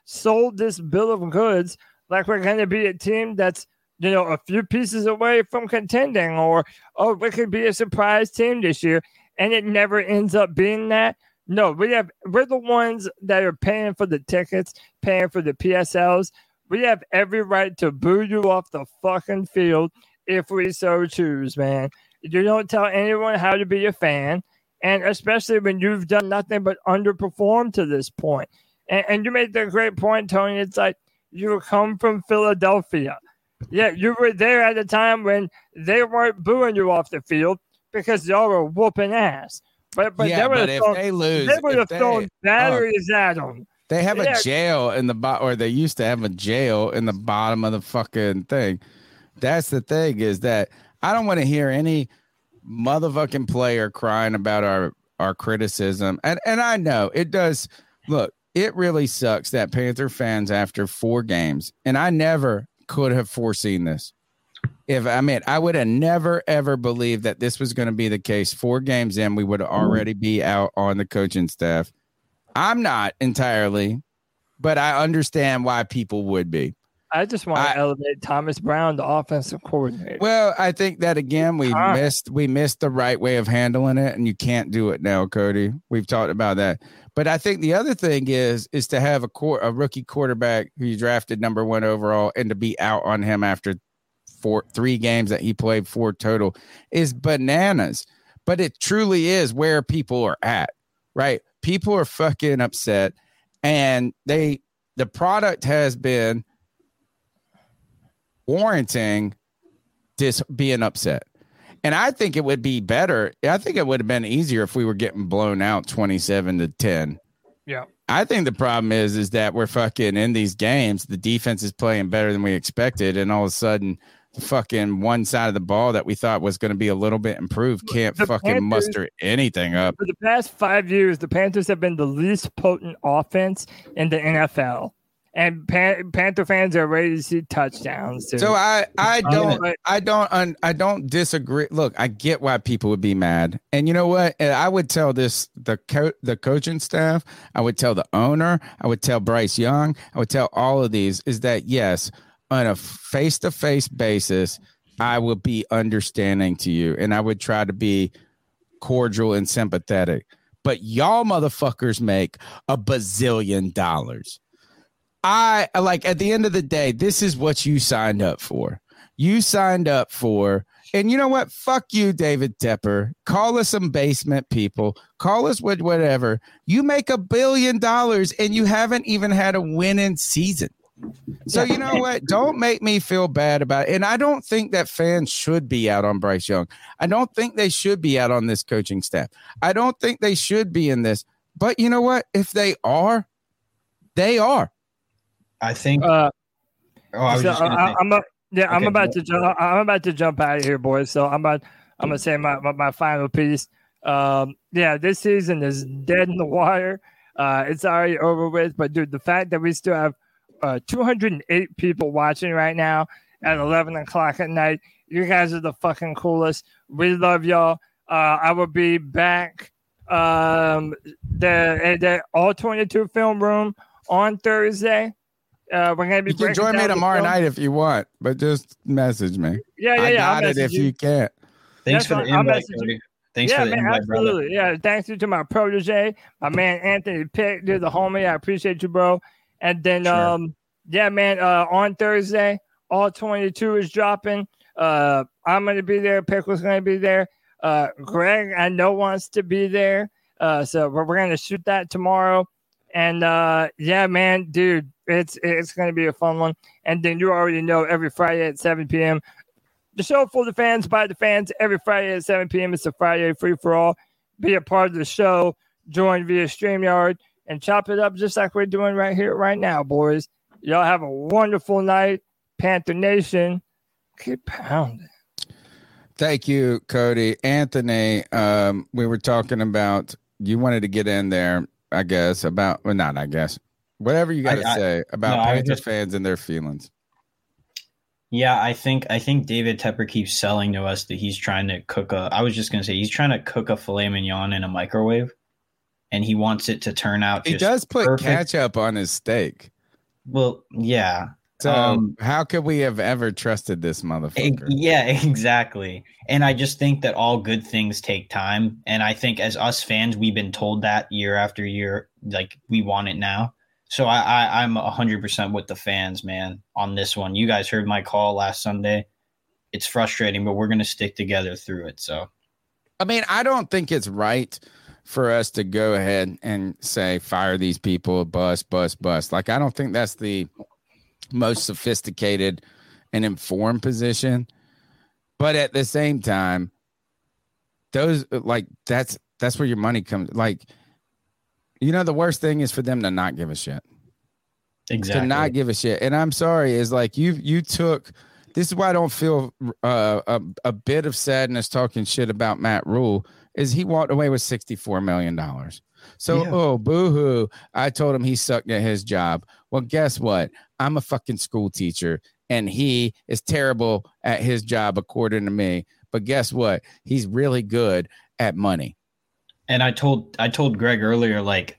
sold this bill of goods like we're going to be a team that's, a few pieces away from contending, or, oh, we could be a surprise team this year, and it never ends up being that. No, we're the ones that are paying for the tickets, paying for the PSLs. We have every right to boo you off the fucking field if we so choose, man. You don't tell anyone how to be a fan, and especially when you've done nothing but underperform to this point. And you made the great point, Tony. It's like you come from Philadelphia. Yeah, you were there at a time when they weren't booing you off the field because y'all were whooping ass. But if they lose, they would have thrown batteries at them. They have a jail in the bottom, or they used to have a jail in the bottom of the fucking thing. That's the thing, is that I don't want to hear any motherfucking player crying about our criticism. And I know it does. Look, it really sucks that Panther fans after four games, and I never could have foreseen this. I would have never, ever believed that this was going to be the case. Four games in, we would already be out on the coaching staff. I'm not entirely, but I understand why people would be. I just want to elevate Thomas Brown, the offensive coordinator. Well, I think that, again, we missed the right way of handling it, and you can't do it now, Cody. We've talked about that. But I think the other thing is to have a rookie quarterback who you drafted number one overall, and to be out on him after three games that he played, four total, is bananas. But it truly is where people are at, right? People are fucking upset, and the product has been warranting this being upset. And I think it would be better. I think it would have been easier if we were getting blown out 27-10. Yeah. I think the problem is that we're fucking in these games. The defense is playing better than we expected. And all of a sudden, fucking one side of the ball that we thought was going to be a little bit improved can't fucking muster anything up. For the past 5 years, the Panthers have been the least potent offense in the NFL. And Panther fans are ready to see touchdowns. Dude. So I don't disagree. Look, I get why people would be mad, and you know what? I would tell the coaching staff. I would tell the owner. I would tell Bryce Young. I would tell all of these is that yes, on a face-to-face basis, I would be understanding to you, and I would try to be cordial and sympathetic. But y'all motherfuckers make $1 bazillion. At the end of the day, this is what you signed up for. And you know what? Fuck you, David Tepper. Call us some basement people. Call us whatever. You make $1 billion and you haven't even had a winning season. So you know what? Don't make me feel bad about it. And I don't think that fans should be out on Bryce Young. I don't think they should be out on this coaching staff. I don't think they should be in this. But you know what? If they are, they are. I think. I'm about to jump out of here, boys. So I'm gonna say my final piece. This season is dead in the water. It's already over with. But dude, the fact that we still have 208 people watching right now at 11 o'clock at night, you guys are the fucking coolest. We love y'all. I will be back. The all 22 film room on Thursday. We're gonna be. You can join me tomorrow night if you want, but just message me. Yeah, I got it if you can't. Thanks for the invite, Cody. Thanks for the invite, brother. Yeah, thanks to my protege, my man Anthony Pick, dude, the homie. I appreciate you, bro. And then, on Thursday, all 22 is dropping. I'm going to be there. Pickle's going to be there. Greg, I know, wants to be there. So we're going to shoot that tomorrow. And, dude, it's going to be a fun one. And then you already know every Friday at 7 p.m., the show for the fans, by the fans, every Friday at 7 p.m. It's a Friday free-for-all. Be a part of the show. Join via StreamYard and chop it up just like we're doing right here, right now, boys. Y'all have a wonderful night. Panther Nation, keep pounding. Thank you, Cody. Anthony, we were talking about, you wanted to get in there, I guess, about, well, not I guess, whatever you got to say about Panthers fans and their feelings. Yeah, I think David Tepper keeps selling to us that he's trying to cook a – I was just going to say he's trying to cook a filet mignon in a microwave, and he wants it to turn out just perfect. He does put ketchup on his steak. Well, yeah. So how could we have ever trusted this motherfucker? Yeah, exactly. And I just think that all good things take time. And I think as us fans, we've been told that year after year, like we want it now. So I'm 100% with the fans, man, on this one. You guys heard my call last Sunday. It's frustrating, but we're going to stick together through it. So, I mean, I don't think it's right for us to go ahead and say, fire these people, bust. Like, I don't think that's the most sophisticated and informed position. But at the same time, those, like, that's where your money comes. Like, you know, the worst thing is for them to not give a shit. Exactly. To not give a shit. And I'm sorry, is like you took, this is why I don't feel a bit of sadness talking shit about Matt Rhule, is he walked away with $64 million. So, boo-hoo, I told him he sucked at his job. Well, guess what? I'm a fucking school teacher, and he is terrible at his job, according to me. But guess what? He's really good at money. And I told Greg earlier, like,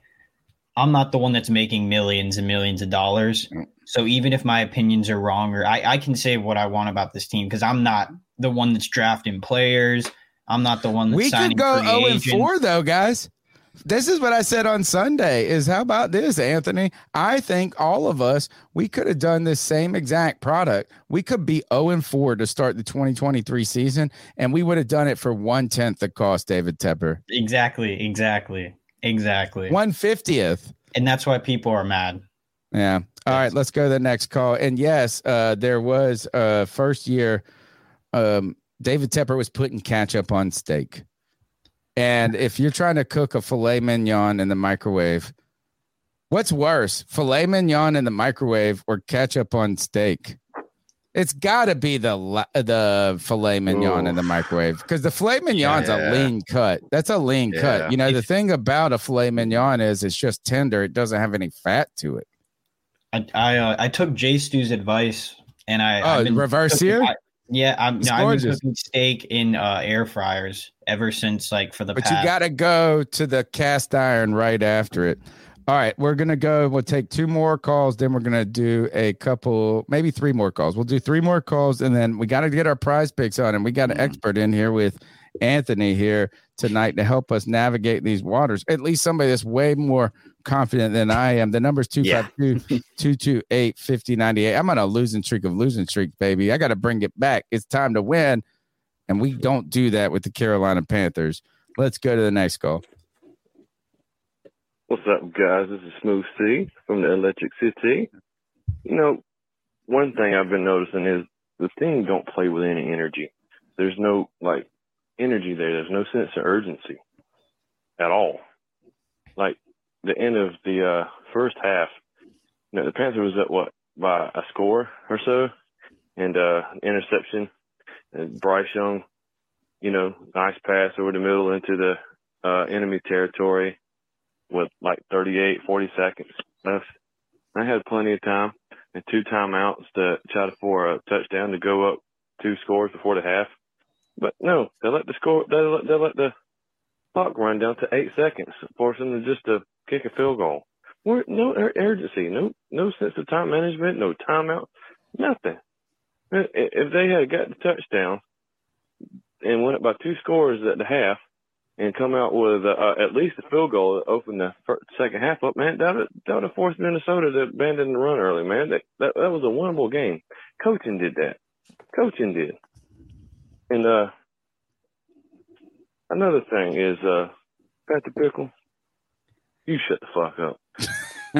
I'm not the one that's making millions and millions of dollars. So even if my opinions are wrong, or I can say what I want about this team because I'm not the one that's drafting players. I'm not the one that's signing free agents. We could go 0-4, though, guys. This is what I said on Sunday is, how about this, Anthony? I think all of us, we could have done this same exact product. We could be 0-4 to start the 2023 season, and we would have done it for 1/10 the cost, David Tepper. Exactly. 1/50. And that's why people are mad. Yeah. All right, let's go to the next call. And, yes, there was first year David Tepper was putting ketchup on steak. And if you're trying to cook a filet mignon in the microwave, what's worse, filet mignon in the microwave or ketchup on steak? It's got to be the filet mignon in the microwave, because the filet mignon's a lean cut. That's a lean cut. You know, the thing about a filet mignon is it's just tender. It doesn't have any fat to it. I took J. Stu's advice, and I've been reverse here. I've been cooking steak in air fryers ever since, like, for the past. But you got to go to the cast iron right after it. All right, we're going to go. We'll take two more calls. Then we're going to do a couple, maybe three more calls. We'll do three more calls, and then we got to get our prize picks on. And we got an expert in here with Anthony here tonight to help us navigate these waters. At least somebody that's way more confident than I am. The number's 252-228-5098. I'm on a losing streak, baby. I got to bring it back. It's time to win. And we don't do that with the Carolina Panthers. Let's go to the next call. What's up, guys? This is Smooth C from the Electric City. You know, one thing I've been noticing is the team don't play with any energy. There's no, like, energy there. There's no sense of urgency at all. Like, the end of the first half, you know, the Panthers was up, by a score or so, and interception. And Bryce Young, you know, nice pass over the middle into the enemy territory, with like 38, 40 seconds left. I had plenty of time and two timeouts to try for a touchdown to go up two scores before the half. But no, they let the score, they let the clock run down to 8 seconds, forcing them just to kick a field goal. No urgency, no sense of time management, no timeout, nothing. If they had got the touchdown, and went up by 2 scores at the half and come out with at least a field goal that opened the second half up, man, that would have forced Minnesota to abandon the run early, man. That was a winnable game. Coaching did that. Coaching did. And another thing is, Patrick Pickle, you shut the fuck up.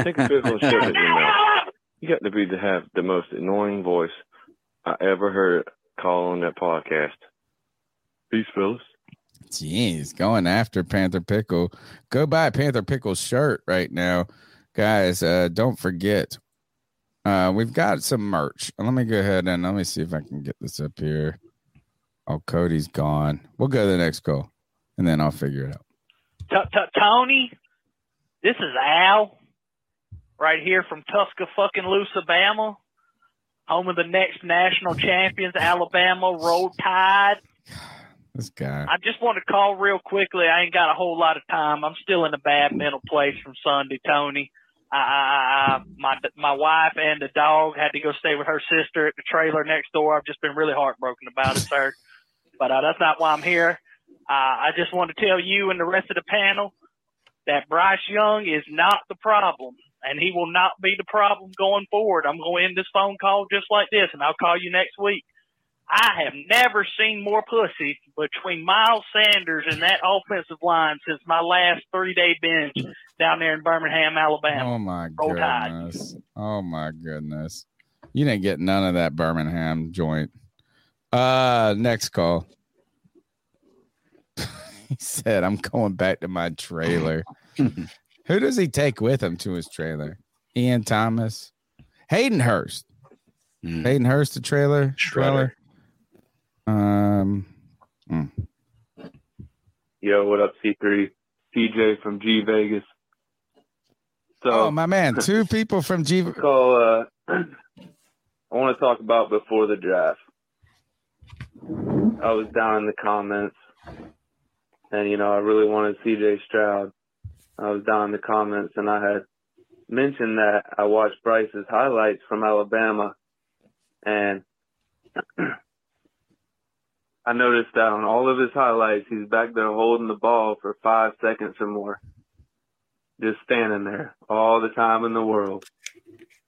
Take a pickle and shut it in your mouth. You got to have the most annoying voice I ever heard call on that podcast. Peace, fellas. Jeez, going after Panther Pickle. Go buy a Panther Pickle shirt right now. Guys, don't forget, we've got some merch. Let me go ahead and let me see if I can get this up here. Oh, Cody's gone. We'll go to the next call, and then I'll figure it out. Tony, this is Al right here from Tuscaloosa, Bama, home of the next national champions, Alabama. Roll Tide. This guy. I just want to call real quickly. I ain't got a whole lot of time. I'm still in a bad mental place from Sunday, Tony. My wife and the dog had to go stay with her sister at the trailer next door. I've just been really heartbroken about it, sir. But that's not why I'm here. I just want to tell you and the rest of the panel that Bryce Young is not the problem, and he will not be the problem going forward. I'm going to end this phone call just like this, and I'll call you next week. I have never seen more pussy between Miles Sanders and that offensive line since my last 3-day bench down there in Birmingham, Alabama. Oh, my goodness. Oh, my goodness. You didn't get none of that Birmingham joint. Next call. He said, I'm going back to my trailer. Who does he take with him to his trailer? Ian Thomas. Hayden Hurst. Hayden Hurst, the trailer. Shredder. Yo, what up, C3? CJ from G Vegas. So, oh, my man, 2 people from G. So, I want to talk about before the draft. I was down in the comments, and I really wanted C.J. Stroud. I was down in the comments, and I had mentioned that I watched Bryce's highlights from Alabama, and I noticed that on all of his highlights, he's back there holding the ball for 5 seconds or more, just standing there all the time in the world.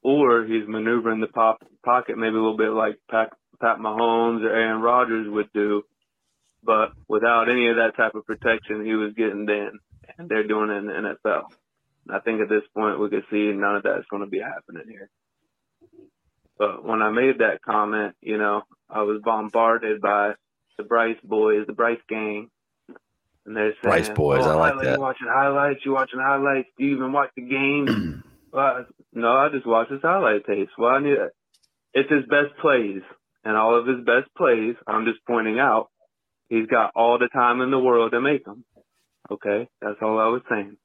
Or he's maneuvering the pocket maybe a little bit like Pat Mahomes or Aaron Rodgers would do, but without any of that type of protection, he was getting in, and they're doing it in the NFL. And I think at this point we could see none of that's going to be happening here. But when I made that comment, I was bombarded by the Bryce boys, the Bryce gang. And they're saying, Bryce boys, I like that. You watching highlights? Do you even watch the game? Well, no, I just watch his highlight tapes. Well, I knew that. It's his best plays. And all of his best plays, I'm just pointing out, he's got all the time in the world to make them. Okay? That's all I was saying.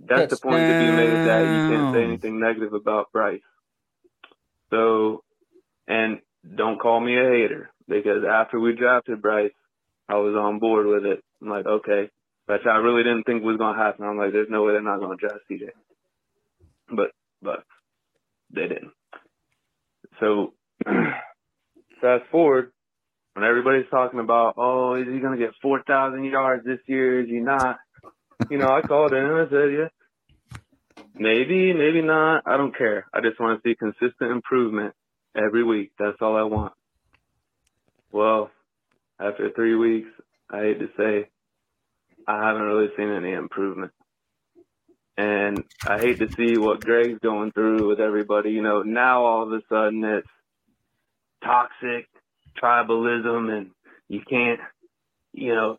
That's the point that you made, that you can't say anything negative about Bryce. So, and don't call me a hater, because after we drafted Bryce, I was on board with it. I'm like, okay, which I really didn't think was going to happen. I'm like, there's no way they're not going to draft CJ. But they didn't. So fast forward, when everybody's talking about, oh, is he going to get 4,000 yards this year? Is he not? I called in and I said, yeah. Maybe, maybe not. I don't care. I just want to see consistent improvement every week. That's all I want. Well, after 3 weeks, I hate to say, I haven't really seen any improvement. And I hate to see what Greg's going through with everybody. Now all of a sudden it's toxic tribalism, and you can't,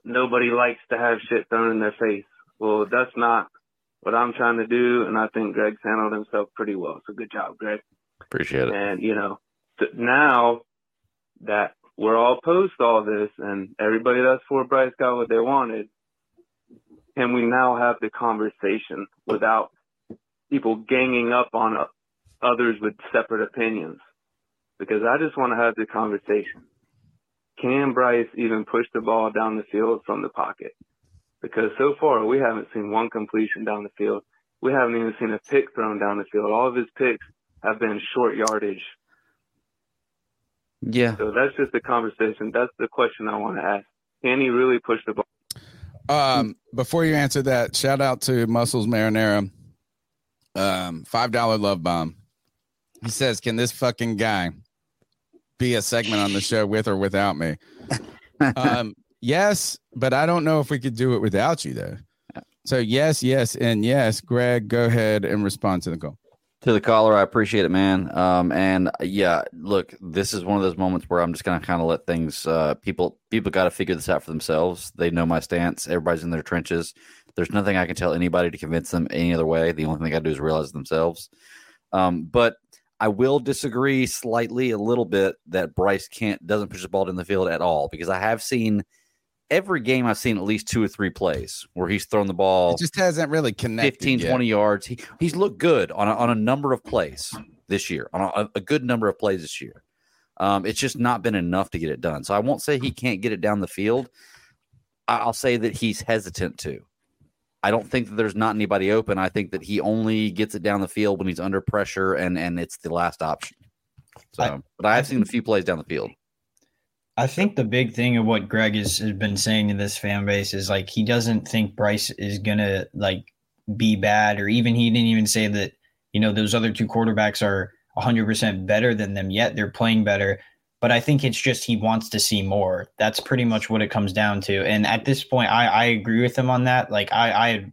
nobody likes to have shit thrown in their face. Well, that's not what I'm trying to do, and I think Greg's handled himself pretty well. So good job, Greg. Appreciate it. And, now that we're all post all this and everybody that's for Bryce got what they wanted, can we now have the conversation without people ganging up on others with separate opinions? Because I just want to have the conversation. Can Bryce even push the ball down the field from the pocket? Because so far, we haven't seen one completion down the field. We haven't even seen a pick thrown down the field. All of his picks have been short yardage. Yeah. So that's just the conversation. That's the question I want to ask. Can he really push the ball? Before you answer that, shout out to Muscles Marinara. $5 love bomb. He says, can this fucking guy be a segment on the show with or without me? Yes, but I don't know if we could do it without you, though. So yes, yes, and yes. Greg, go ahead and respond to the call. To the caller, I appreciate it, man. And yeah, look, this is one of those moments where I'm just gonna kind of let things. People got to figure this out for themselves. They know my stance. Everybody's in their trenches. There's nothing I can tell anybody to convince them any other way. The only thing I got to do is realize themselves. But I will disagree slightly, a little bit, that Bryce doesn't push the ball in the field at all, because I have seen. Every game I've seen at least 2 or 3 plays where he's thrown the ball. It just hasn't really connected 15, yet. 20 yards. He's looked good on a number of plays this year, on a good number of plays this year. It's just not been enough to get it done. So I won't say he can't get it down the field. I'll say that he's hesitant to. I don't think that there's not anybody open. I think that he only gets it down the field when he's under pressure and it's the last option. So, but I have seen a few plays down the field. I think the big thing of what Greg has been saying to this fan base is, like, he doesn't think Bryce is going to, like, be bad, or even he didn't even say that, you know, those other 2 quarterbacks are 100% better than them yet. They're playing better. But I think it's just he wants to see more. That's pretty much what it comes down to. And at this point, I agree with him on that. Like, I had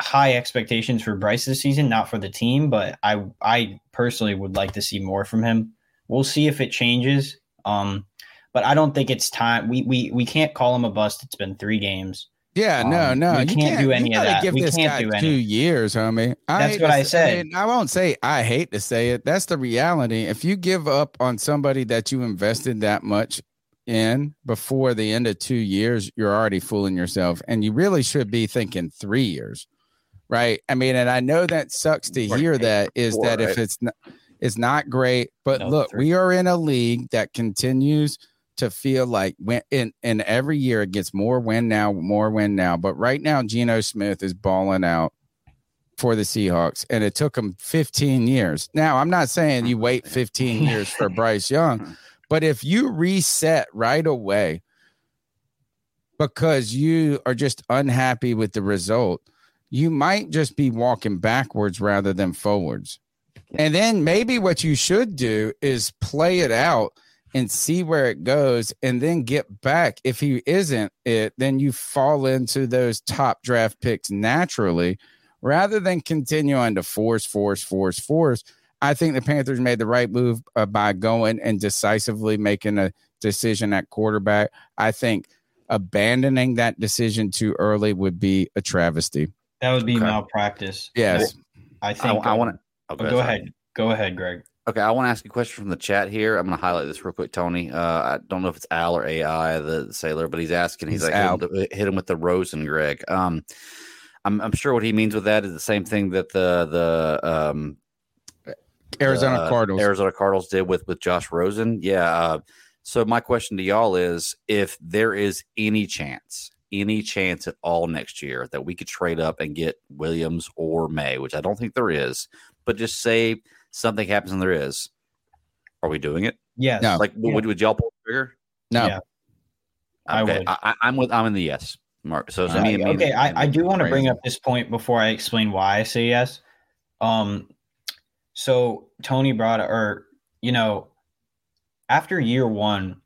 high expectations for Bryce this season, not for the team, but I personally would like to see more from him. We'll see if it changes. But I don't think it's time. We can't call him a bust. It's been 3 games. Yeah, no. We can't do any of that. Give this guy 2 years, homie. That's what I said. I won't say I hate to say it. That's the reality. If you give up on somebody that you invested that much in before the end of 2 years, you're already fooling yourself. And you really should be thinking 3 years, right? I mean, and I know that sucks to hear that, is that if it's not – it's not great, but look, we are in a league that continues to feel like in every year it gets more win now. But right now, Geno Smith is balling out for the Seahawks, and it took him 15 years. Now, I'm not saying you wait 15 years for Bryce Young, but if you reset right away because you are just unhappy with the result, you might just be walking backwards rather than forwards. And then maybe what you should do is play it out and see where it goes and then get back. If he isn't it, then you fall into those top draft picks naturally rather than continuing to force. I think the Panthers made the right move by going and decisively making a decision at quarterback. I think abandoning that decision too early would be a travesty. That would be malpractice. Yes. I think I want to. Okay, go ahead, Greg. Okay, I want to ask you a question from the chat here. I'm going to highlight this real quick, Tony. I don't know if it's Al or AI, the sailor, but he's asking. He's like, Al. Hit him with the Rosen, Greg. I'm sure what he means with that is the same thing that the Arizona Cardinals did with Josh Rosen. Yeah. So my question to y'all is, if there is any chance at all next year that we could trade up and get Williams or May, which I don't think there is, but just say something happens and there is. Are we doing it? Yes. No. Like, yeah. Would y'all pull the trigger? No. Yeah. Okay. I'm in the yes, Mark. So okay. I do want to bring up this point before I explain why I say yes. So Tony brought, or, you know, after year one,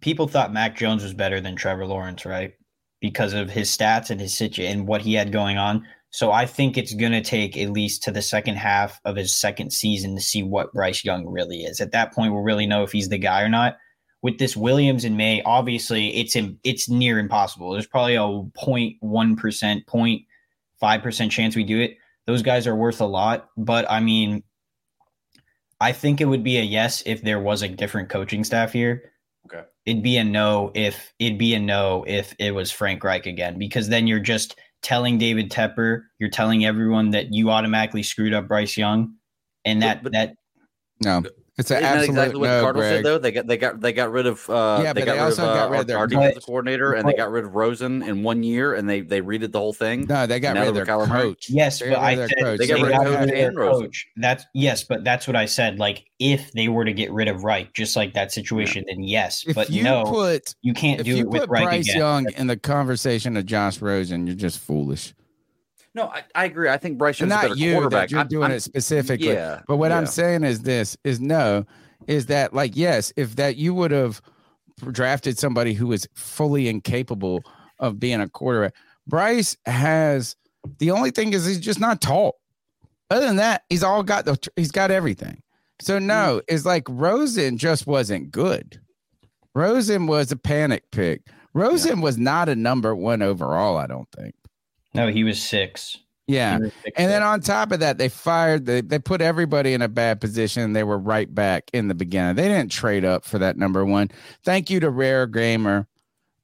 people thought Mac Jones was better than Trevor Lawrence, right? Because of his stats and his situation and what he had going on. So I think it's going to take at least to the second half of his second season to see what Bryce Young really is. At that point, we'll really know if he's the guy or not. With this Williams and May, obviously, it's near impossible. There's probably a 0.1%, 0.5% chance we do it. Those guys are worth a lot. But, I mean, I think it would be a yes if there was a different coaching staff here. Okay. It'd be a no if it was Frank Reich again, because then you're just telling David Tepper, you're telling everyone that you automatically screwed up Bryce Young, and that It's an absolute exactly what the Cardinals did, though. They got rid of our defensive coordinator, and they got rid of Rosen in 1 year, and they redid the whole thing. No, they got rid of their coach. Yes, but I said they got rid of their coach. But that's what I said. Like, if they were to get rid of Reich, just like that situation, then yes. But no, you can't do it with Reich again. If you put Bryce Young in the conversation of Josh Rosen, you're just foolish. No, I agree. I think Bryce Young's a better quarterback. You're doing it specifically. Yeah, but what I'm saying is that you would have drafted somebody who is fully incapable of being a quarterback. Bryce has the only thing is he's just not tall. Other than that, he's got everything. So no, it's like Rosen just wasn't good. Rosen was a panic pick. Rosen was not a number one overall, I don't think. No, he was six. Yeah. And then on top of that, they fired. They put everybody in a bad position. They were right back in the beginning. They didn't trade up for that number one. Thank you to Rare Gamer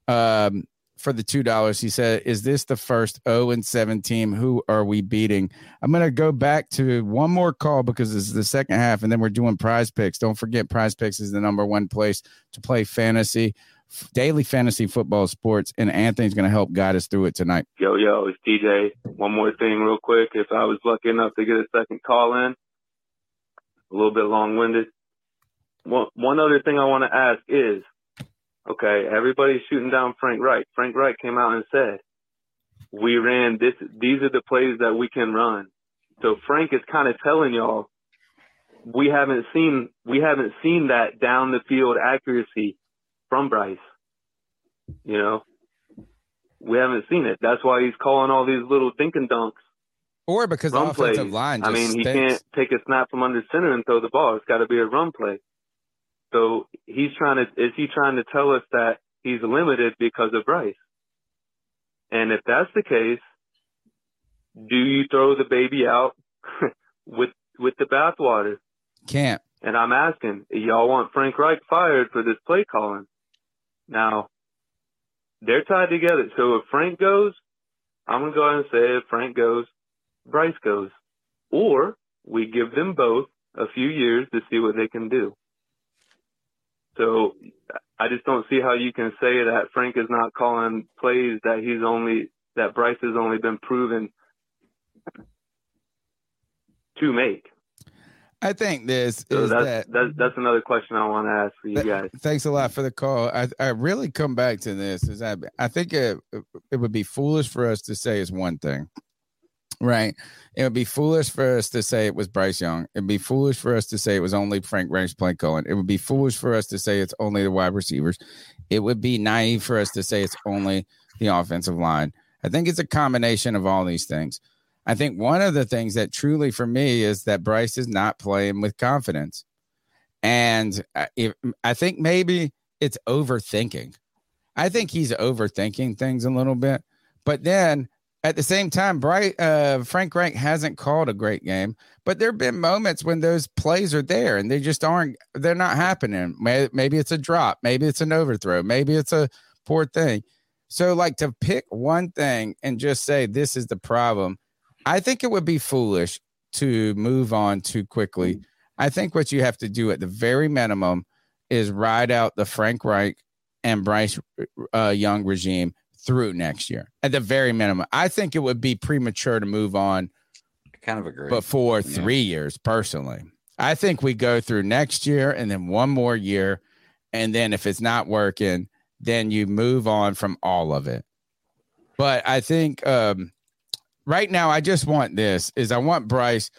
for the $2. He said, is this the first 0-7 team? Who are we beating? I'm going to go back to one more call because this is the second half, and then we're doing Prize Picks. Don't forget, Prize Picks is the number one place to play fantasy. Daily fantasy football sports, and Anthony's going to help guide us through it tonight. Yo, it's DJ. One more thing real quick. If I was lucky enough to get a second call in, a little bit long-winded. One other thing I want to ask is, okay, everybody's shooting down Frank Reich. Frank Reich came out and said, we ran this. These are the plays that we can run. So Frank is kind of telling y'all, we haven't seen that down the field accuracy from Bryce. You know, we haven't seen it. That's why he's calling all these little dink and dunks. Or because the offensive line just he can't take a snap from under center and throw the ball. It's got to be a run play. So is he trying to tell us that he's limited because of Bryce? And if that's the case, do you throw the baby out with the bathwater? Can't. And I'm asking, y'all want Frank Reich fired for this play calling? Now, they're tied together. So if Frank goes, I'm going to go ahead and say if Frank goes, Bryce goes. Or we give them both a few years to see what they can do. So I just don't see how you can say that Frank is not calling plays that Bryce has only been proven to make. I think that's another question I want to ask for you guys. Thanks a lot for the call. I really come back to this. I think it would be foolish for us to say it's one thing, right? It would be foolish for us to say it was Bryce Young. It'd be foolish for us to say it was only Frank Reich's play calling. It would be foolish for us to say it's only the wide receivers. It would be naive for us to say it's only the offensive line. I think it's a combination of all these things. I think one of the things that truly for me is that Bryce is not playing with confidence. And I think maybe it's overthinking. I think he's overthinking things a little bit. But then at the same time, Frank Reich hasn't called a great game. But there have been moments when those plays are there and they're not happening. Maybe it's a drop. Maybe it's an overthrow. Maybe it's a poor thing. So like to pick one thing and just say this is the problem, I think it would be foolish to move on too quickly. I think what you have to do at the very minimum is ride out the Frank Reich and Bryce Young regime through next year. At the very minimum, I think it would be premature to move on. I kind of agree. Before 3 years, personally, I think we go through next year and then one more year, and then if it's not working, then you move on from all of it. But I think. Right now, I just want I want Bryce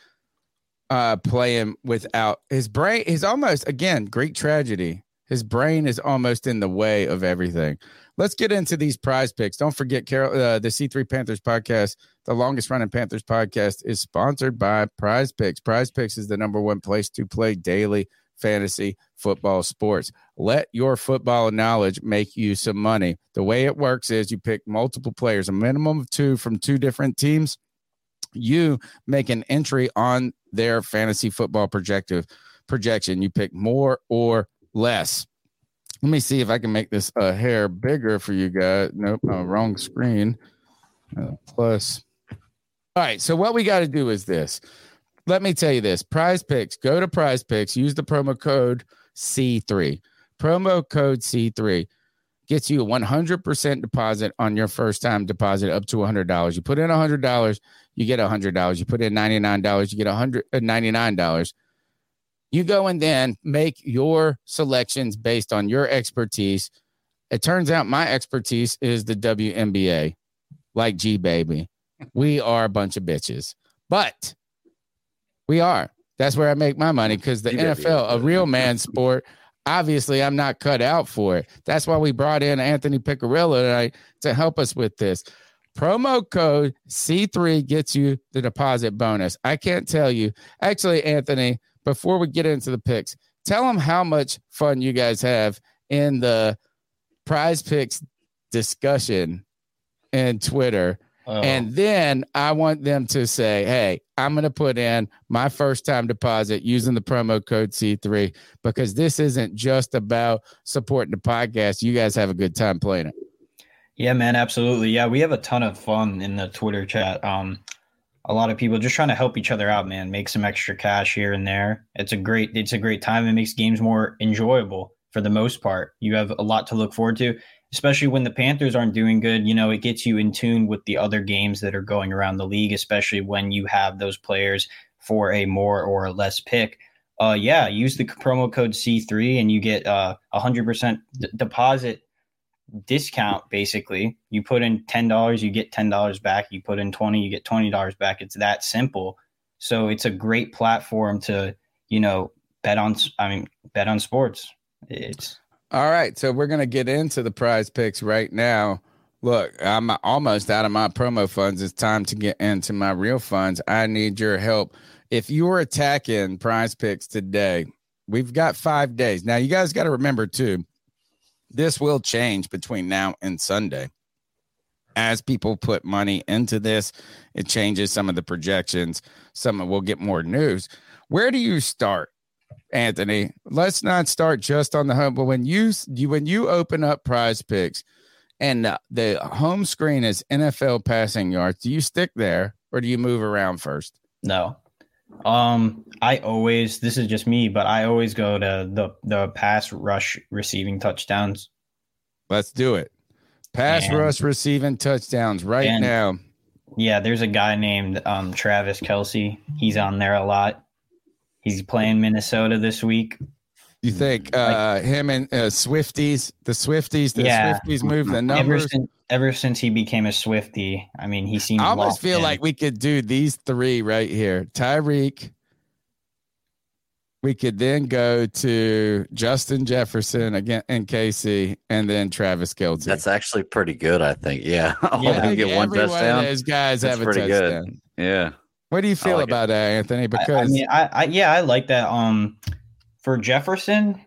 playing without his brain is almost, again, Greek tragedy. His brain is almost in the way of everything. Let's get into these prize picks. Don't forget, Carol, the C3 Panthers podcast, the longest running Panthers podcast, is sponsored by Prize Picks. Prize Picks is the number one place to play daily fantasy football sports. Let your football knowledge make you some money. The way it works is you pick multiple players, a minimum of two from two different teams. You make an entry on their fantasy football projection. You pick more or less. Let me see if I can make this a hair bigger for you guys. Nope, wrong screen. Plus. All right, so what we got to do is this. Let me tell you this. Prize Picks. Go to Prize Picks. Use the promo code C3. Promo code C3 gets you a 100% deposit on your first-time deposit up to $100. You put in $100, you get $100. You put in $99, you get $199. You go and then make your selections based on your expertise. It turns out my expertise is the WNBA. Like G, baby. We are a bunch of bitches. But we are. That's where I make my money because the NFL, a real man's sport, obviously I'm not cut out for it. That's why we brought in Anthony Piccirillo tonight to help us with this. Promo code C3 gets you the deposit bonus. I can't tell you. Actually, Anthony, before we get into the picks, tell them how much fun you guys have in the Prize Picks discussion and Twitter. And then I want them to say, hey, I'm going to put in my first time deposit using the promo code C3 because this isn't just about supporting the podcast. You guys have a good time playing it. Yeah, man, absolutely. Yeah, we have a ton of fun in the Twitter chat. A lot of people just trying to help each other out, man, make some extra cash here and there. It's a great time. It makes games more enjoyable for the most part. You have a lot to look forward to. Especially when the Panthers aren't doing good, you know, it gets you in tune with the other games that are going around the league, especially when you have those players for a more or less pick. Use the promo code C3 and you get 100% deposit discount, basically. You put in $10, you get $10 back. You put in $20, you get $20 back. It's that simple. So it's a great platform to, you know, bet on sports. All right, so we're going to get into the Prize Picks right now. Look, I'm almost out of my promo funds. It's time to get into my real funds. I need your help. If you are attacking Prize Picks today, we've got 5 days. Now, you guys got to remember, too, this will change between now and Sunday. As people put money into this, it changes some of the projections. Some will get more news. Where do you start? Anthony, let's not start just on the home, but when you open up Prize Picks and the home screen is NFL passing yards, do you stick there or do you move around first? No. I always go to the pass rush receiving touchdowns. Let's do it. Pass rush receiving touchdowns right now. Yeah, there's a guy named Travis Kelce. He's on there a lot. He's playing Minnesota this week. You think him and Swifties, the Swifties move the numbers? Ever since he became a Swiftie, I mean, he seems. I almost feel like we could do these three right here. Tyreek. We could then go to Justin Jefferson again and KC, and then Travis Kelce. That's actually pretty good, I think. Yeah, get one touchdown. Those guys have a touchdown. Good. Yeah. What do you feel about that, Anthony? Because I like that. For Jefferson,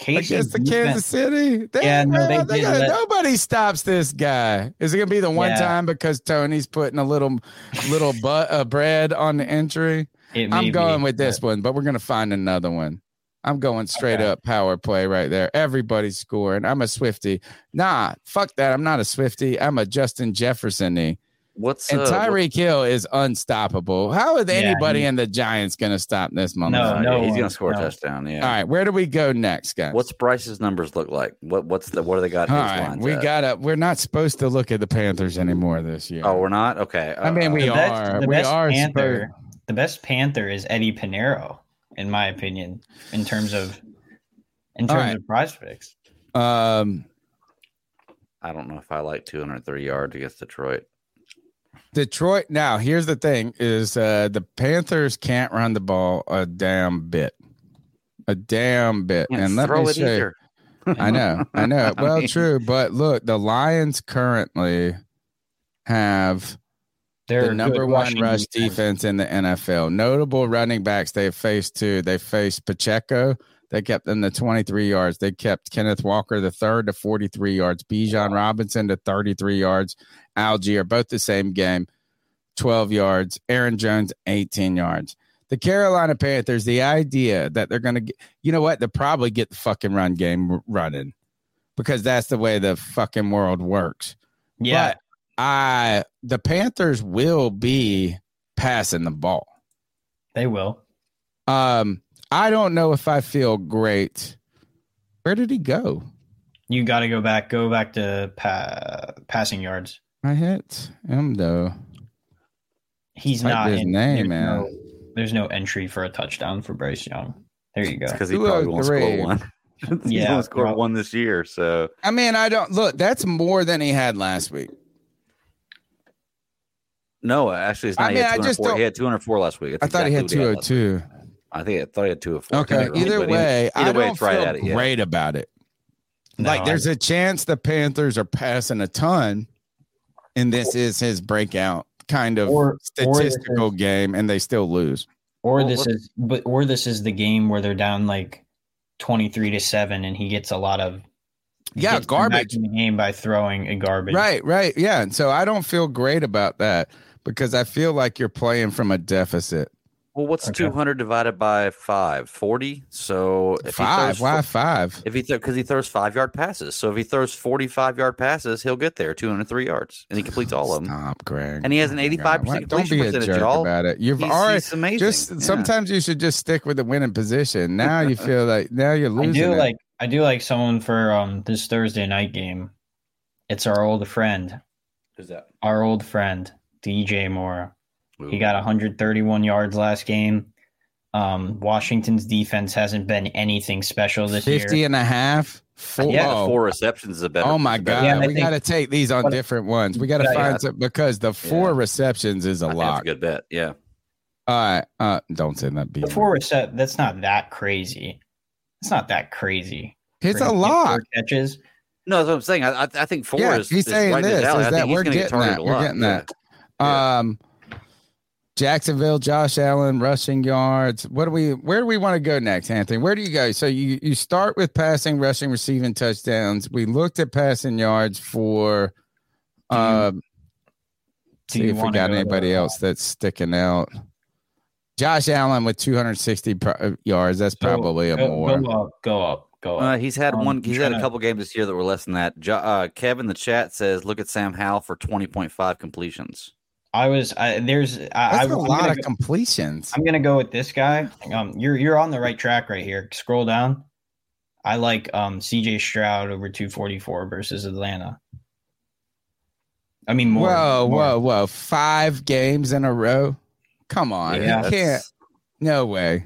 Casey against the Kansas City. Nobody stops this guy. Is it gonna be the one time because Tony's putting a little bread on the entry? I'm going with this one, but we're gonna find another one. I'm going straight up power play right there. Everybody's scoring. I'm a Swiftie. Nah, fuck that. I'm not a Swiftie. I'm a Justin Jefferson-y. Tyreek Hill is unstoppable. How is anybody in the Giants going to stop this moment? No, he's going to score a touchdown. Yeah. All right, where do we go next, guys? What's Bryce's numbers look like? What do they got? We're not supposed to look at the Panthers anymore this year. Oh, we're not? Okay. I mean, the best Panther is Eddie Pinheiro, in my opinion, in terms of Prize Picks. I don't know if I like 203 yards against Detroit. Now, here's the thing is the Panthers can't run the ball a damn bit. And let me say, I know. Well, true. But look, the Lions currently have their number one rush defense in the NFL. Notable running backs they've faced too. They faced Pacheco. They kept them to 23 yards. They kept Kenneth Walker the third to 43 yards. Bijan Robinson to 33 yards. Algier, both the same game, 12 yards. Aaron Jones, 18 yards. The Carolina Panthers, the idea that they're going to get, you know what? They'll probably get the fucking run game running because that's the way the fucking world works. Yeah. But the Panthers will be passing the ball. They will. I don't know if I feel great. Where did he go? You got to go back. Go back to passing yards. I hit him, though. He's not his name, man. There's no entry for a touchdown for Bryce Young. There you go. Because he probably won't score one. He's going to score one this year. So I mean, I don't look. That's more than he had last week. No, actually, it's not. I mean, I just don't. He had 204 last week. I thought he had 202. I thought he had 204. Okay. Either way, it's right at it. Yeah. Great about it. No, like, there's a chance the Panthers are passing a ton, and this is his breakout kind of statistical game, and they still lose. Or this is the game where they're down like 23-7, and he gets a lot of. Yeah, garbage in the game by throwing a garbage. Right. Yeah, and so I don't feel great about that because I feel like you're playing from a deficit. Well, what's 200 divided by 5? 40? So if five? Why 5? Because he throws 5-yard passes. So if he throws 45-yard passes, he'll get there, 203 yards, and he completes all of them. Stop, Greg. And he has an 85% completion percentage. Don't be a jerk about it. You've already amazing. Sometimes you should just stick with the winning position. Now you feel like now you're losing. I do like someone for this Thursday night game. It's our old friend. Who's that? Our old friend, DJ Moore. Ooh. He got 131 yards last game. Washington's defense hasn't been anything special this year. 50 and a half? Four receptions is a better. Oh, my God. Yeah, we got to take these on different ones. We got to find some because the 4 receptions is a lot. That's a good bet, yeah. Don't say that. The 4 receptions, that's not that crazy. It's not that crazy. It's a lot. 4 catches. No, that's what I'm saying. I think 4 is. He's saying right this. Is that we're getting that. We're getting that. Jacksonville, Josh Allen, rushing yards. Where do we want to go next, Anthony? Where do you go? So you start with passing, rushing, receiving touchdowns. We looked at passing yards for. See if we got anybody else that's sticking out. Josh Allen with 260 yards. That's probably a more. Go up. He's had a couple games this year that were less than that. Kevin, the chat says, look at Sam Howell for 20.5 completions. That's a lot of completions. I'm gonna go with this guy. You're on the right track right here. Scroll down. I like C.J. Stroud over 244 versus Atlanta. I mean, more. Whoa! 5 games in a row. Come on, you can't. No way.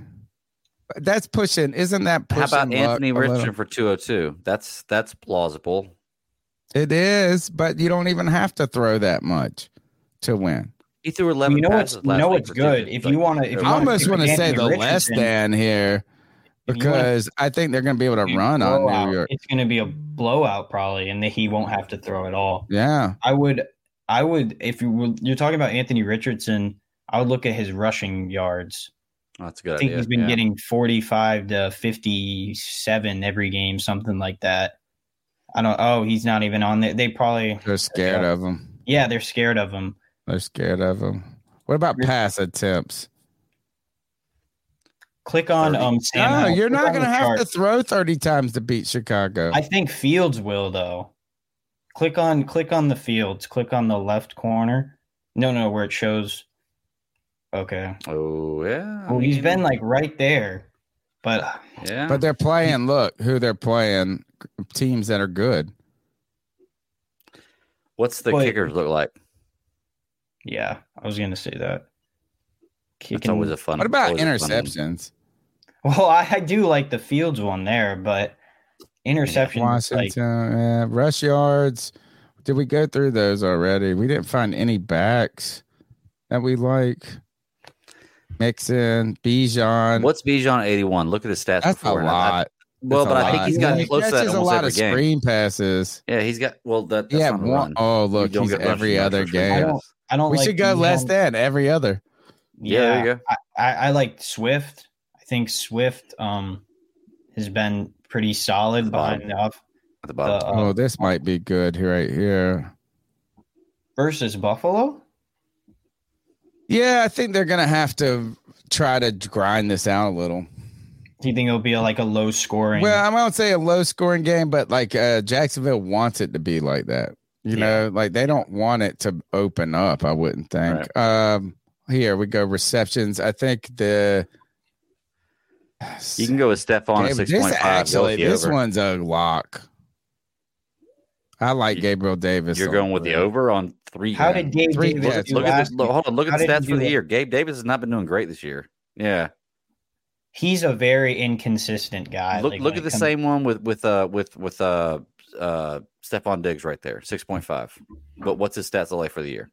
That's pushing. Isn't that pushing? How about Anthony Richardson for 202? That's plausible. It is, but you don't even have to throw that much to win. He threw 11 passes last week. You know it's good. If you want to, I almost want to say the less than here because I think they're going to be able to run on New York. It's going to be a blowout probably, and he won't have to throw at all. Yeah, I would. If you're talking about Anthony Richardson. I would look at his rushing yards. Oh, that's a good idea. I think he's been getting 45 to 57 every game, something like that. I don't. Oh, he's not even on there. They probably they're scared of him. Yeah, they're scared of him. What about pass attempts? Click on Sam. No, you're not going to have to throw 30 times to beat Chicago. I think Fields will though. Click on the Fields. Click on the left corner. No, where it shows. Okay. Oh, yeah. Well, he's been like right there. But yeah. But they're playing, look, who they're playing, teams that are good. What's the kickers look like? Yeah, I was going to say that. It's always a fun. What about interceptions? Well, I do like the Fields one there, but interceptions. Washington, rush yards. Did we go through those already? We didn't find any backs that we like. Mixon, Bijan. What's Bijan 81? Look at his stats. That's before. A lot. I think he's gotten close to that almost a lot every of game. Screen passes. Yeah, he's got. Well, that's not one. Oh, look, he's every other game. I don't. We should go less than every other. Yeah, there you go. I like Swift. I think Swift has been pretty solid behind the bottom. This might be good right here. Versus Buffalo. Yeah, I think they're going to have to try to grind this out a little. Do you think it'll be like a low scoring? Well, I won't say a low scoring game, but like Jacksonville wants it to be like that. You know, like they don't want it to open up, I wouldn't think. Right. Here we go. Receptions. I think the. You can go with Stephon at 6.5. Actually, this over. One's a lock. I like Gabriel Davis. You're going with the over on 3. How did Gabe Davis? Look at this. Hold on. Look at the stats for the year. Gabe Davis has not been doing great this year. Yeah. He's a very inconsistent guy. Look at the same one with Stephon Diggs right there, 6.5. But what's his stats like for the year?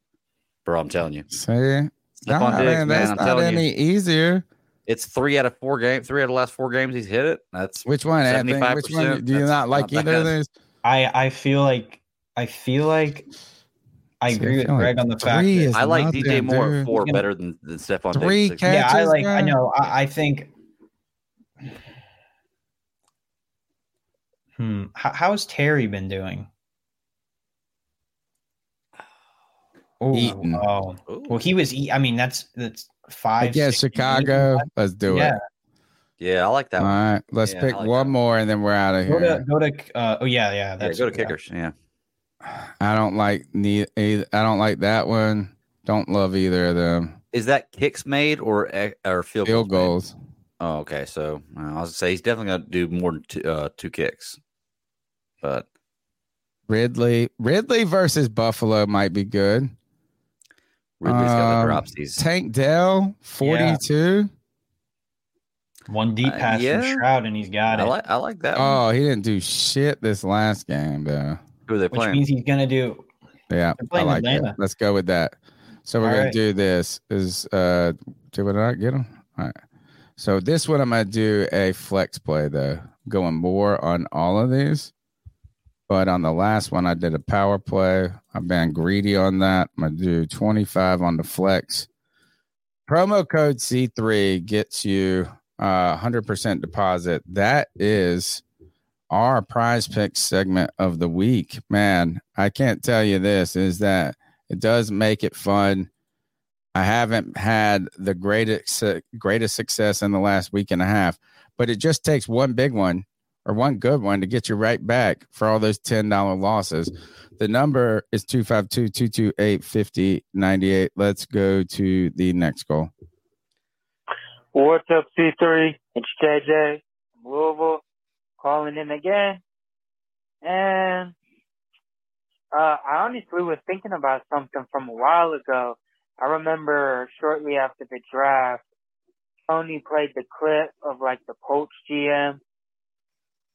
Bro, I'm telling you. See, that's not any easier. It's 3 out of 4 games. 3 out of the last 4 games he's hit it. That's which one? 75%. Which one? Do you not like either of those? I feel like. I agree with Greg on the fact that I like DJ Moore at 4 better than Stephon Diggs. Yeah, I like. I know. I think. How's Terry been doing? Eaton. Oh, well, he was. I mean, that's 5. I guess Chicago. Let's do it. Yeah, I like that. All one. All right, let's pick like one more, and then we're out of here. Go to. Go to kickers. Yeah. I don't like that one. Don't love either of them. Is that kicks made or field goals? Made? Oh, okay. So I was gonna say he's definitely gonna do more than 2 kicks. But Ridley versus Buffalo might be good. Ridley's got the dropsies. Tank Dell 42. Yeah. One deep pass from Stroud and he's got it. I like that. Oh, he didn't do shit this last game though. Who they playing? Which means he's gonna do. Yeah, I like that. Let's go with that. So we're gonna do this. Is do we not get him? All right. So this one I'm gonna do a flex play though. Going more on all of these, but on the last one I did a power play. I've been greedy on that. I'm gonna do 25 on the flex. Promo code C3 gets you 100% deposit. That is our prize pick segment of the week, man. I can't tell you this is that it does make it fun. I haven't had the greatest success in the last week and a half, but it just takes one big one or one good one to get you right back for all those $10 losses. The number is 252-228-5098. Let's go to the next call. What's up, C3? It's JJ from Louisville. Calling in again, and I honestly was thinking about something from a while ago. I remember shortly after the draft, Tony played the clip of like the Colts GM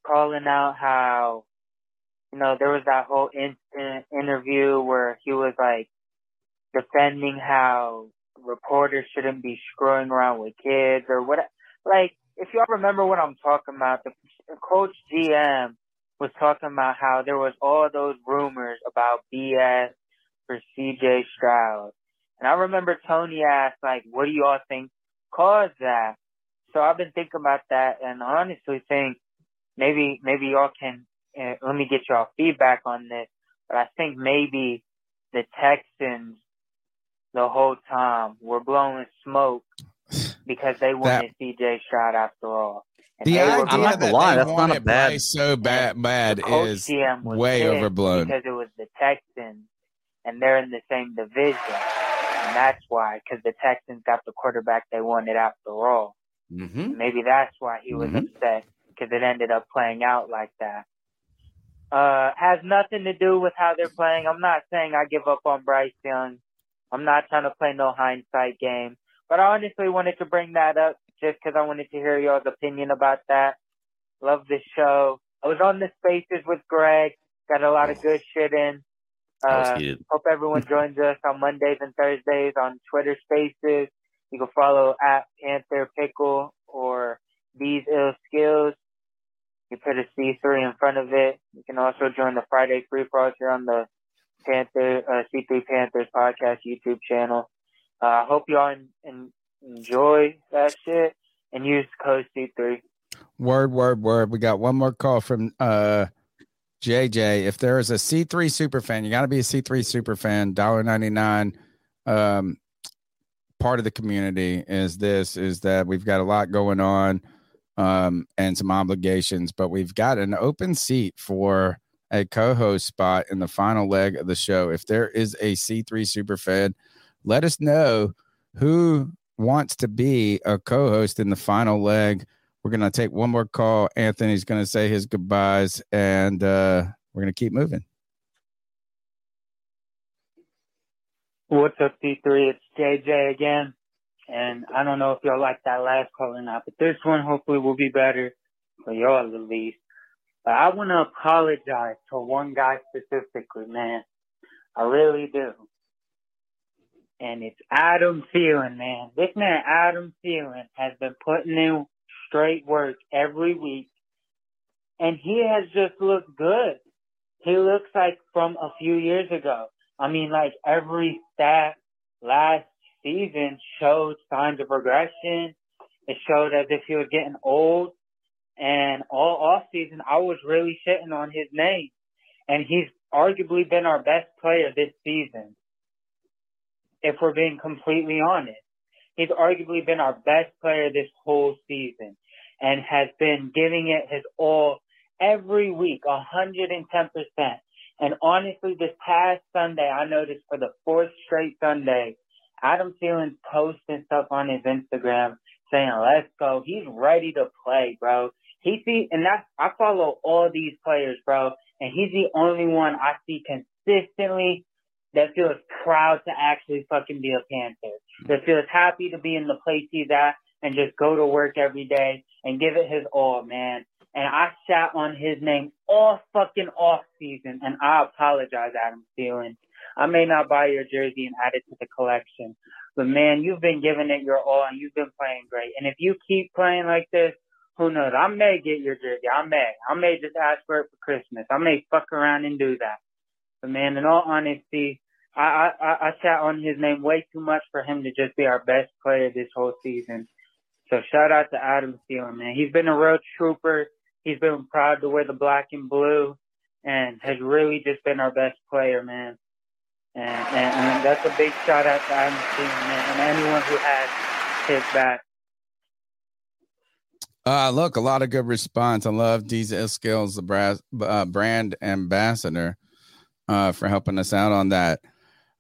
calling out how, you know, there was that whole interview where he was like defending how reporters shouldn't be screwing around with kids or what, like. If y'all remember what I'm talking about, the Coach GM was talking about how there was all those rumors about BS for C.J. Stroud. And I remember Tony asked, like, what do y'all think caused that? So I've been thinking about that and honestly think maybe y'all can let me get y'all feedback on this. But I think maybe the Texans the whole time were blowing smoke. Because they wanted C.J. Stroud after all. And the idea that's not a bad. Play so bad is way overblown. Because it was the Texans, and they're in the same division. And that's why, because the Texans got the quarterback they wanted after all. Mm-hmm. Maybe that's why he was upset, because it ended up playing out like that. Has nothing to do with how they're playing. I'm not saying I give up on Bryce Young. I'm not trying to play no hindsight game. But I honestly wanted to bring that up just because I wanted to hear y'all's opinion about that. Love this show. I was on the Spaces with Greg. Got a lot of good shit in. Hope everyone joins us on Mondays and Thursdays on Twitter Spaces. You can follow @PantherPickle or These Ill Skills. You put a C3 in front of it. You can also join the Friday Free For All here on the Panther C3 Panthers podcast YouTube channel. I hope y'all enjoy that shit and use code C3. Word. We got one more call from JJ. If there is a C3 superfan, you got to be a C3 superfan. $1.99. Part of the community is that we've got a lot going on and some obligations, but we've got an open seat for a co-host spot in the final leg of the show. If there is a C3 superfan, let us know Who wants to be a co-host in the final leg? We're going to take one more call. Anthony's going to say his goodbyes, and we're going to keep moving. What's up, D3? It's JJ again. And I don't know if y'all like that last call or not, but this one hopefully will be better for y'all at least. But I want to apologize to one guy specifically, man. I really do. And it's Adam Thielen, man. This man, Adam Thielen, has been putting in straight work every week. And he has just looked good. He looks like from a few years ago. I mean, like every stat last season showed signs of regression. It showed as if he was getting old. And all offseason, I was really shitting on his name. And he's arguably been our best player this season, if we're being completely honest. He's arguably been our best player this whole season and has been giving it his all every week, 110%. And honestly, this past Sunday, I noticed for the fourth straight Sunday, Adam Thielen's posting stuff on his Instagram saying, let's go. He's ready to play, bro. He see, and that's, I follow all these players, bro. And he's the only one I see consistently that feels proud to actually fucking be a Panther, that feels happy to be in the place he's at and just go to work every day and give it his all, man. And I sat on his name all fucking off season, and I apologize, Adam Thielen. I may not buy your jersey and add it to the collection, but man, you've been giving it your all and you've been playing great. And if you keep playing like this, who knows? I may get your jersey. I may just ask for it for Christmas. I may fuck around and do that. But man, in all honesty, I sat on his name way too much for him to just be our best player this whole season. So shout out to Adam Thielen, man. He's been a real trooper. He's been proud to wear the black and blue and has really just been our best player, man. And that's a big shout out to Adam Thielen, man, and anyone who has his back. Look, a lot of good response. I love DZ Skills, the brand ambassador, for helping us out on that.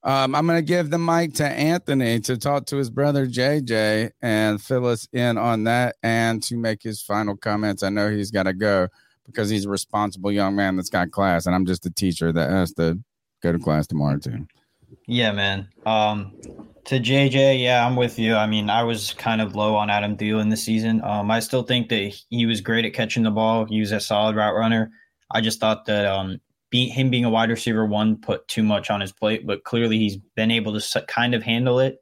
I'm going to give the mic to Anthony to talk to his brother JJ and fill us in on that and to make his final comments. I know he's got to go because he's a responsible young man that's got class, and I'm just a teacher that has to go to class tomorrow too. Yeah, man. To JJ, yeah, I'm with you. I mean, I was kind of low on Adam Thielen this season. I still think that he was great at catching the ball. He was a solid route runner. I just thought that him being a wide receiver one put too much on his plate, but clearly he's been able to kind of handle it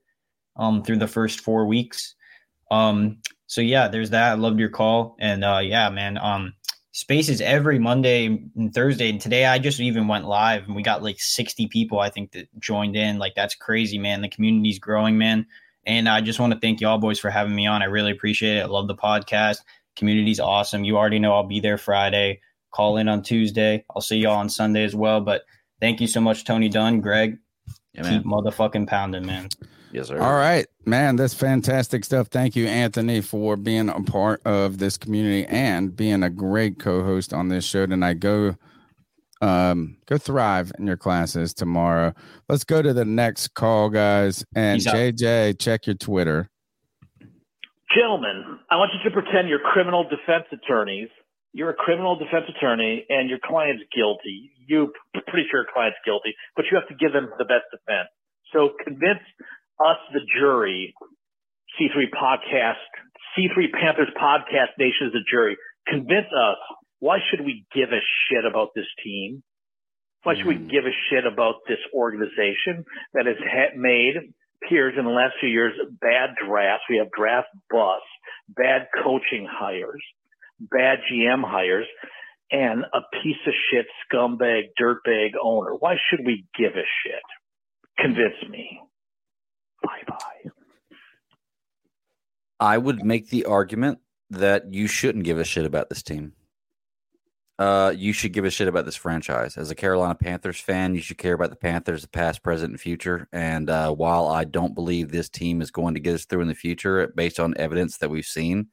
through the first 4 weeks. So, yeah, there's that. I loved your call. And, yeah, man, space is every Monday and Thursday. And today I just even went live and we got like 60 people, I think, that joined in. Like, that's crazy, man. The community's growing, man. And I just want to thank y'all boys for having me on. I really appreciate it. I love the podcast. Community's awesome. You already know I'll be there Friday. Call in on Tuesday. I'll see y'all on Sunday as well. But thank you so much, Tony Dunn, Greg. Yeah, keep motherfucking pounding, man. Yes, sir. All right, man. That's fantastic stuff. Thank you, Anthony, for being a part of this community and being a great co-host on this show tonight. Go thrive in your classes tomorrow. Let's go to the next call, guys. And JJ, check your Twitter. Gentlemen, I want you to pretend you're criminal defense attorneys. You're a criminal defense attorney and your client's guilty. You're pretty sure your client's guilty, but you have to give them the best defense. So convince us, the jury, C3 Panthers Podcast Nation is the jury. Convince us, why should we give a shit about this team? Why should we give a shit about this organization that has made peers in the last few years bad drafts? We have draft busts, bad coaching hires, bad GM hires, and a piece of shit scumbag dirtbag owner. Why should we give a shit? Convince me. Bye-bye. I would make the argument that you shouldn't give a shit about this team. You should give a shit about this franchise. As a Carolina Panthers fan, you should care about the Panthers, the past, present, and future. And while I don't believe this team is going to get us through in the future based on evidence that we've seen,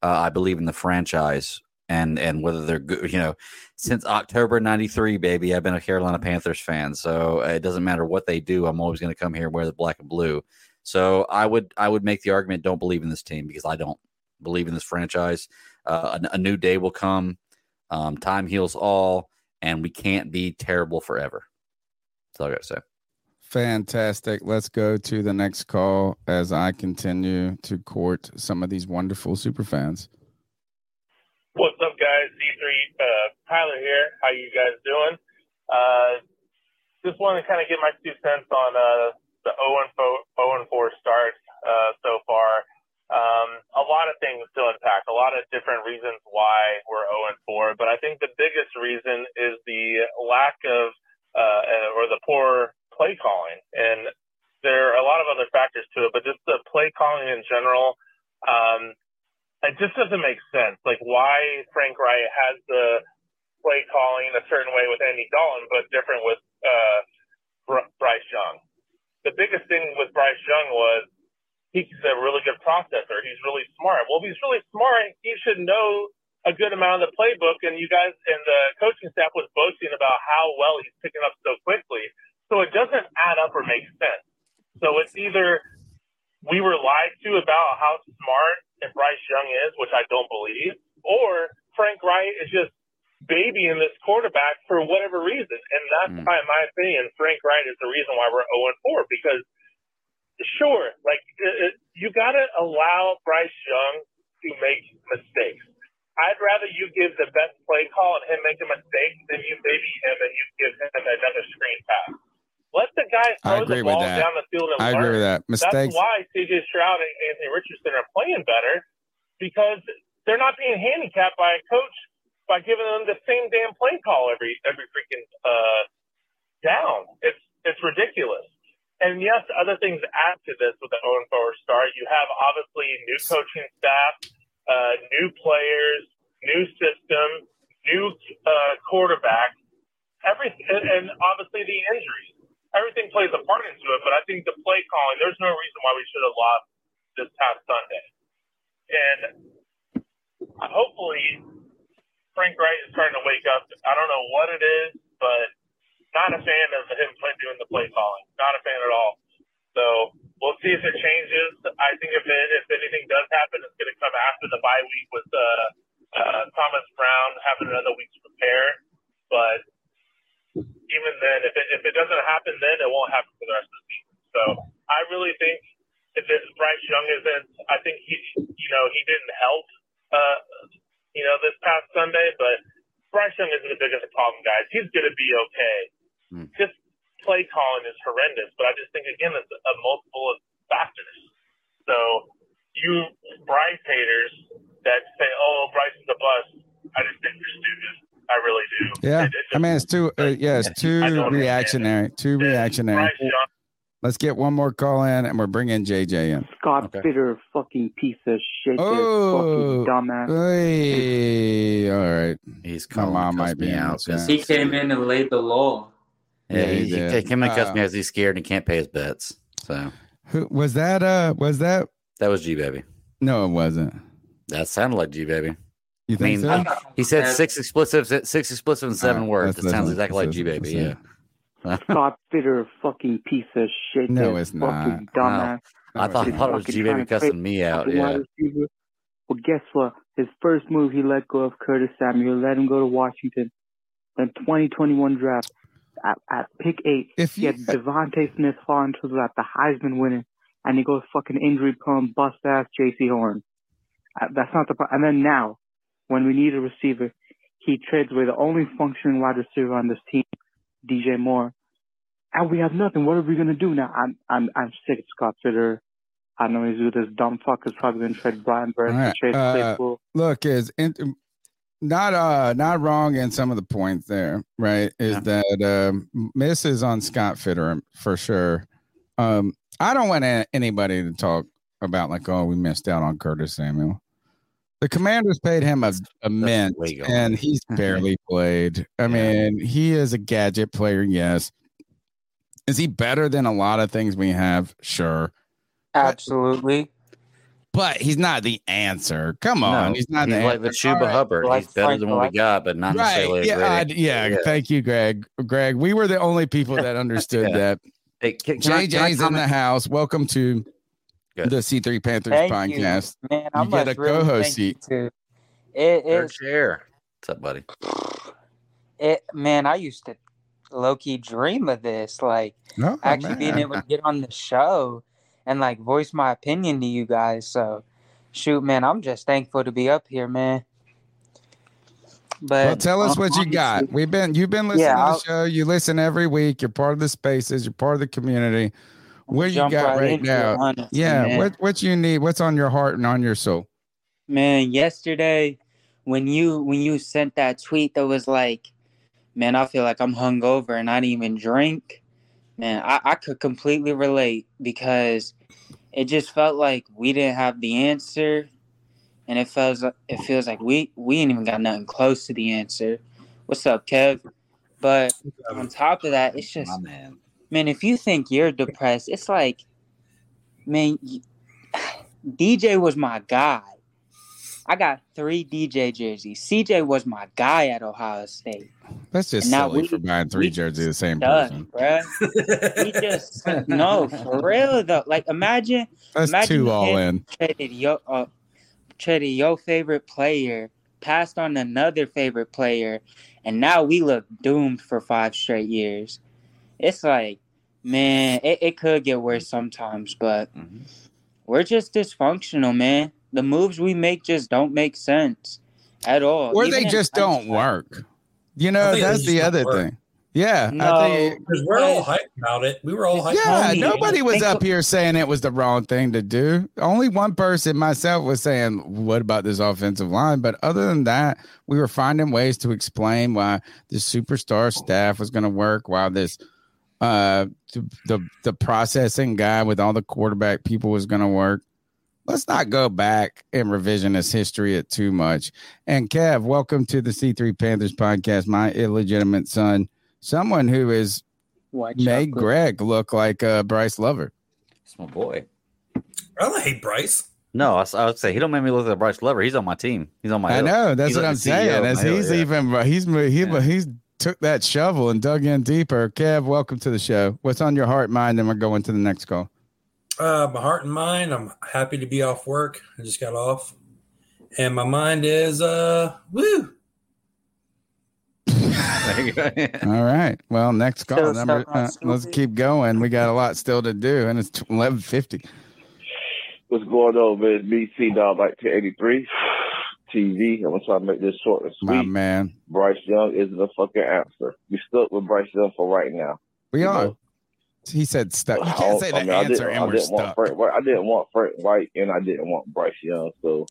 I believe in the franchise and whether they're good. You know, since October 93, baby, I've been a Carolina Panthers fan. So it doesn't matter what they do. I'm always going to come here and wear the black and blue. So I would make the argument, don't believe in this team, because I don't believe in this franchise. A new day will come. Time heals all, and we can't be terrible forever. That's all I got to say. Fantastic. Let's go to the next call as I continue to court some of these wonderful superfans. What's up, guys? D3 Tyler here. How you guys doing? Just wanted to kind of get my 2 cents on the 0-4 start so far. A lot of things to unpack, a lot of different reasons why we're 0-4, but I think the biggest reason is the lack of or the poor play calling, and there are a lot of other factors to it, but just the play calling in general, it just doesn't make sense. Like, why Frank Reich has the play calling a certain way with Andy Dalton, but different with Bryce Young. The biggest thing with Bryce Young was he's a really good processor. He's really smart. Well, if he's really smart, he should know a good amount of the playbook, and you guys and the coaching staff was boasting about how well he's picking up so quickly. So it doesn't add up or make sense. So it's either we were lied to about how smart and Bryce Young is, which I don't believe, or Frank Reich is just babying this quarterback for whatever reason. And that's why, in my opinion, Frank Reich is the reason why we're 0-4, because sure, like you got to allow Bryce Young to make mistakes. I'd rather you give the best play call and him make a mistake than you baby him and you give him another screen pass. Let the guy throw the ball down the field and learn. I agree with that. Mistakes. That's why C.J. Stroud and Anthony Richardson are playing better, because they're not being handicapped by a coach by giving them the same damn play call every freaking down. It's ridiculous. And yes, other things add to this with the 0-4 start. You have obviously new coaching staff, new players, new system, new quarterback, everything, and obviously the injuries. Everything plays a part into it, but I think the play calling, there's no reason why we should have lost this past Sunday. And hopefully Frank Reich is starting to wake up. I don't know what it is, but not a fan of him doing the play calling. Not a fan at all. So we'll see if it changes. I think if anything does happen, it's going to come after the bye week with Thomas Brown having another week to prepare. But even then, if it doesn't happen then, it won't happen for the rest of the season. So I really think if this Bryce Young isn't, I think he didn't help, this past Sunday. But Bryce Young isn't the biggest problem, guys. He's going to be okay. Just play calling is horrendous, but I just think, again, it's a multiple of factors. So you Bryce haters that say, oh, Bryce is a bust, I just think you're stupid. I really do. Yeah, it's too reactionary. Let's get one more call in, and we're bringing JJ in. Scott Fitterer, fucking piece of shit. Oh, fucking dumbass. Hey, all right. He's calling my mom might be out because he came in and laid the law. Yeah, he did. Came in and cussed me because he's scared and he can't pay his bets. So who was that? That was G Baby. No, it wasn't. That sounded like G Baby. You think so? He said six expletives and 7 words. That sounds exactly like G Baby. Yeah. Scott Fitterer, fucking piece of shit. No, it's not. Dumbass. No. I thought it was G Baby cussing me out. Yeah. Well, guess what? His first move, he let go of Curtis Samuel, let him go to Washington. Then 2021 draft at pick 8, he had Devontae Smith fall into the Heisman winner, and he goes fucking injury prone, bust ass J.C. Horn. That's not the problem. And then now, when we need a receiver, he trades away the only functioning wide receiver on this team, DJ Moore. And we have nothing. What are we going to do now? I'm sick of Scott Fitterer. I know he's with this dumb fuck is probably going to trade Brian Burns and trade Claypool. Look, is not wrong in some of the points there, right? That misses on Scott Fitterer for sure. I don't want anybody to talk about like, oh, we missed out on Curtis Samuel. The Commanders paid him immense, and he's barely played. I mean, he is a gadget player, yes. Is he better than a lot of things we have? Sure. Absolutely. But he's not the answer. Come on. No, he's not the answer. He's like the Chuba Hubbard. He's better than what we got, but not necessarily. Yeah. Thank you, Greg, we were the only people that understood that. Hey, JJ's in the house. Welcome to Good. The C3 Panthers podcast. You, man, you get a really co-host seat. Your chair. What's up, buddy? Man, I used to low-key dream of this, like being able to get on the show and like voice my opinion to you guys. So, shoot, man, I'm just thankful to be up here, man. But well, tell us what you got. You've been listening to the show. You listen every week. You're part of the spaces. You're part of the community. What you got right now? Honestly, what you need? What's on your heart and on your soul? Man, yesterday when you sent that tweet that was like, man, I feel like I'm hungover and I didn't even drink. Man, I could completely relate because it just felt like we didn't have the answer. And it feels like we ain't even got nothing close to the answer. What's up, Kev? But on top of that, it's just, man, if you think you're depressed, it's like, man, DJ was my guy. I got 3 DJ jerseys. CJ was my guy at Ohio State. That's just silly for buying 3 jerseys the same person. Bruh. We just, no, for real, though. Like, imagine. That's two all in. Traded your favorite player, passed on another favorite player, and now we look doomed for 5 straight years. It's like, man, it could get worse sometimes, but we're just dysfunctional, man. The moves we make just don't make sense at all. Or they just don't work. You know, that's the other thing. Yeah. Because we're all hyped about it. We were all hyped about it. Yeah, nobody was up here saying it was the wrong thing to do. Only one person, myself, was saying, what about this offensive line? But other than that, we were finding ways to explain why the superstar staff was going to work, why this the processing guy with all the quarterback people was going to work. Let's not go back and revisionist history it too much. And Kev, welcome to the C3 Panthers podcast, my illegitimate son, someone who has made Greg look like Bryce Lover. That's my boy. I don't hate Bryce. No, I would say he don't make me look like Bryce Lover. He's on my team. He's on my hill. I know. That's what I'm saying. He's took that shovel and dug in deeper. Kev, welcome to the show. What's on your heart, mind, and we're going to the next call. My heart and mind, I'm happy to be off work. I just got off. And my mind is, woo. There you go. All right. Well, next call. Let's keep going. We got a lot still to do, and it's 11:50. What's going on, man? It's me, C-Dog, 1983. TV. I'm going to try to make this short and sweet. My man. Bryce Young isn't the fucking answer. You're stuck with Bryce Young for right now. We are. Know? He said stuck. You can't say the answer and we're stuck. I didn't want Frank Reich and I didn't want Bryce Young, so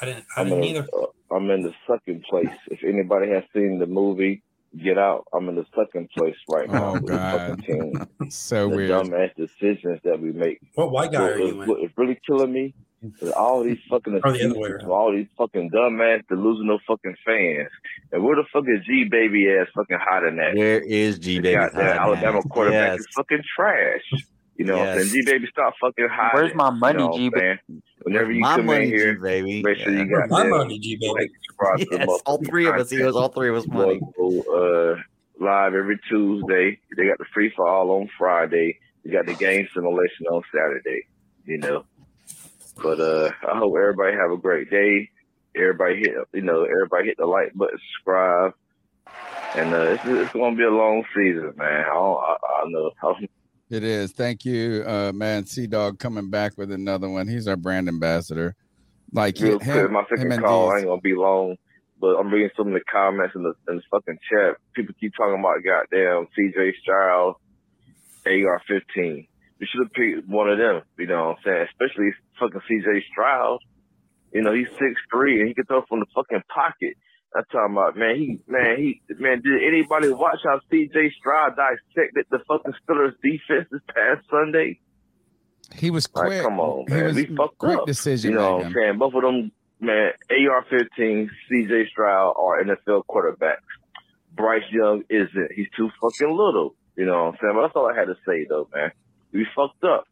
I didn't either. I'm in the second place. If anybody has seen the movie Get Out, I'm in the second place right now. With God. The fucking team. So the weird. Dumbass decisions that we make. What white guy are you in? It's really killing me. All these fucking all these fucking dumbass delusional fucking fans. And where the fuck is G baby ass fucking hiding at? Where is G baby? Alabama quarterback is fucking trash. You know what I'm saying? G baby, stop fucking hiding. Where's my money, you know G baby? Whenever you come in here, baby. Make sure you got my money, G baby. All three of us. He was all three of us money. Live every Tuesday. They got the free for all on Friday. They got the game simulation on Saturday. You know. But I hope everybody have a great day. Everybody hit the like button, subscribe, and it's going to be a long season, man. I know it is. Thank you, man. C Dog coming back with another one. He's our brand ambassador. Like my second call ain't going to be long, but I'm reading some of the comments in the fucking chat. People keep talking about goddamn C.J. Stroud, AR-15. You should have picked one of them, you know what I'm saying? Especially fucking C.J. Stroud. You know, he's 6'3", and he can throw from the fucking pocket. I'm talking about, man, did anybody watch how C.J. Stroud dissected the fucking Steelers defense this past Sunday? He was quick. Like, come on, man. We fucked up. Decision, you know what I'm saying? Both of them, man, AR-15, C.J. Stroud are NFL quarterbacks. Bryce Young isn't. He's too fucking little, you know what I'm saying? But that's all I had to say, though, man. We fucked up.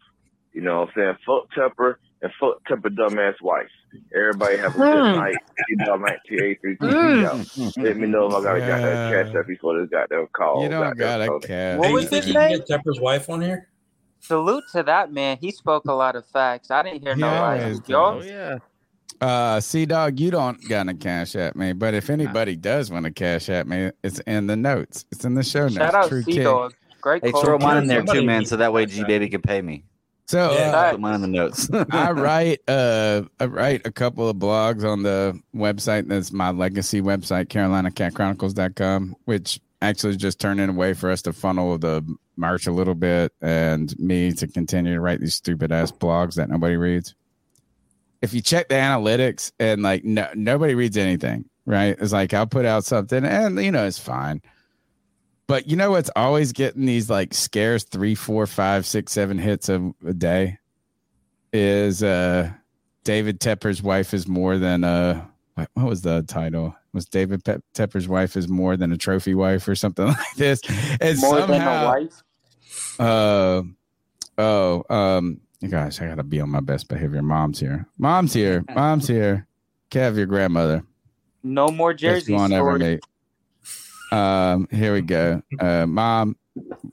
You know what I'm saying? Fuck Tepper and fuck Tepper dumbass wife. Everybody have a good night. You know, 1983. Let me know if I got that cash up before this goddamn call. You don't got a cash. What was his name? Tepper's wife on here? salute to that man. He spoke a lot of facts. I didn't hear no lies. Oh, yeah. C-Dog, you don't gonna cash at me, but if anybody does want to cash at me, it's in the notes. It's in the show notes. Shout out C-Dog. Great call. Hey, throw mine in there too, man, so that way G-Daddy can pay me. So put mine in the notes. I write a couple of blogs on the website. That's my legacy website, CarolinaCatChronicles.com, which actually just turned in a way for us to funnel the merch a little bit and me to continue to write these stupid ass blogs that nobody reads. If you check the analytics and nobody reads anything, right? It's like, I'll put out something and it's fine. But you know what's always getting these scares, 3, 4, 5, 6, 7 hits a day is David Tepper's wife is more than what was the title? Was David Tepper's wife is more than a trophy wife or something like this? And more somehow, than a wife. Gosh, I gotta be on my best behavior. Mom's here. Kev, your grandmother. No more jersey story. Here we go. Mom,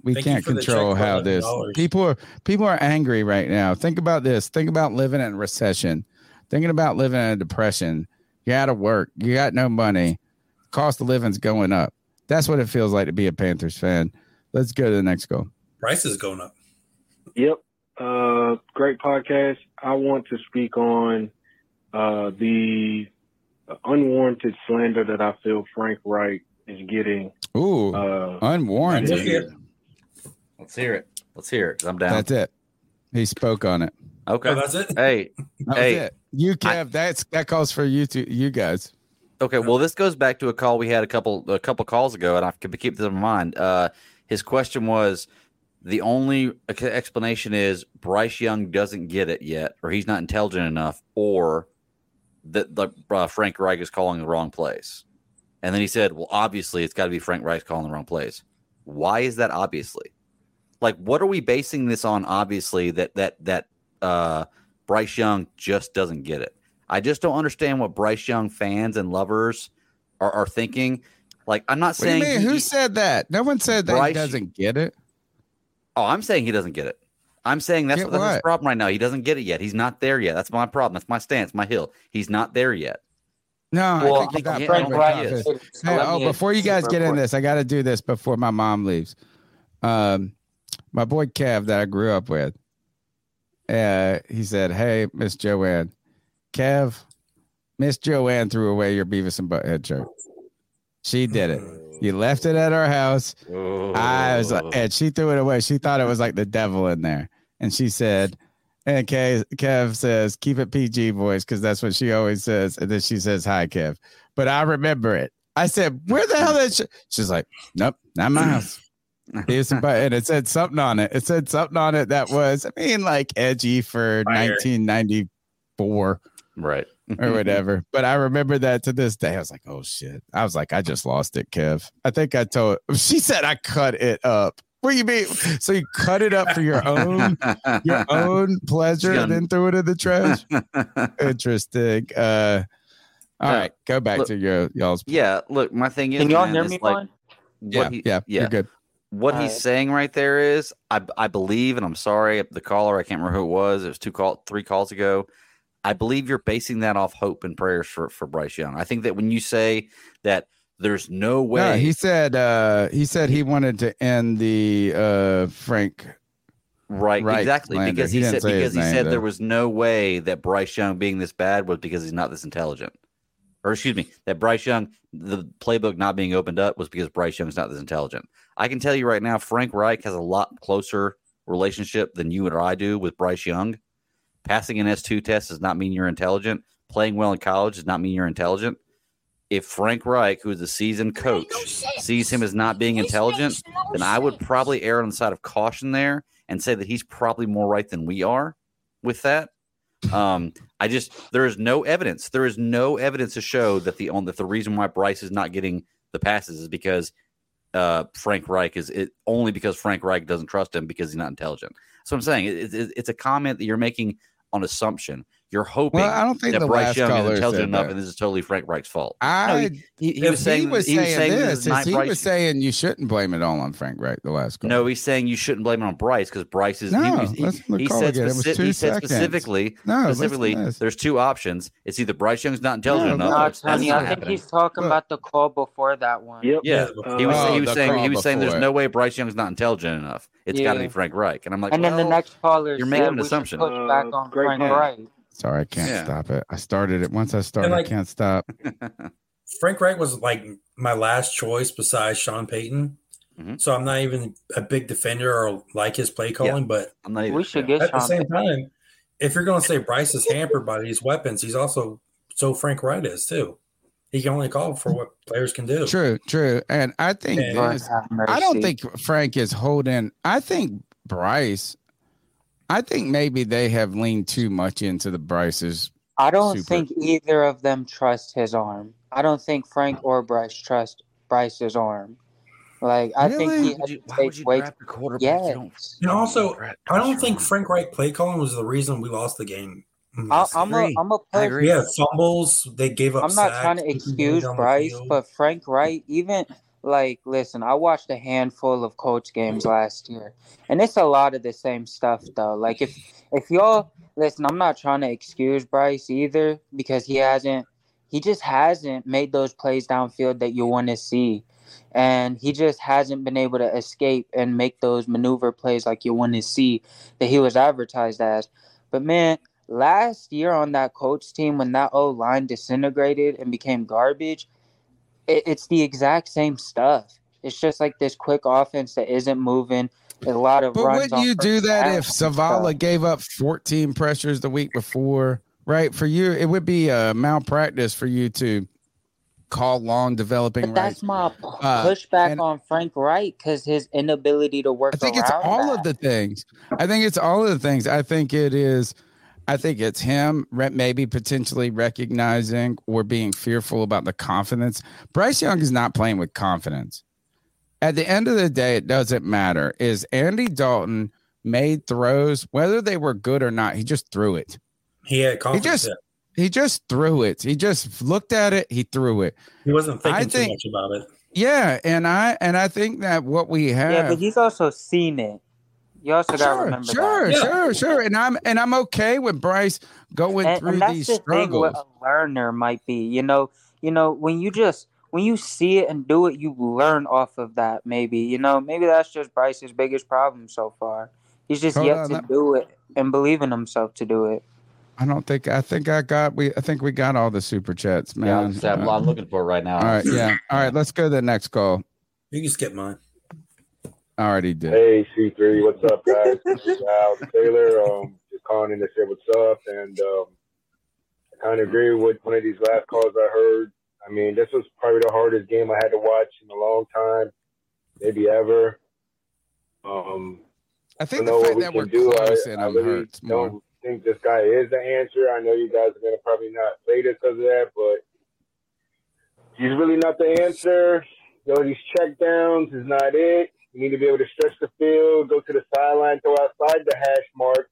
we can't control how this people are angry right now. Think about this. Think about living in a recession. Thinking about living in a depression. You're out of work. You got no money. Cost of living's going up. That's what it feels like to be a Panthers fan. Let's go to the next goal. Price is going up. Yep. Great podcast. I want to speak on the unwarranted slander that I feel Frank Reich is getting. Ooh, unwarranted. Let's hear it. Let's hear it. I'm down. That's it. He spoke on it. Okay. Oh, that's it. Hey. You, Kev, that calls for you to you guys. Okay, well, this goes back to a call we had a couple calls ago, and I can keep this in mind. His question was, the only explanation is Bryce Young doesn't get it yet, or he's not intelligent enough, or that Frank Reich is calling the wrong plays. And then he said, well, obviously, it's got to be Frank Reich calling the wrong plays. Why is that obviously? What are we basing this on, obviously, that Bryce Young just doesn't get it? I just don't understand what Bryce Young fans and lovers are thinking. I'm not saying... Who said that? No one said that Bryce, he doesn't get it. Oh, I'm saying he doesn't get it. I'm saying that's his problem right now. He doesn't get it yet. He's not there yet. That's my problem. That's my stance, my hill. He's not there yet. No, well, I think you before you guys get in this, I got to do this before my mom leaves. My boy Kev that I grew up with, he said, "Hey, Miss Joanne, Kev, Miss Joanne threw away your Beavis and Butthead shirt. She did it. You left it at our house. Oh. I was like, and she threw it away. She thought it was the devil in there, and she said." And Kev says, keep it PG, boys, because that's what she always says. And then she says, hi, Kev. But I remember it. I said, where the hell is she? She's like, nope, not my house. And it said something on it. That was, edgy for fire. 1994. Right. Or whatever. But I remember that to this day. I was like, oh, shit. I was like, I just lost it, Kev. I think I told her. She said I cut it up. What do you mean? So you cut it up for your own pleasure and then threw it in the trash? Interesting. All right, go back to y'all's. Yeah, look, my thing is, can y'all hear me fine? You're good. What all he's saying right there is, I believe, and I'm sorry, the caller, I can't remember who it was 3 calls ago. I believe you're basing that off hope and prayers for Bryce Young. I think that when you say that, there's no way. No, he said he wanted to end the Frank Reich. Right, exactly. Lander. Because he said there was no way that Bryce Young being this bad was because he's not this intelligent. Or excuse me, that Bryce Young, the playbook not being opened up was because Bryce Young's not this intelligent. I can tell you right now, Frank Reich has a lot closer relationship than you and I do with Bryce Young. Passing an S2 test does not mean you're intelligent. Playing well in college does not mean you're intelligent. If Frank Reich, who is a seasoned coach, sees him as not being intelligent, then I would probably err on the side of caution there and say that he's probably more right than we are with that. There is no evidence. There is no evidence to show that the reason why Bryce is not getting the passes is because Frank Reich only because Frank Reich doesn't trust him because he's not intelligent. So I'm saying it's a comment that you're making on assumption. You're hoping that Bryce Young is intelligent enough, and this is totally Frank Reich's fault. He was saying you shouldn't blame it all on Frank Reich, the last call. No, he's saying you shouldn't blame it on Bryce because Bryce is he said specifically there's two options. It's either Bryce Young's not intelligent enough. I think he's talking about the call before that one. Yep. Yeah. He was saying there's no way Bryce Young's not intelligent enough. It's got to be Frank Reich. And I'm like, and then the next caller, you're making an assumption. Push back on Frank Reich. Sorry, I can't stop it. I started it. Once I started, I can't stop. Frank Reich was like my last choice besides Sean Payton. Mm-hmm. So I'm not even a big defender or like his play calling, but I'm not even, we should get at Sean the same Payton. Time, if you're going to say Bryce is hampered by these weapons, he's also so Frank Reich is too. He can only call for what players can do. True. And I think I don't think Frank is holding. I think maybe they have leaned too much into the Bryce's. I don't think either of them trust his arm. I don't think Frank or Bryce trust Bryce's arm. Like, I think And also, I don't think Frank Reich play calling was the reason we lost the game. I'm a player. Yeah, fumbles. They gave up. I'm not trying to excuse Bryce, but Frank Reich, even. Like, listen, I watched a handful of Colts games last year, and it's a lot of the same stuff, though. Like, if y'all listen, I'm not trying to excuse Bryce either because he just hasn't made those plays downfield that you want to see, and he just hasn't been able to escape and make those maneuver plays like you want to see that he was advertised as. But, man, last year on that Colts team when that O-line disintegrated and became garbage, it's the exact same stuff. It's just like this quick offense that isn't moving. A lot of runs. But wouldn't you do that if Zavala gave up 14 pressures the week before? Right? For you, it would be a malpractice for you to call long developing. But that's my pushback on Frank Reich because his inability to work. I think it's all of the things. I think it's him maybe potentially recognizing or being fearful about the confidence. Bryce Young is not playing with confidence. At the end of the day, it doesn't matter. Is Andy Dalton made throws, whether they were good or not, he just threw it. He had confidence. He just threw it. He just looked at it. He threw it. He wasn't thinking too much about it. Yeah, and I think that what we have. Yeah, but he's also seen it. You also got to remember that. Sure. And I'm okay with Bryce going through these struggles. And that's the thing what a learner might be. You know, when you see it and do it, you learn off of that maybe. You know, maybe that's just Bryce's biggest problem so far. He's just yet to do it and believe in himself to do it. I think we got all the super chats, man. Yeah, I'm looking for it right now. All right, yeah. All right, let's go to the next call. You can skip mine. I already did. Hey, C3, what's up, guys? This is Al Taylor. Just calling in to say what's up. And I kind of agree with one of these last calls I heard. I mean, this was probably the hardest game I had to watch in a long time, maybe ever. I think the fact that we're close and I'm hurt more. I don't think this guy is the answer. I know you guys are going to probably not say this because of that, but he's really not the answer. You know, these checkdowns is not it. You need to be able to stretch the field, go to the sideline, go outside the hash marks,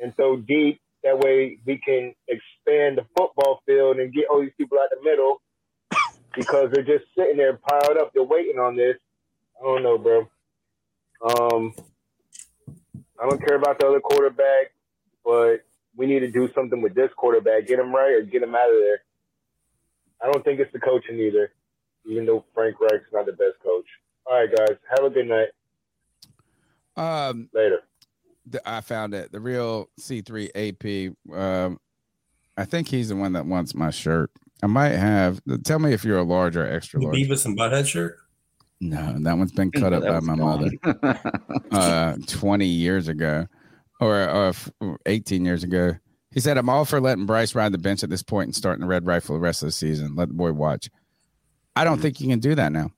and throw deep. That way we can expand the football field and get all these people out the middle because they're just sitting there piled up. They're waiting on this. I don't know, bro. I don't care about the other quarterback, but we need to do something with this quarterback. Get him right or get him out of there. I don't think it's the coaching either, even though Frank Reich's not the best coach. All right, guys. Have a good night. Later. I found it. The real C3 AP. I think he's the one that wants my shirt. I might have. Tell me if you're a large or extra large. Beavis and Butthead shirt? No, that one's been cut up by my mother 20 years ago or 18 years ago. He said, I'm all for letting Bryce ride the bench at this point and starting the Red Rifle the rest of the season. Let the boy watch. I don't think you can do that now.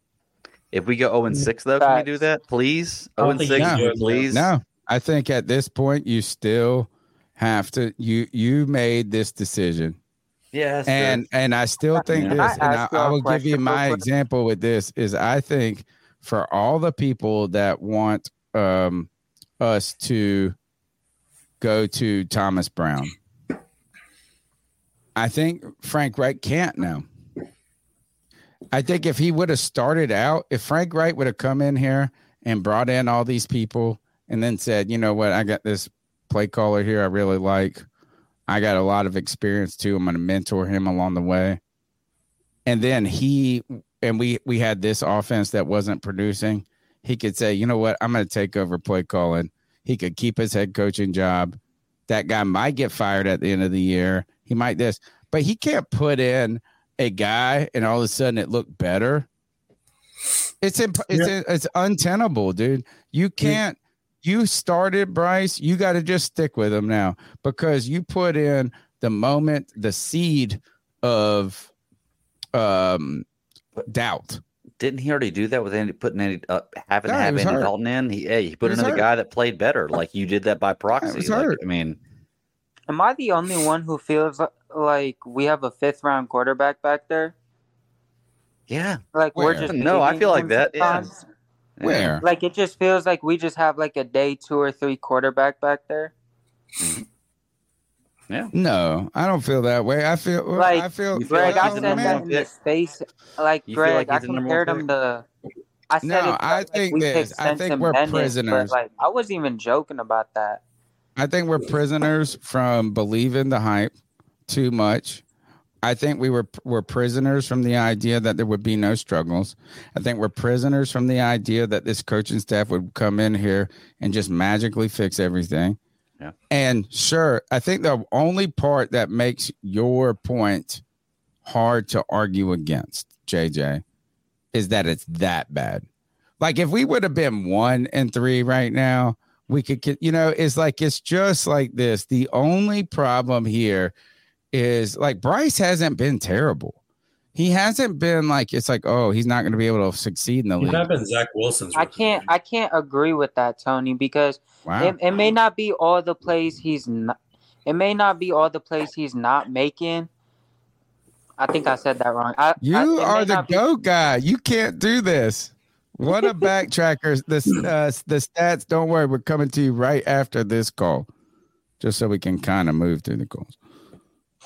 If we go 0-6, though, can we do that? Please? 0-6, please? No. I think at this point, you still have to. You made this decision. Yes. And I still think this, and I will give you my example with this, is I think for all the people that want us to go to Thomas Brown, I think Frank Reich can't now. I think if he would have started out, if Frank Reich would have come in here and brought in all these people and then said, you know what, I got this play caller here I really like. I got a lot of experience too. I'm going to mentor him along the way. And then we had this offense that wasn't producing. He could say, you know what, I'm going to take over play calling. He could keep his head coaching job. That guy might get fired at the end of the year. He might this, but he can't put in a guy and all of a sudden it looked better. It's untenable, dude. You can't. You started Bryce. You got to just stick with him now because you put in the moment, the seed of doubt. Didn't he already do that with Andy putting Andy having Andy Dalton in? He put another guy that played better. Like you did that by proxy. I mean, am I the only one who feels like we have a 5th round quarterback back there? Yeah. Like we're just I feel like that. Yeah. Where? Like it just feels like we just have like a day 2 or 3 quarterback back there. Yeah. No, I don't feel that way. I feel like I said that in the space. Like Greg, I compared him to. I said no, I think this. I think we're prisoners. Like I wasn't even joking about that. I think we're prisoners from believing the hype too much. I think we're prisoners from the idea that there would be no struggles. I think we're prisoners from the idea that this coaching staff would come in here and just magically fix everything. Yeah. And sure, I think the only part that makes your point hard to argue against, JJ, is that it's that bad. Like if we would have been 1-3 right now, we could, you know, it's like, it's just like this. The only problem here is like Bryce hasn't been terrible. He hasn't been like, it's like, oh, he's not going to be able to succeed in the league. Not been Zach Wilson's. I can't agree with that, Tony, because it may not be all the plays he's not making. I think I said that wrong. You are the GOAT guy. You can't do this. What a backtracker. The stats, don't worry, we're coming to you right after this call, just so we can kind of move through the calls.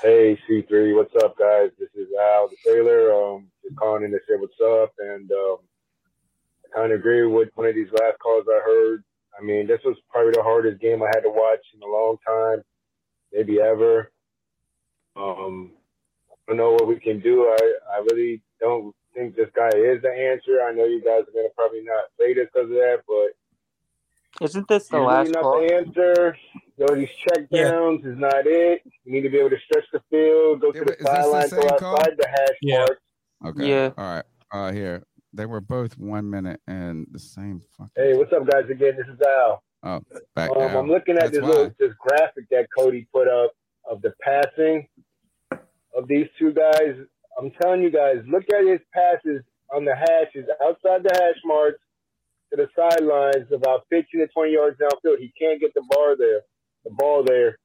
Hey, C3, what's up, guys? This is Al the Sailor. Just calling in to say what's up. And I kind of agree with one of these last calls I heard. I mean, this was probably the hardest game I had to watch in a long time, maybe ever. I don't know what we can do. I really don't think this guy is the answer. I know you guys are going to probably not say this because of that, but... Isn't this the last call? Not the answer. You know, these checkdowns is not it. You need to be able to stretch the field, go to the sideline, go outside the hash mark. Okay. Yeah. All right. Here. They were both 1 minute and the same. Hey, what's up, guys? Again, this is Al. Oh, back Al. I'm looking at this graphic that Cody put up of the passing of these two guys. I'm telling you guys, look at his passes on the hashes, outside the hash marks, to the sidelines, about 15 to 20 yards downfield. He can't get the ball there.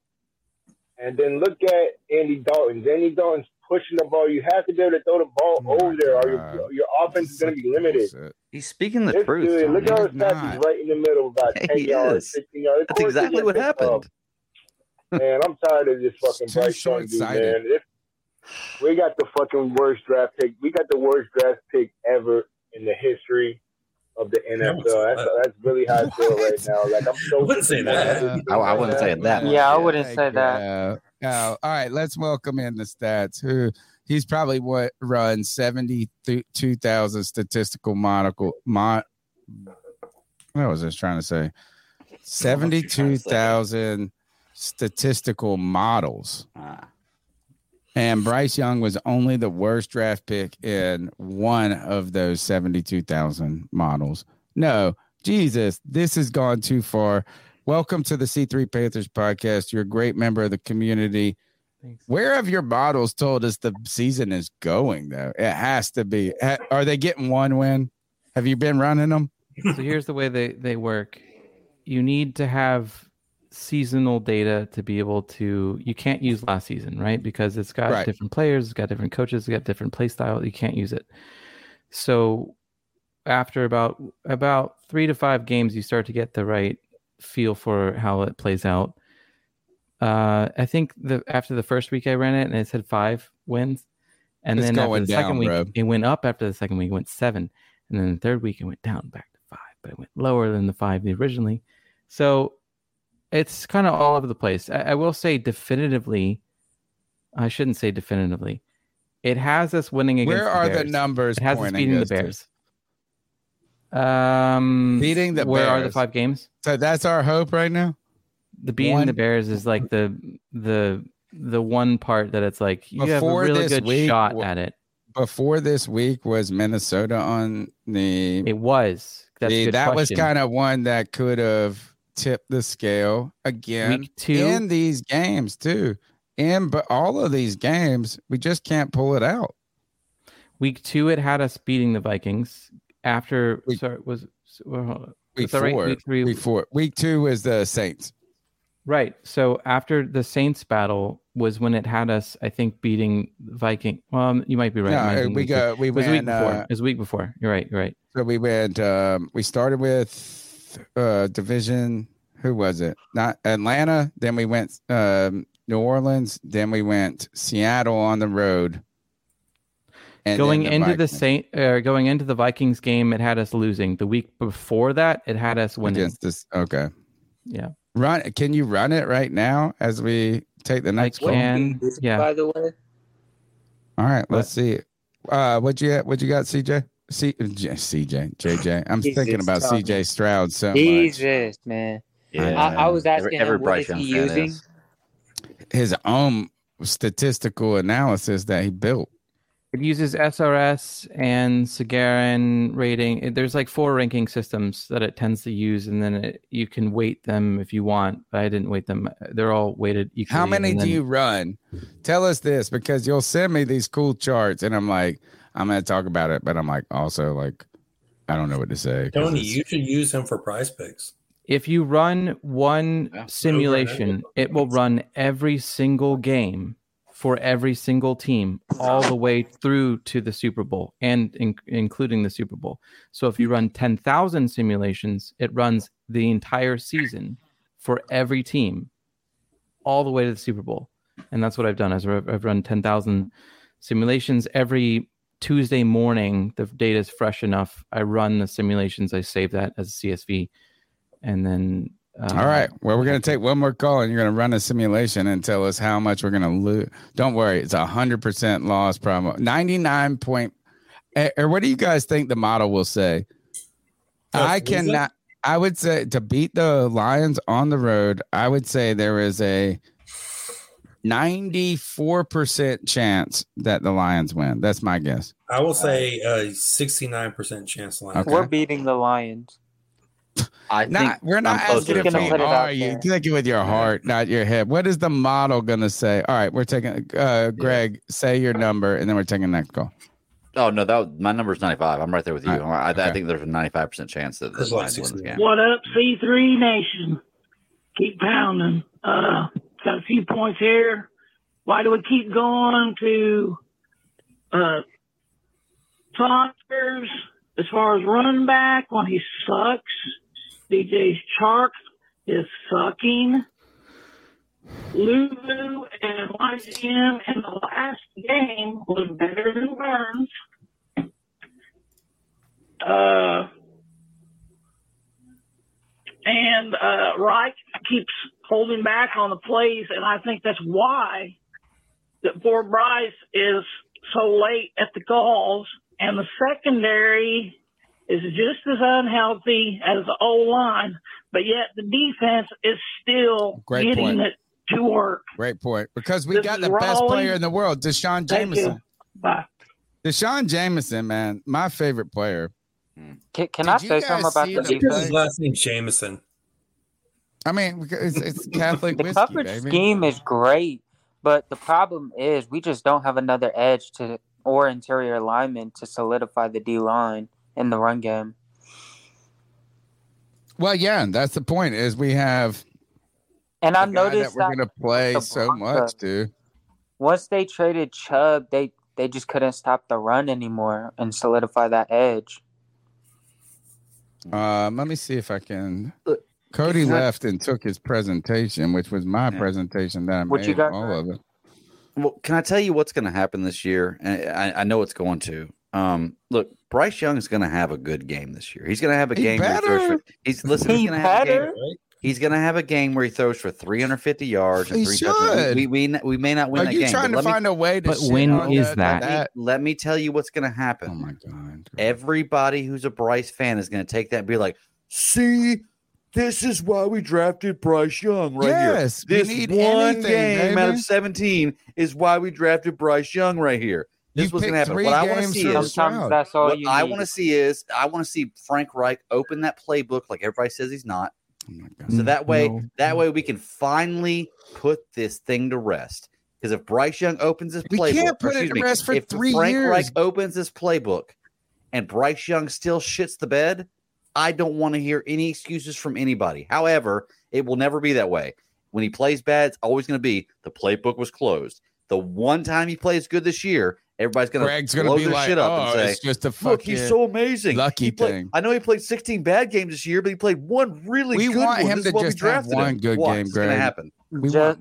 And then look at Andy Dalton. Andy Dalton's pushing the ball. You have to be able to throw the ball over there, or your offense is going to be limited. He's speaking the truth. Dude, look at his passes right in the middle, about 10 yards, 15 yards. That's exactly what happened. Man, I'm tired of this fucking Bryce Young dude, man. We got the fucking worst draft pick. We got the worst draft pick ever in the history of the NFL. That's really how I feel right now. Like I'm so. Wouldn't say that. I wouldn't say that. Yeah, I wouldn't say that. All right, let's welcome in the stats. Who he's probably what runs 72,000 statistical monocle. What was I trying to say? 72,000 statistical models. And Bryce Young was only the worst draft pick in one of those 72,000 models. No, Jesus, this has gone too far. Welcome to the C3 Panthers podcast. You're a great member of the community. Thanks. Where have your models told us the season is going, though? It has to be. Are they getting one win? Have you been running them? So here's the way they work. You need to have seasonal data to be able to, you can't use last season, right? Because it's got different players, it's got different coaches, it's got different play style. You can't use it. So after about 3 to 5 games, you start to get the right feel for how it plays out. I think after the first week I ran it and it said 5 wins. And it's then after the second week, it went up. After the second week, it went 7. And then the third week, it went down back to 5. But it went lower than the 5 originally. So it's kind of all over the place. I will say definitively, I shouldn't say definitively. It has us winning against the Bears. Where are the numbers pointing? It has us beating the Bears. Beating the Bears. Where are the 5 games? So that's our hope right now? The beating the Bears is like the one part that it's like you have a really good shot at it. Before this week was Minnesota on the... It was. That's a good question. That was kind of one that could have tipped the scale again in these games too. But all of these games, we just can't pull it out. Week 2, it had us beating the Vikings. After Week 2 is the Saints. Right. So after the Saints battle was when it had us, I think, beating Viking. Well, you might be right. No, we went week before. It was a week before. You're right. You're right. So we went. We started with division. Who was it? Not Atlanta. Then we went New Orleans. Then we went Seattle on the road. And going into the Vikings game, it had us losing. The week before that, it had us winning. Okay. Yeah. Can you run it right now as we take the next one? I can. Yeah. By the way. All right, let's see. What you got, CJ? JJ. I'm thinking about C.J. Stroud so much. Jesus, man. Yeah. I was asking him what is he using? His own statistical analysis that he built. It uses SRS and Sagarin rating. There's like 4 ranking systems that it tends to use, and then you can weight them if you want. But I didn't weight them. They're all weighted equally. How many do you run? Tell us this, because you'll send me these cool charts, and I'm like, I'm going to talk about it, but I'm like, also, like, I don't know what to say. Tony, you should use him for Prize Picks. If you run one simulation, it will run every single game for every single team all the way through to the Super Bowl and including the Super Bowl. So if you run 10,000 simulations, it runs the entire season for every team all the way to the Super Bowl. And that's what I've done. I've run 10,000 simulations every Tuesday morning. The data is fresh enough. I run the simulations. I save that as a CSV. And then... all right. Well, we're going to take one more call, and you're going to run a simulation and tell us how much we're going to lose. Don't worry. It's 100% loss problem. 99 point. Or what do you guys think the model will say? I cannot. I would say to beat the Lions on the road, I would say there is a 94% chance that the Lions win. That's my guess. I will say a 69% chance the Lions. Okay. We're beating the Lions. We're not asking if you are. You take it with your heart, not your head. What is the model going to say? All right, we're taking Greg. Say your number, and then we're taking the next call. Oh no, my number is 95. I'm right there with you. Right, I think there's a 95% chance that the Lions win this game. What up, C3 Nation? Keep pounding. Got a few points here. Why do we keep going to sponsors as far as running back when he sucks? DJ Chark is sucking. Lulu and YGM in the last game was better than Burns. And Reich keeps holding back on the plays, and I think that's why that poor Bryce is so late at the calls, and the secondary is just as unhealthy as the O-line, but yet the defense is still getting it to work. Great point. Because we got the best player in the world, Deshaun Jamison. Bye. Deshaun Jamison, man, my favorite player. Can I say something about the defense? His last name Jamison. I mean, it's Catholic whiskey, baby. The coverage scheme is great, but the problem is we just don't have another edge to or interior lineman to solidify the D-line in the run game. Well, yeah, that's the point is we have and I noticed that we're going to play so much, dude. Once they traded Chubb, they just couldn't stop the run anymore and solidify that edge. Let me see if I can Cody left and took his presentation, which was my presentation that I made all of it. Well, can I tell you what's going to happen this year? I know it's going to. Look, Bryce Young is going to have a good game this year. He's going to have a game. He's going to have a game where he throws for 350 yards. He should. We may not win that game. Are you trying to find a way to But when is that? Let me tell you what's going to happen. Oh, my God. Everybody who's a Bryce fan is going to take that and be like, see, this is why we drafted Bryce Young right here. This one game out of 17 is why we drafted Bryce Young right here. This was going to happen. What I want to see is I want to see Frank Reich open that playbook like everybody says he's not. Oh my God. So that way, we can finally put this thing to rest. Because if Bryce Young opens his playbook, we can't put it to rest for 3 years. If Frank Reich opens his playbook and Bryce Young still shits the bed, I don't want to hear any excuses from anybody. However, it will never be that way. When he plays bad, it's always going to be the playbook was closed. The one time he plays good this year, everybody's going to blow their shit up and say, it's just a look, he's so amazing. Lucky thing. I know he played 16 bad games this year, but he played one really good one. We want him to just have one good game, Greg. Going to happen.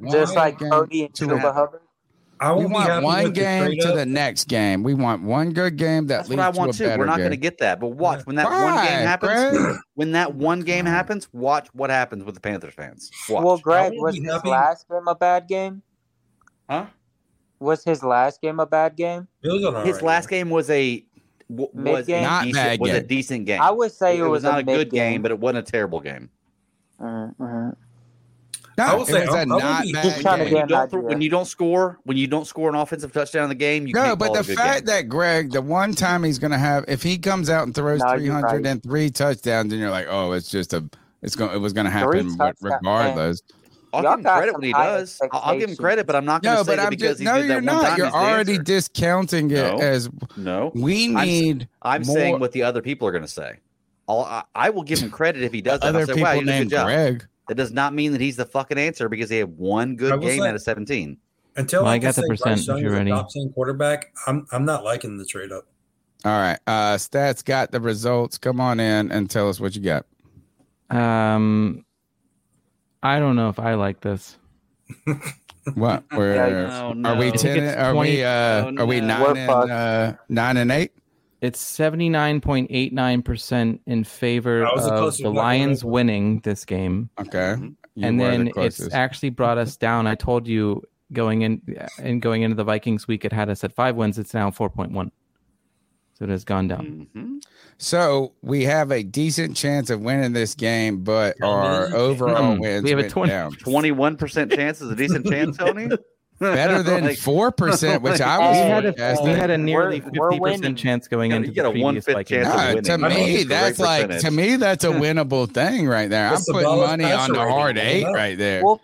Just like Cody and Chuba Hubbard. We want one game to the next game. We want one good game that leads to a better game. That's what I want, too. We're not going to get that. But watch. When that one game happens, watch what happens with the Panthers fans. Watch. Well, Greg, was his last game a bad game? Huh? Was his last game a bad game? His last game was a decent game. I would say it was not a good game, but it wasn't a terrible game. I would say it's not bad game. When you don't score an offensive touchdown in the game, you can't call it a good game. That Greg, the one time he's going to have, if he comes out and throws 303 touchdowns, and you're like, oh, it's just it was going to happen regardless. I'll give him credit when he does. I'll give him credit, but I'm not going to say because he did that one time. You're already discounting it as we need. I'm saying what the other people are going to say. I will give him credit if he does that. Other people named Greg. That does not mean that he's the fucking answer because he had one good game out of 17. Until I got the percent top 10 quarterback, I'm not liking the trade up. All right, Stats got the results. Come on in and tell us what you got. I don't know if I like this. What? Are we 10? Are we 9 and 8? It's 79.89% in favor of the Lions winning this game. Okay, it's actually brought us down. I told you going into the Vikings week, it had us at 5 wins. It's now 4.1. So it has gone down. Mm-hmm. So we have a decent chance of winning this game, but our overall wins we have down. 21% chance is a decent chance, Tony. Better than 4%, which I was forecasting. We had a nearly 50% chance going into the previous Vikings. To me, that's a winnable thing right there. I'm putting money on the hard 8 right there. Well,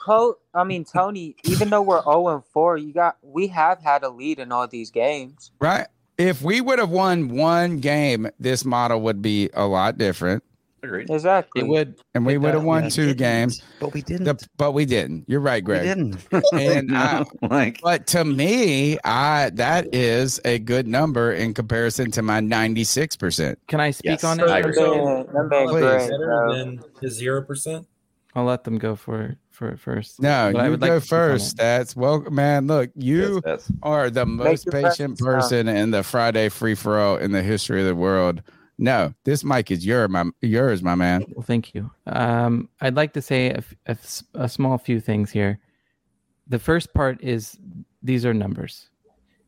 Tony, even though we're 0-4, we have had a lead in all these games. Right. If we would have won one game, this model would be a lot different. Agreed. Exactly. It would. And we would have won 2 games. But we didn't. But we didn't. You're right, Greg. We didn't. And but to me, that is a good number in comparison to my 96%. Can I speak on it? Better than his 0%? I'll let them go for it first. No, but you go first, Stats. Well, man, look, you are the most patient person in the Friday free-for-all in the history of the world. No, this mic is yours, my man. Well, thank you. I'd like to say a small few things here. The first part is these are numbers,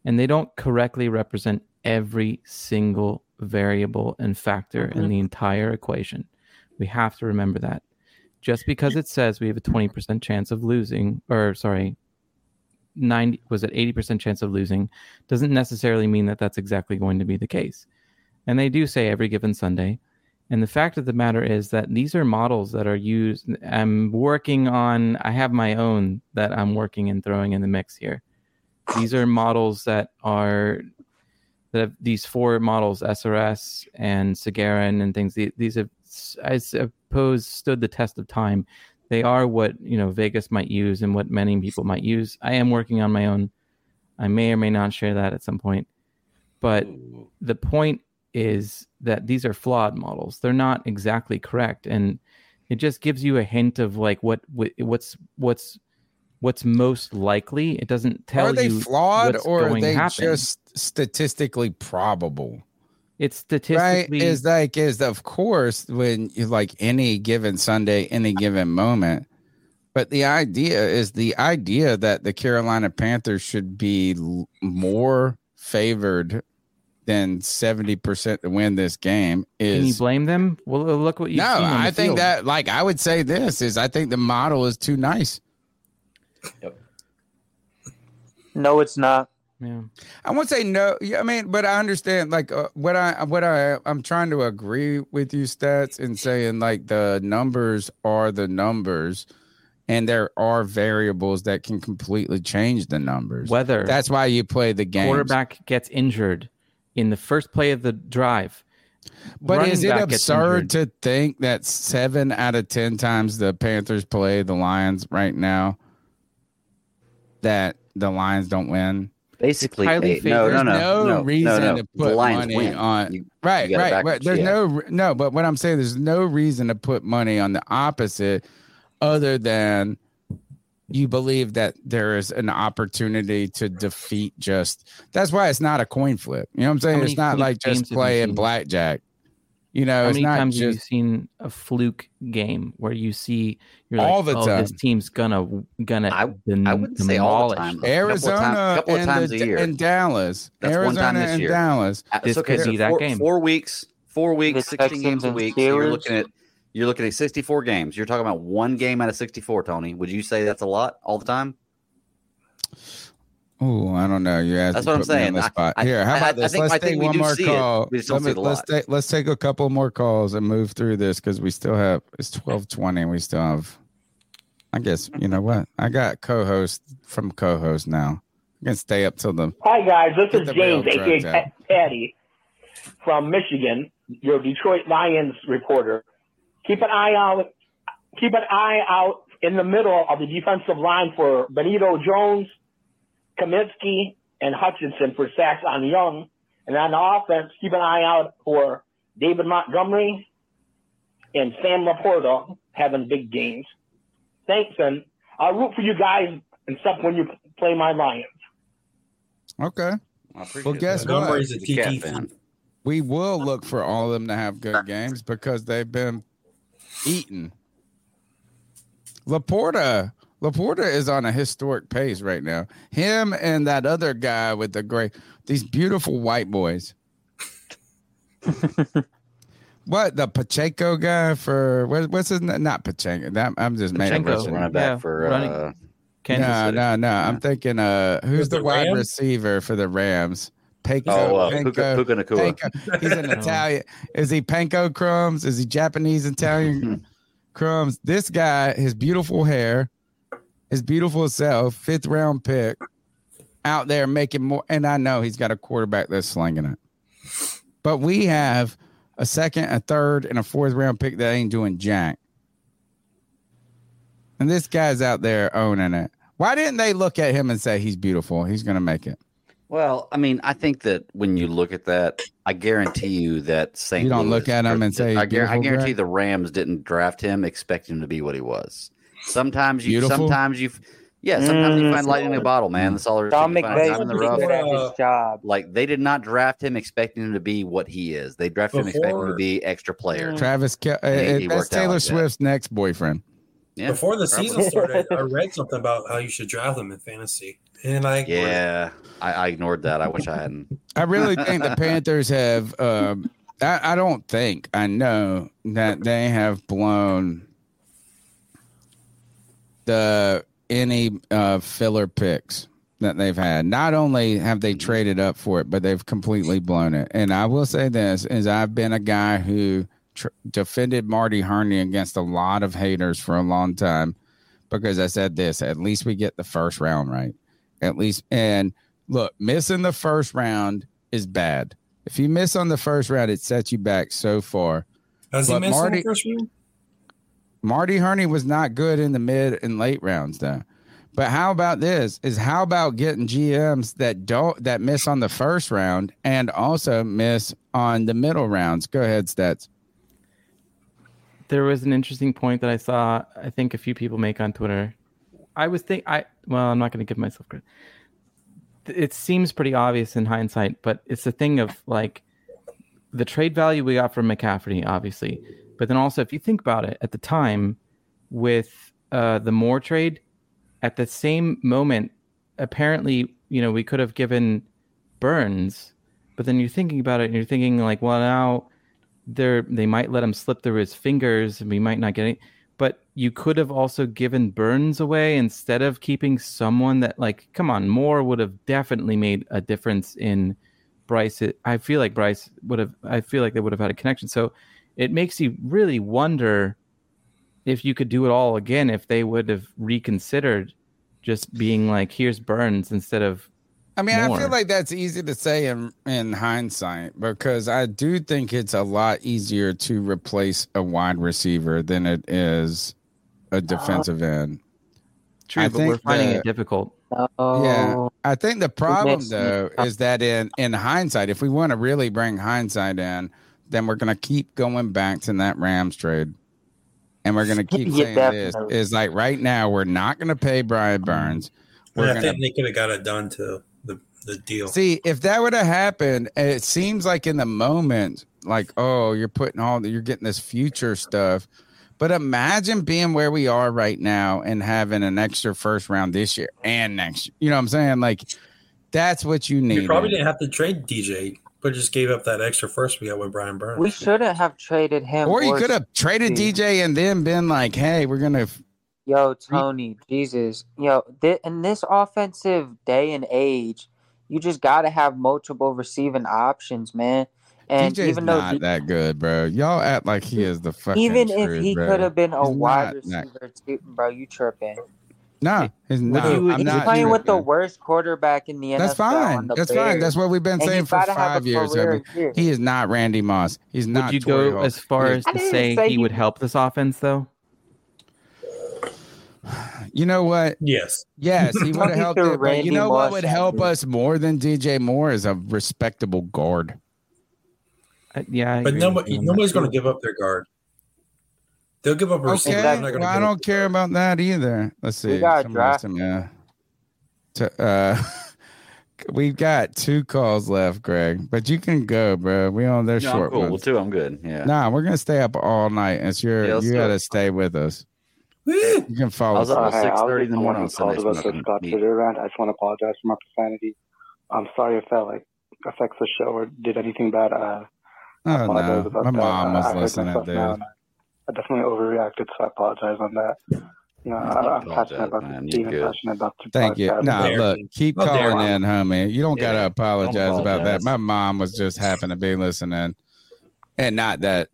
and they don't correctly represent every single variable and factor in the entire equation. We have to remember that. Just because it says we have a 20% chance of losing, 80% chance of losing, doesn't necessarily mean that that's exactly going to be the case. And they do say every given Sunday. And the fact of the matter is that these are models that are used. I have my own that I'm working and throwing in the mix here. These are models that have these 4 models, SRS and Sagarin and things. These have, I suppose, stood the test of time. They are what Vegas might use and what many people might use. I am working on my own. I may or may not share that at some point. But the point is that these are flawed models. They're not exactly correct. And It just gives you a hint of like what's most likely. It doesn't tell you. Are they flawed or are they just statistically probable? It's statistically right? is of course when you like any given Sunday, any given moment. But the idea that the Carolina Panthers should be more favored than 70% to win this game is. Can you blame them? Well, look what you. No, I think that like I would say this is I think the model is too nice. Yep. No, it's not. Yeah, I won't say no. I mean, but I understand like I'm trying to agree with you, Stats, in saying like the numbers are the numbers. And there are variables that can completely change the numbers. Whether that's why you play the game. Quarterback gets injured in the first play of the drive. But is it absurd to think that 7 out of 10 times the Panthers play the Lions right now, that the Lions don't win? Basically, no reason to put money on. Right. There's no. But what I'm saying, there's no reason to put money on the opposite. Other than you believe that there is an opportunity to defeat just – that's why it's not a coin flip. You know what I'm saying? It's not like just playing blackjack. You know, it's not just – how many times have you seen a fluke game where you see – you're all like, the time. This team's gonna I wouldn't say all the time. Arizona and Dallas. That's one time this year. This could be that game. 4 weeks, 16 games a week. You're looking at 64 games. You're talking about one game out of 64, Tony. Would you say that's a lot all the time? Oh, I don't know. That's what I'm saying. Here, how about this? Let's take one more call. Let's take a couple more calls and move through this because we still have – it's 12:20 and we still have – I guess, you know what? I got co-host from co-host now. I can stay up till the – Hi, guys. This is James, a.k.a. Patty from Michigan, your Detroit Lions reporter. Keep an eye out in the middle of the defensive line for Benito Jones, Kaminsky, and Hutchinson for sacks on Young. And on the offense, keep an eye out for David Montgomery and Sam Laporta having big games. Thanks, and I'll root for you guys except when you play my Lions. Okay. Well, guess what? We will look for all of them to have good games because they've been eaten. Laporta is on a historic pace right now. Him and that other guy with the gray, these beautiful white boys. What, the Pacheco guy for what's his name? Not Pacheco. I'm just making a running back for Kansas City. No. I'm thinking who's the wide receiver for the Rams? Puka Nacua. He's an Italian. Is he panko crumbs? Is he Japanese Italian crumbs? This guy, his beautiful hair, his beautiful self, 5th round pick, out there making more. And I know he's got a quarterback that's slinging it. But we have a 2nd, a 3rd, and a 4th round pick that ain't doing jack. And this guy's out there owning it. Why didn't they look at him and say he's beautiful? He's going to make it. Well, I mean, I think that when you look at that, I guarantee you that St. Louis... You don't look at him and say... I guarantee the Rams didn't draft him expecting him to be what he was. Sometimes you find lightning in a bottle, man. That's all there is. Tom McVay in the rough. His job. Like, they did not draft him expecting him to be what he is. They drafted him expecting him to be extra player. That's Taylor Swift's next boyfriend. Yeah. Before the season started, I read something about how you should draft him in fantasy. And I ignored that. I wish I hadn't. I really think the Panthers have. I don't think I know that they have blown any filler picks that they've had. Not only have they traded up for it, but they've completely blown it. And I will say this: is I've been a guy who defended Marty Herney against a lot of haters for a long time because I said this: at least we get the 1st round right. At least, and look, missing the 1st round is bad. If you miss on the 1st round, it sets you back so far. Does he miss on the 1st round? Marty Herney was not good in the mid and late rounds, though. But how about this? How about getting GMs that miss on the 1st round and also miss on the middle rounds? Go ahead, Stats. there was an interesting point that I saw, I think a few people make on Twitter. I'm not going to give myself credit. It seems pretty obvious in hindsight, but it's the thing of like the trade value we got from McCaffrey, obviously. But then also, if you think about it, at the time with the Moore trade, at the same moment, apparently, you know, we could have given Burns, but then you're thinking about it and you're thinking like, well, now they might let him slip through his fingers and we might not get it. But you could have also given Burns away instead of keeping someone that, like, come on, Moore would have definitely made a difference in Bryce. I feel like they would have had a connection. So it makes you really wonder if you could do it all again, if they would have reconsidered just being like, here's Burns instead of. I mean, Moore. I feel like that's easy to say in hindsight, because I do think it's a lot easier to replace a wide receiver than it is a defensive end. True, but we're finding it difficult. Yeah, I think the problem, though, is that in hindsight, if we want to really bring hindsight in, then we're going to keep going back to that Rams trade. And we're going to keep saying this. It's like right now, we're not going to pay Brian Burns. I think they could have got it done, too. The deal. See, if that would have happened, it seems like in the moment, like, oh, you're getting this future stuff. But imagine being where we are right now and having an extra first round this year and next year. You know what I'm saying? Like, that's what you need. You probably didn't have to trade DJ, but just gave up that extra first we got with Brian Burns. We shouldn't have traded him. Or you could have traded DJ and then been like, hey, we're going to. Yo, Tony, Jesus. Yo, in this offensive day and age, you just gotta have multiple receiving options, man. And DJ's even though not that good, bro, y'all act like he is the fucking. Even truth, if he could have been a wide receiver, too, bro, you tripping? No, he's not. He's playing with the worst quarterback in the NFL. That's fine. That's fine. That's what we've been saying for 5 years. He is not Randy Moss. He's not. Would you go as far as to say he would help this offense, though? You know what? Yes, he would have helped it, but you know what would help us more than DJ Moore is a respectable guard. But nobody's going to give up their guard. They'll give up a receiver. Okay, well, I don't care about that either. Let's see. We got we've got two calls left, Greg, but you can go, bro. We on their short ones. Well, too, I'm good. Yeah. Nah, we're gonna stay up all night. You gotta stay with us. You can follow. I was up at 6:30 in the morning. I just want to apologize for my profanity. I'm sorry if that affects the show or did anything bad. My mom was listening to that. I definitely overreacted, so I apologize on that. You know, I'm passionate about passionate about the podcast. Thank you. Look, keep calling in, homie. You don't gotta apologize about that. My mom was just happened to be listening, and not that.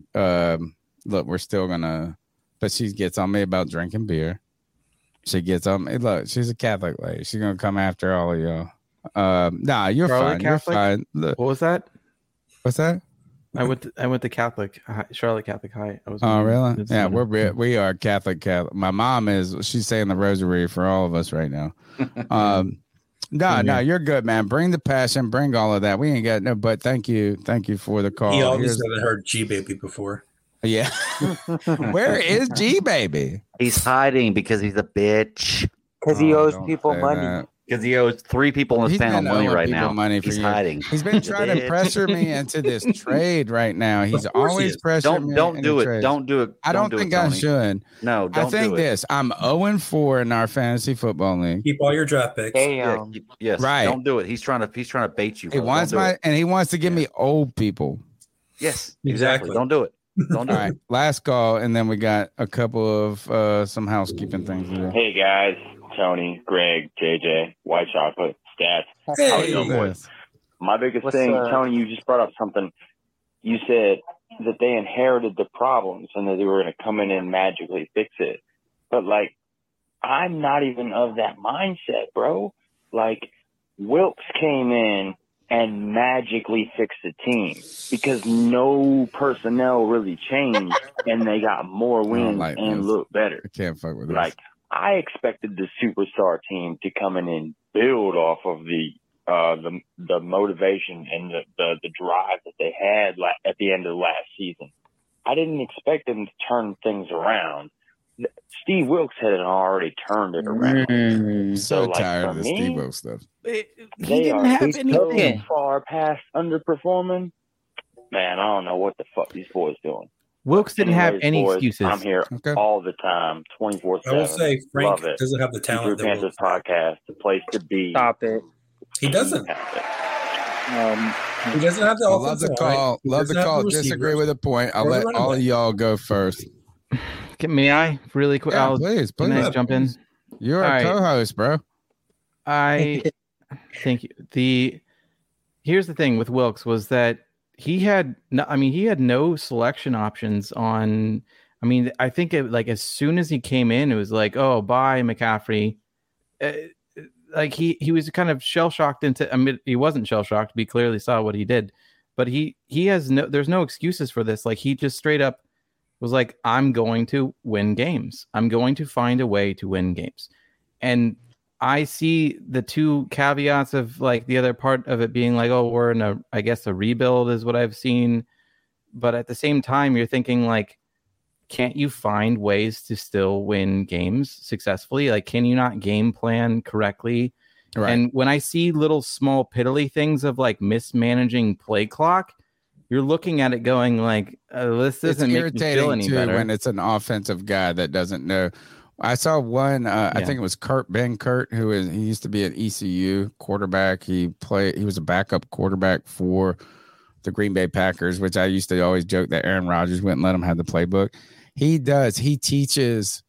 Look, we're still gonna. But she gets on me about drinking beer. She gets on me. Look, she's a Catholic lady. She's going to come after all of y'all. You're Charlotte fine. Catholic? You're fine. Look. What was that? What's that? I went to Catholic, Charlotte Catholic High. Oh, really? Yeah, we are Catholic. My mom is. She's saying the rosary for all of us right now. You're good, man. Bring the passion. Bring all of that. We ain't got no, but thank you. Thank you for the call. He always said I heard G-Baby before. Yeah. Where is G Baby? He's hiding because he's a bitch. Because he owes people money. Because he owes three people in this town money right now. He's hiding. He's been trying to pressure me into this trade right now. He's always pressuring me. Don't do it. Don't do it. I don't think I should. No, don't do it. I think this. I'm 0-4 in our fantasy football league. Keep all your draft picks. Damn. Yes. Right. Don't do it. He's trying to bait you. He wants to give me old people. Yes. Exactly. Don't do it. All right, last call, and then we got a couple of some housekeeping things today. Hey guys, Tony, Greg, JJ, White Chocolate, Stats. Hey. How are you doing, boys? My biggest thing, Tony, you just brought up something. You said that they inherited the problems and that they were going to come in and magically fix it. But I'm not even of that mindset, bro. Wilkes came in and magically fix the team because no personnel really changed and they got more wins and looked better. I can't fuck with this. I expected the superstar team to come in and build off of the motivation and the drive that they had at the end of last season. I didn't expect them to turn things around. Steve Wilkes had already turned it around. So, tired of the Steve Wilkes stuff. They didn't have anything. Far past underperforming. Man, I don't know what the fuck these boys doing. Wilkes didn't have any excuses. I'm here all the time, 24/7. I will say Frank doesn't have the talent. The Panthers podcast, the place to be. Stop it. He doesn't. He doesn't have the offensive call. Love the call. Disagree with the point. I'll let all of y'all go first. May I really quick? Yeah, please. Can I jump in? You're a co-host, bro. I thank you. Here's the thing with Wilkes was that he had no selection options on. I mean, I think as soon as he came in, it was like, oh, bye, McCaffrey. He was kind of shell shocked into. I mean, he wasn't shell shocked. We clearly saw what he did, but he has no. There's no excuses for this. Like he just straight up was like, I'm going to win games. I'm going to find a way to win games. And I see the two caveats of like the other part of it being like, oh, we're in I guess a rebuild is what I've seen. But at the same time, you're thinking like, can't you find ways to still win games successfully? Like, can you not game plan correctly? Right. And when I see little small piddly things of like mismanaging play clock, you're looking at it going like, this doesn't make me feel any better. It's irritating, too, when it's an offensive guy that doesn't know. I saw one, I think it was Ben Kurt, he used to be an ECU quarterback. He was a backup quarterback for the Green Bay Packers, which I used to always joke that Aaron Rodgers wouldn't let him have the playbook. He does. He teaches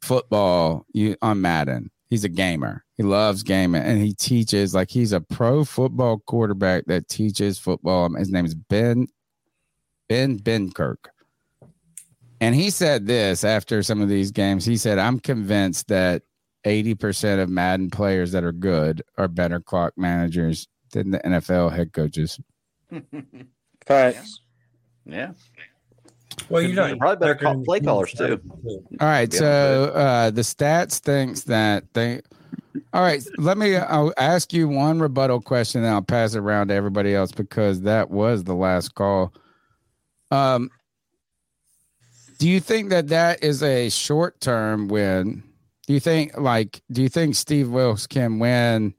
football on Madden. He's a gamer. He loves gaming, and he teaches like he's a pro football quarterback that teaches football. His name is Ben Kirk. And he said this after some of these games. He said, I'm convinced that 80% of Madden players that are good are better clock managers than the NFL head coaches. Facts. Yeah. Well, you know, probably better play callers too. All right. So the stats thinks that they. All right, I'll ask you one rebuttal question, and I'll pass it around to everybody else because that was the last call. Do you think that is a short-term win? Do you think Steve Wilkes can win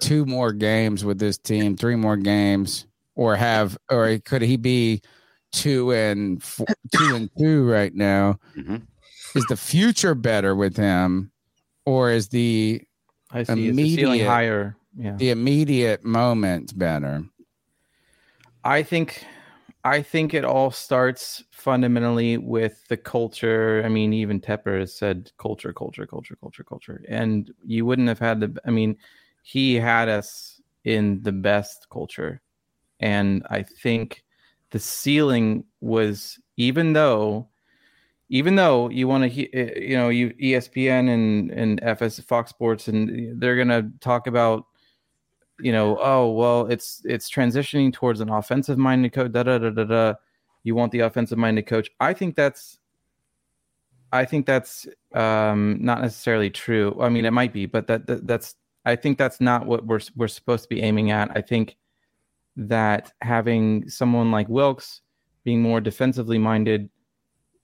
2 more games with this team, 3 more games, or could he be 2-4, 2-2 right now? Mm-hmm. Is the future better with him? Or is the ceiling higher? Yeah. The immediate moment better? I think it all starts fundamentally with the culture. I mean, even Tepper has said culture. And you wouldn't have had he had us in the best culture. And I think the ceiling was, even though you want to, you ESPN and Fox Sports, and they're going to talk about, it's transitioning towards an offensive-minded coach, you want the offensive-minded coach. I think that's not necessarily true. I mean, it might be, but that's I think that's not what we're supposed to be aiming at. I think that having someone like Wilkes being more defensively minded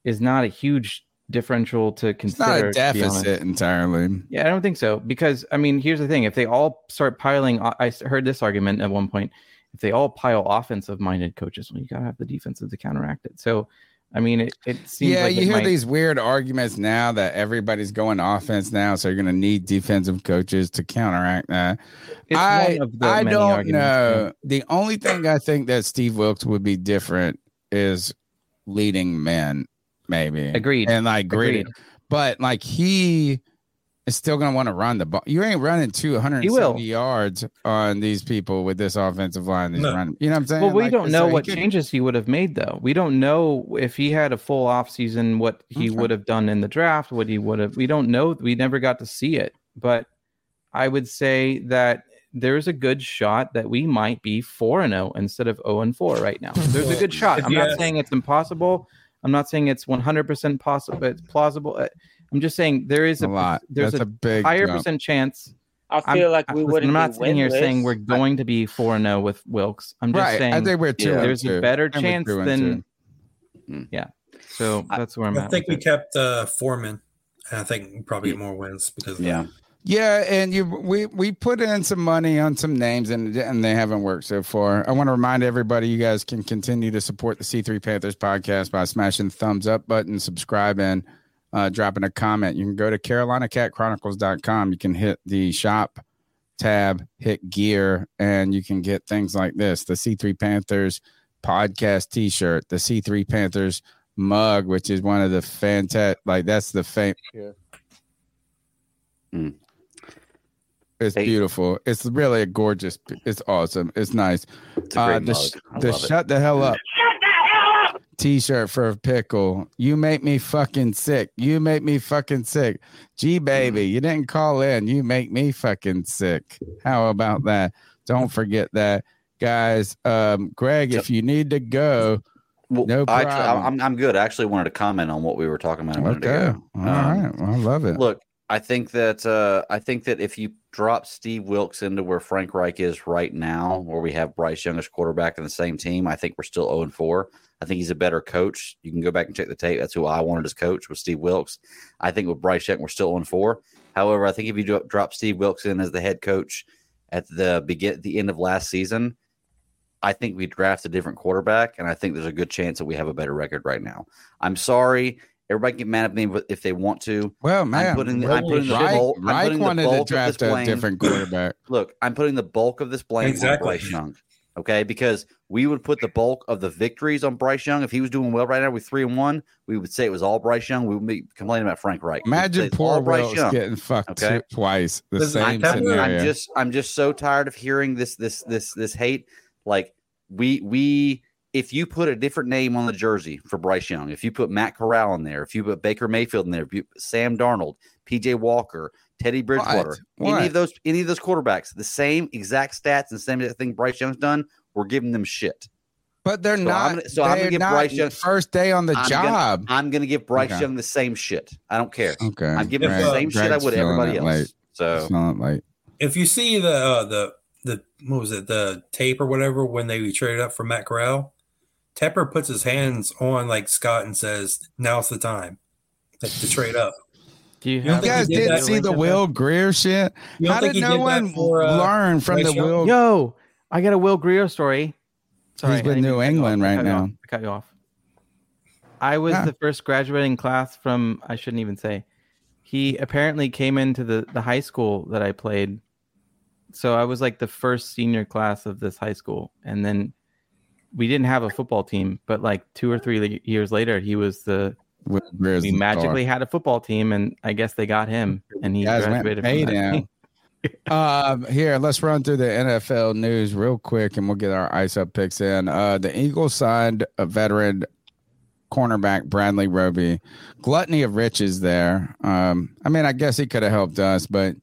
is not a huge differential to consider. It's not a deficit entirely. Yeah, I don't think so. Because, here's the thing. If they all start piling... I heard this argument at one point. If they all pile offensive-minded coaches, well, you got to have the defensive to counteract it. So, it seems like... Yeah, you hear these weird arguments now that everybody's going offense now, so you're going to need defensive coaches to counteract that. I don't know. The only thing I think that Steve Wilkes would be different is leading men. Maybe. Agreed. And agreed. But he is still going to want to run the ball. You ain't running 270 yards on these people with this offensive line. No. You know what I'm saying? Well, we don't know what changes he would have made, though. We don't know if he had a full offseason, what he would have done in the draft, what he would have. We don't know. We never got to see it. But I would say that there's a good shot that we might be 4-0 instead of 0-4 right now. There's a good shot. I'm not saying it's impossible. I'm not saying it's 100% possible. It's plausible. I'm just saying there is a big higher jump. Percent chance. I feel we wouldn't. I'm not sitting here saying we're going to be 4-0 with Wilkes. I'm just saying I think we're 2-2. There's a better chance than Yeah. So that's where I'm at. I think we kept Foreman. And I think probably more wins because of that. Yeah, and we put in some money on some names, and they haven't worked so far. I want to remind everybody you guys can continue to support the C3 Panthers podcast by smashing the thumbs up button, subscribe, and dropping a comment. You can go to CarolinaCatChronicles.com. You can hit the shop tab, hit gear, and you can get things like this. The C3 Panthers podcast T-shirt, the C3 Panthers mug, which is one of the fantastic, like that's the fame. Yeah. Mm. It's beautiful. It's really a gorgeous. It's awesome. It's nice. It's a great mug. The Shut the Hell Up T-shirt for Pickle. You make me fucking sick. You make me fucking sick. Gee, baby, you didn't call in. You make me fucking sick. How about that? Don't forget that, guys. Greg, if you need to go, no problem. I'm good. I actually wanted to comment on what we were talking about. All right. Well, I love it. Look. I think that if you drop Steve Wilkes into where Frank Reich is right now, where we have Bryce Young as quarterback in the same team, I think we're still 0-4. I think he's a better coach. You can go back and check the tape. That's who I wanted as coach, was Steve Wilkes. I think with Bryce Young, we're still 0-4. However, I think if you drop Steve Wilkes in as the head coach at the end of last season, I think we draft a different quarterback, and I think there's a good chance that we have a better record right now. I'm sorry. Everybody can get mad at me if they want to. Well, man, Reich wanted to draft a different quarterback. Look, I'm putting the bulk of this blame on Bryce Young, okay? Because we would put the bulk of the victories on Bryce Young. If he was doing well right now with 3-1, we would say it was all Bryce Young. We would be complaining about Frank Reich. Imagine poor Bryce Young getting fucked twice. The same scenario. I'm just so tired of hearing this hate. Like we. If you put a different name on the jersey for Bryce Young, if you put Matt Corral in there, if you put Baker Mayfield in there, if you put Sam Darnold, P.J. Walker, Teddy Bridgewater, any of those quarterbacks, the same exact stats and same thing Bryce Young's done, we're giving them shit. But they're not. I'm gonna give Bryce Young first day on the job. I'm gonna give Bryce Young the same shit. I don't care. Okay, I'm giving him the same shit I would everybody else. Late. So it's not like if you see the tape or whatever when they traded up for Matt Corral. Tepper puts his hands on like Scott and says, "Now's the time to trade up." You guys didn't see the Will Greer shit? How did no one learn from the Will? Yo, I got a Will Greer story. Sorry, he's with New England right now. I cut you off. I was the first graduating class from. I shouldn't even say. He apparently came into the high school that I played. So I was like the first senior class of this high school, and then. We didn't have a football team, but like 2 or 3 years later, he was the. We magically had a football team, and I guess they got him, and he graduated from that team. Here, let's run through the NFL news real quick, and we'll get our ice up picks in. The Eagles signed a veteran cornerback, Bradley Roby. Gluttony of riches there. I mean, I guess he could have helped us, but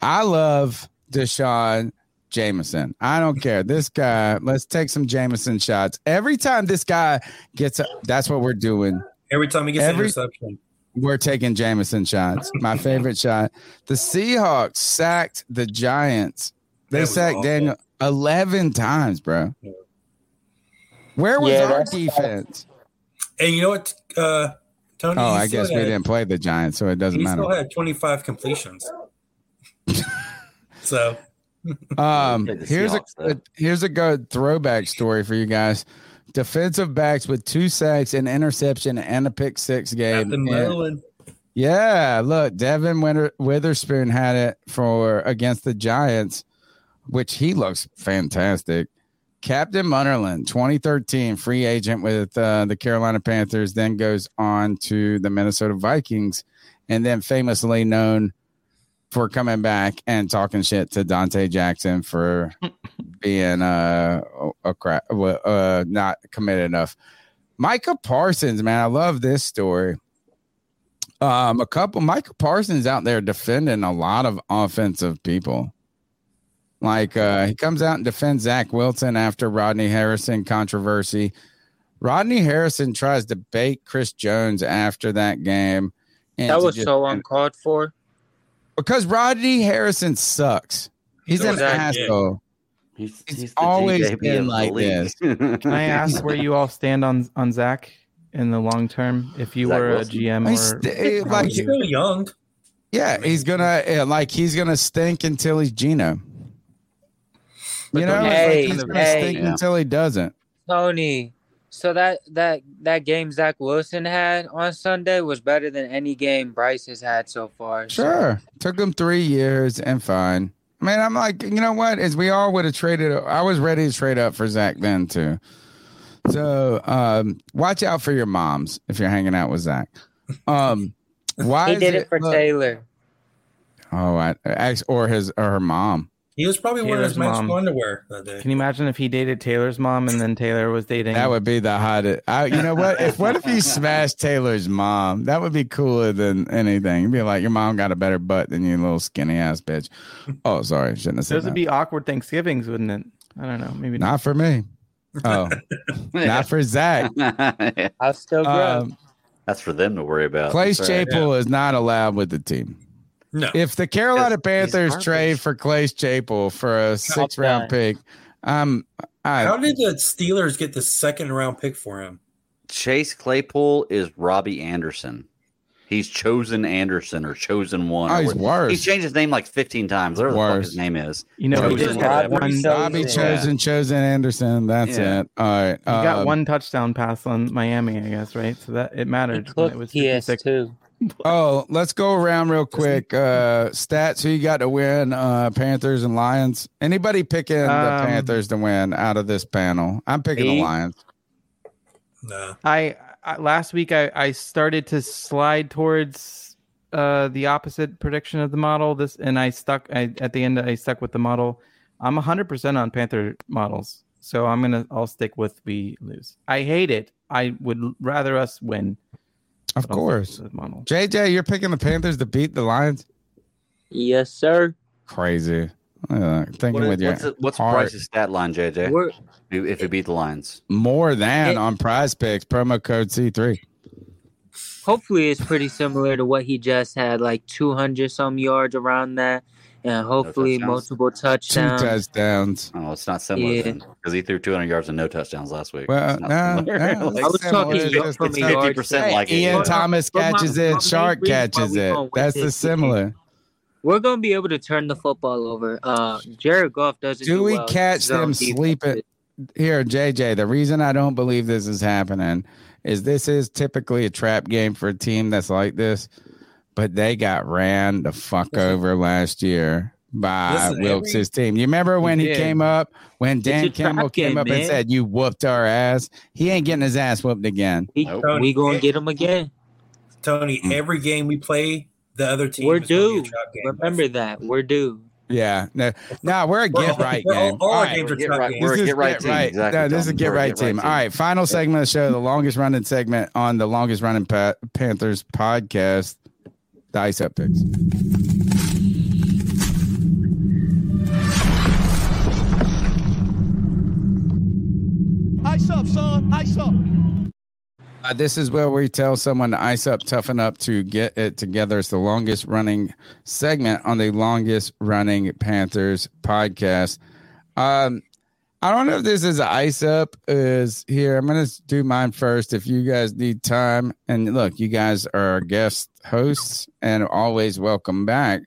I love Deshaun Jamison. I don't care. This guy, let's take some Jamison shots. Every time this guy gets up, that's what we're doing. Every time he gets an interception, we're taking Jamison shots. My favorite shot. The Seahawks sacked the Giants. They sacked awful. Daniel 11 times, bro. Where was our defense? And you know what, Tony? Oh, I guess we didn't play the Giants, so it doesn't matter. He still had 25 completions. So... here's a good throwback story for you guys. Defensive backs with 2 sacks, an interception, and a pick six game. Look, Devin Witherspoon had it for against the Giants, which he looks fantastic. Captain Munderland, 2013 free agent with the Carolina Panthers, then goes on to the Minnesota Vikings, and then famously known for coming back and talking shit to Dante Jackson for being a crap, not committed enough. Micah Parsons, man, I love this story. Micah Parsons out there defending a lot of offensive people. Like he comes out and defends Zach Wilson after Rodney Harrison controversy. Rodney Harrison tries to bait Chris Jones after that game. That was so uncalled for. Because Rodney Harrison sucks. He's an asshole. He's always been like this. Can I ask where you all stand on Zach? in the long term if you were a GM? He's still young. Yeah, he's gonna stink until he's Geno. You know, he's gonna stink until he doesn't. Tony, so that game Zach Wilson had on Sunday was better than any game Bryce has had so far. Sure, took him 3 years and fine. I mean, I'm like, you know what? As we all would have traded, I was ready to trade up for Zach then too. So watch out for your moms if you're hanging out with Zach. Why he did it for Taylor? Oh, her mom. He was probably wearing his magical underwear that day. Can you imagine if he dated Taylor's mom and then Taylor was dating? That would be the hottest. You know what? What if he smashed Taylor's mom? That would be cooler than anything. You'd be like, your mom got a better butt than you, little skinny ass bitch. Oh, sorry, shouldn't have said that. Those would be awkward Thanksgivings, wouldn't it? I don't know. Maybe not for me. Oh, not for Zach. I'll still grow. That's for them to worry about. Clay Claypool is not allowed with the team. No. If the Carolina Panthers trade for Clay Claypool for a 6th round pick, how did the Steelers get the 2nd round pick for him? Chase Claypool is Robbie Anderson. He's chosen Anderson or chosen one. Oh, he's worse. He's changed his name like 15 times. Whatever the fuck his name is. You know, Chosen Anderson. That's it. All right. He got one touchdown pass on Miami, I guess, right? So that it mattered. It was PS2. Oh, let's go around real quick. Stats, who you got to win? Panthers and Lions. Anybody picking the Panthers to win out of this panel? I'm picking the Lions. No. Last week, I started to slide towards the opposite prediction of the model. I stuck with the model. I'm 100% on Panther models, so I'll stick with we lose. I hate it. I would rather us win. Of course, JJ, you're picking the Panthers to beat the Lions. Yes, sir. Crazy. What's Bryce's stat line, JJ? If you beat the Lions, more than on Prize Picks, promo code C3. Hopefully, it's pretty similar to what he just had, like 200 some yards around that, and hopefully multiple touchdowns. 2 touchdowns. Oh, it's not similar because he threw 200 yards and no touchdowns last week. Well, no, like, I was talking from 50% like Ian Thomas catches it, Chark catches it. That's the similar. We're gonna be able to turn the football over. Jared Goff doesn't. Do we catch them sleeping? Here, JJ. The reason I don't believe this is happening is this is typically a trap game for a team that's like this, but they got ran the fuck over last year by Wilkes' team. You remember when he came up, when Dan Campbell came up and said, "You whooped our ass." He ain't getting his ass whooped again. We gonna get him again, Tony. Every game we play. The other team. We're due. Remember that. We're due. Yeah. No, we're a get right game. All our games are get right. We're a get right team. Exactly. No, this is a get right team. All right. Final segment of the show, the longest running segment on the longest running Panthers podcast, Dice Up Picks. Ice up, son. Ice up. This is where we tell someone to ice up, toughen up to get it together. It's the longest running segment on the longest running Panthers podcast. I don't know if this is an ice up is here. I'm going to do mine first if you guys need time. And look, you guys are our guest hosts and always welcome back.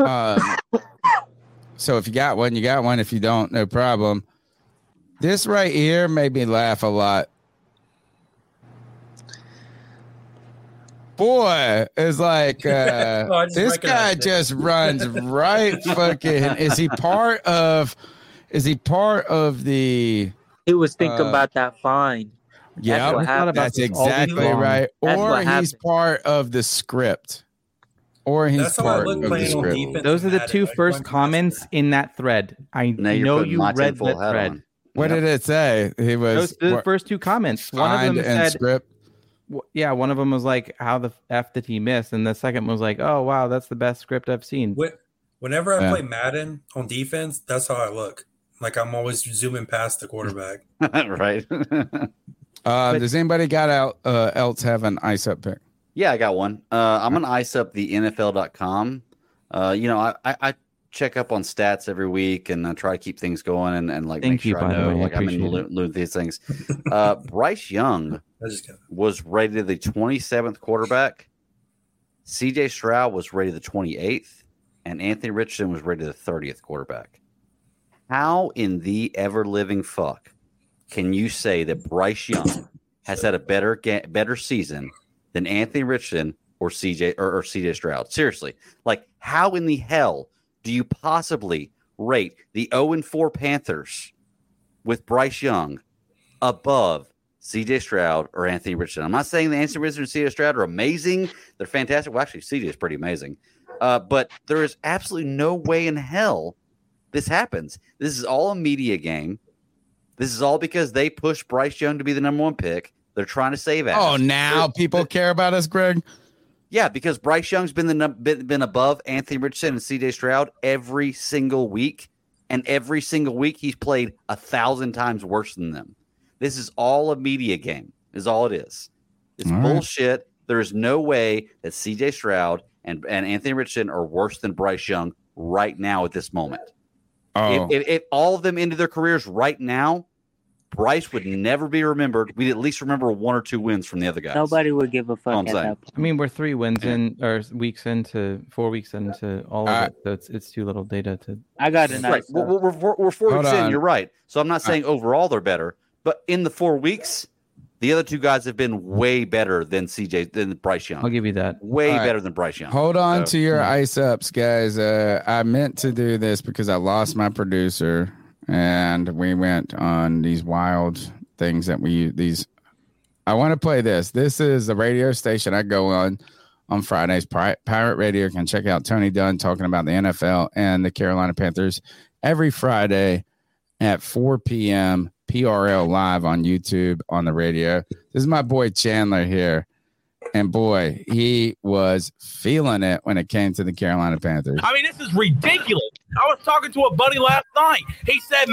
So if you got one, you got one. If you don't, no problem. This right here made me laugh a lot. Boy is like, this guy just runs right fucking. Is he part of the? He was thinking about that fine. Yeah, that's exactly right. Or he's part of the script. Or he's part of the script. Those are the two first comments in that thread. I know you read that thread. What did it say? He was the first two comments. One of them said script. Yeah, one of them was like, how the F did he miss? And the second was like, oh, wow, that's the best script I've seen. Whenever I play Madden on defense, that's how I look. Like, I'm always zooming past the quarterback. Right. Does anybody else have an ice up pick? Yeah, I got one. I'm going to ice up the NFL.com. You know, I check up on stats every week and try to keep things going and like Thank make sure you, I know way, like I'm in the loop of these things. Bryce Young was rated the 27th quarterback. C.J. Stroud was rated the 28th, and Anthony Richardson was rated the 30th quarterback. How in the ever-living fuck can you say that Bryce Young has had a better season than Anthony Richardson or C.J. Stroud? Seriously, like how in the hell do you possibly rate the 0-4 Panthers with Bryce Young above C.J. Stroud or Anthony Richardson? I'm not saying that Anthony Richardson and C.J. Stroud are amazing. They're fantastic. Well, actually, C.J. is pretty amazing. But there is absolutely no way in hell this happens. This is all a media game. This is all because they pushed Bryce Young to be the number one pick. They're trying to save us. Oh, now people care about us, Greg? Yeah, because Bryce Young's been above Anthony Richardson and C.J. Stroud every single week, and every single week he's played 1,000 times worse than them. This is all a media game, is all it is. It's all bullshit. Right. There is no way that C.J. Stroud and Anthony Richardson are worse than Bryce Young right now at this moment. Oh. If all of them ended their careers right now, Bryce would never be remembered. We'd at least remember one or two wins from the other guys. Nobody would give a fuck at that point. I mean, we're 3 wins in, or four weeks into all of it. So it's too little data to. I got it. Right. We're 4 weeks in. You're right. So I'm not saying overall they're better, but in the 4 weeks, the other two guys have been way better than CJ, than Bryce Young. I'll give you that. Way better than Bryce Young. Hold on to your ice ups, guys. I meant to do this because I lost my producer. And we went on these wild things that I want to play this. This is the radio station I go on Fridays, Pirate Radio. You can check out Tony Dunn talking about the NFL and the Carolina Panthers every Friday at 4 p.m. PRL live on YouTube on the radio. This is my boy Chandler here. And boy, he was feeling it when it came to the Carolina Panthers. I mean, this is ridiculous. I was talking to a buddy last night. He said,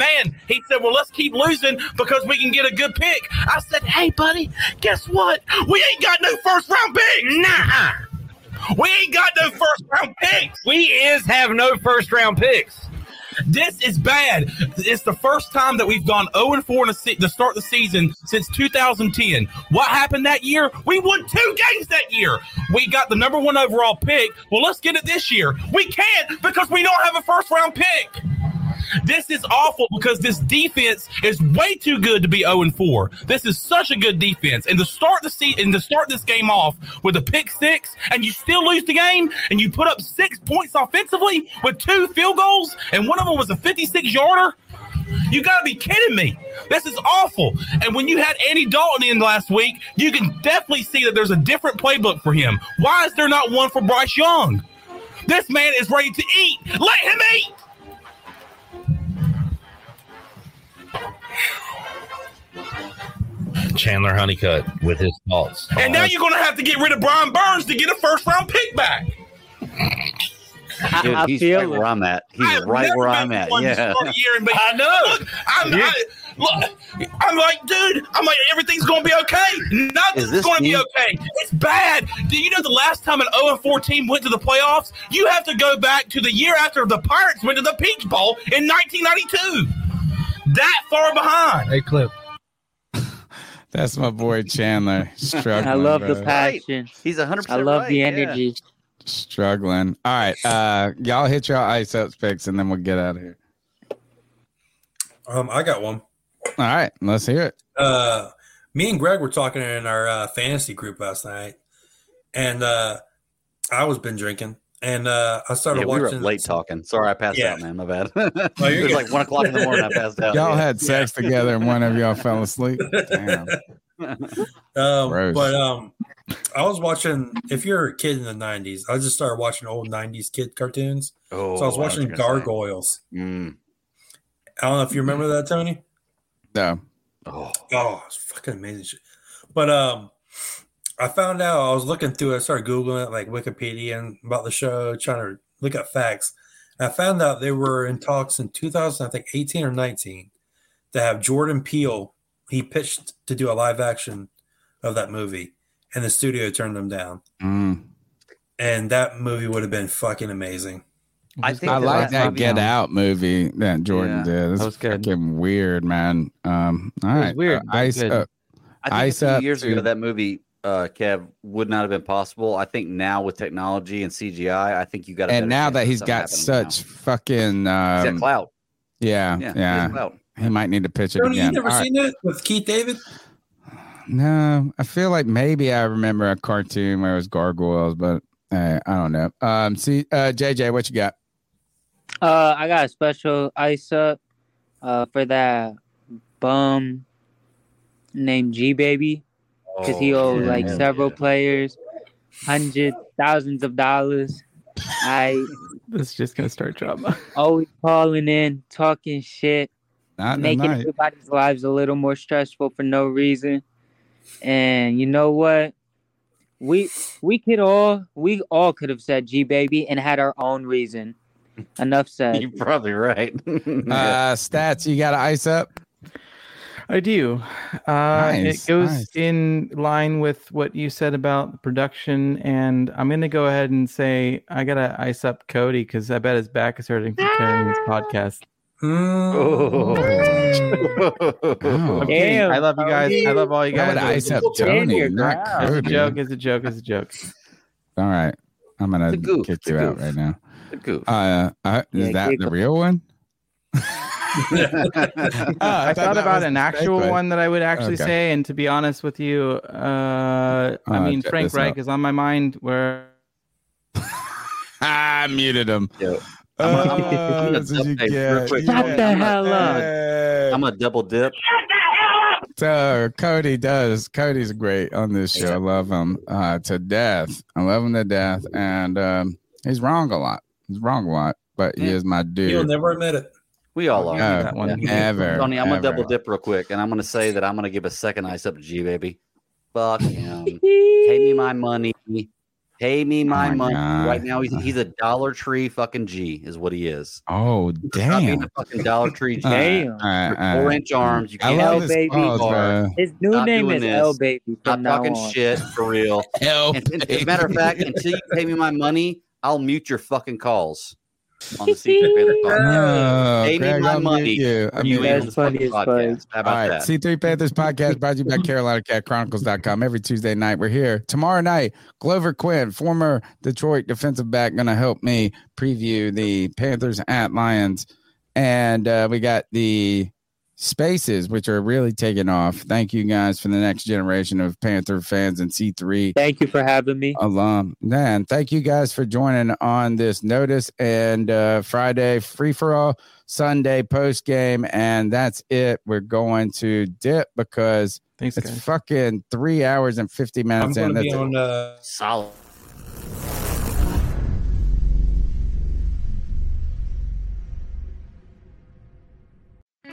well, let's keep losing because we can get a good pick. I said, hey, buddy, guess what? We ain't got no first-round pick. Nuh-uh. We ain't got no first-round picks. We have no first-round picks. This is bad. It's the first time that we've gone 0-4 to start the season since 2010. What happened that year? We won 2 games that year. We got the number 1 overall pick. Well, let's get it this year. We can't because we don't have a first-round pick. This is awful because this defense is way too good to be 0-4. This is such a good defense. And to start the season, and to start this game off with a pick six, and you still lose the game, and you put up 6 points offensively with 2 field goals, and one of them was a 56-yarder. You got to be kidding me. This is awful. And when you had Andy Dalton in last week, you can definitely see that there's a different playbook for him. Why is there not one for Bryce Young? This man is ready to eat. Let him eat. Chandler Honeycutt with his thoughts. And now you're going to have to get rid of Brian Burns to get a first-round pick back. Dude, he's right where I'm at. He's right where I'm at. Yeah. I know. Look, I'm like, everything's going to be okay. Nothing's going to be okay. It's bad. Do you know the last time an 0-4 team went to the playoffs? You have to go back to the year after the Pirates went to the Peach Bowl in 1992. That far behind. Hey, Clip. That's my boy Chandler. Struggling. I love the passion. He's 100%. I love the energy. Yeah. Struggling. All right, y'all hit your ice ups picks, and then we'll get out of here. I got one. All right, let's hear it. Me and Greg were talking in our fantasy group last night, and I was been drinking, and I started watching. We were up late talking. Sorry, I passed out, man. My bad. Oh, it was like 1 o'clock in the morning. I passed out. Y'all had sex together, and one of y'all fell asleep. Damn. But I was watching. If you're a kid in the '90s, I just started watching old '90s kid cartoons. Oh, so I was watching Gargoyles. I don't know if you remember that, Tony. No. Oh, it's fucking amazing shit. But I found out, I was looking through it, I started Googling it, like Wikipedia and about the show, trying to look up facts. And I found out they were in talks in 2018 or 19 to have Jordan Peele. He pitched to do a live action of that movie, and the studio turned him down. And that movie would have been fucking amazing. I like that Get Out movie that Jordan did. That was good. Freaking weird, man. All right. Weird. I think years ago that movie, Kev, would not have been possible. I think now with technology and CGI, I think you got. And now that he's got such fucking clout. Yeah. He might need to pitch it again. You never seen that with Keith David? No, I feel like maybe I remember a cartoon where it was gargoyles, but I don't know. JJ, what you got? I got a special ice up for that bum named G Baby because he owed several players $100,000s of dollars. This is just gonna start drama. Always calling in, talking shit, making everybody's lives a little more stressful for no reason. And you know what? We all could have said G Baby and had our own reason. Enough said. You're probably right. Stats, you got to ice up? I do. It goes in line with what you said about production, and I'm going to go ahead and say I got to ice up Cody because I bet his back is hurting from carrying this podcast. I love you guys. I love all you guys. Ice up Tony, not Cody. It's a joke. All right, I'm gonna kick you out right now. Is that the real one? I thought about an actual one that I would actually say, and to be honest with you, Frank Reich is on my mind. Where I muted him. Yo. I'm a double dip. Shut the hell up. So Cody's great on this show. I love him to death. And he's wrong a lot. But he is my dude. You'll never admit it. We all are. That one. Ever, Tony, I'm going to double dip real quick. And I'm going to say that I'm going to give a second ice up to G Baby. Fuck him. Pay me my money. God. Right now, he's a Dollar Tree fucking G is what he is. Oh, damn. Stop being a fucking Dollar Tree G. Damn. 4-inch arms. You can't help Baby. His new name is L Baby. Not fucking shit, for real. As a matter of fact, until you pay me my money, I'll mute your fucking calls. On the C3 Panthers. Pay me my money. You that's funny as fuck. All right, that? C3 Panthers podcast brought to you by CarolinaCatChronicles.com. Every Tuesday night, we're here. Tomorrow night, Glover Quinn, former Detroit defensive back, going to help me preview the Panthers at Lions. And we got the spaces, which are really taking off. Thank you guys for the next generation of Panther fans and C3. Thank you for having me. Man, thank you guys for joining on this notice. And Friday, free for all, Sunday, post game. And that's it. We're going to dip because it's guys. Fucking 3 hours and 50 minutes. I'm going to be on solid.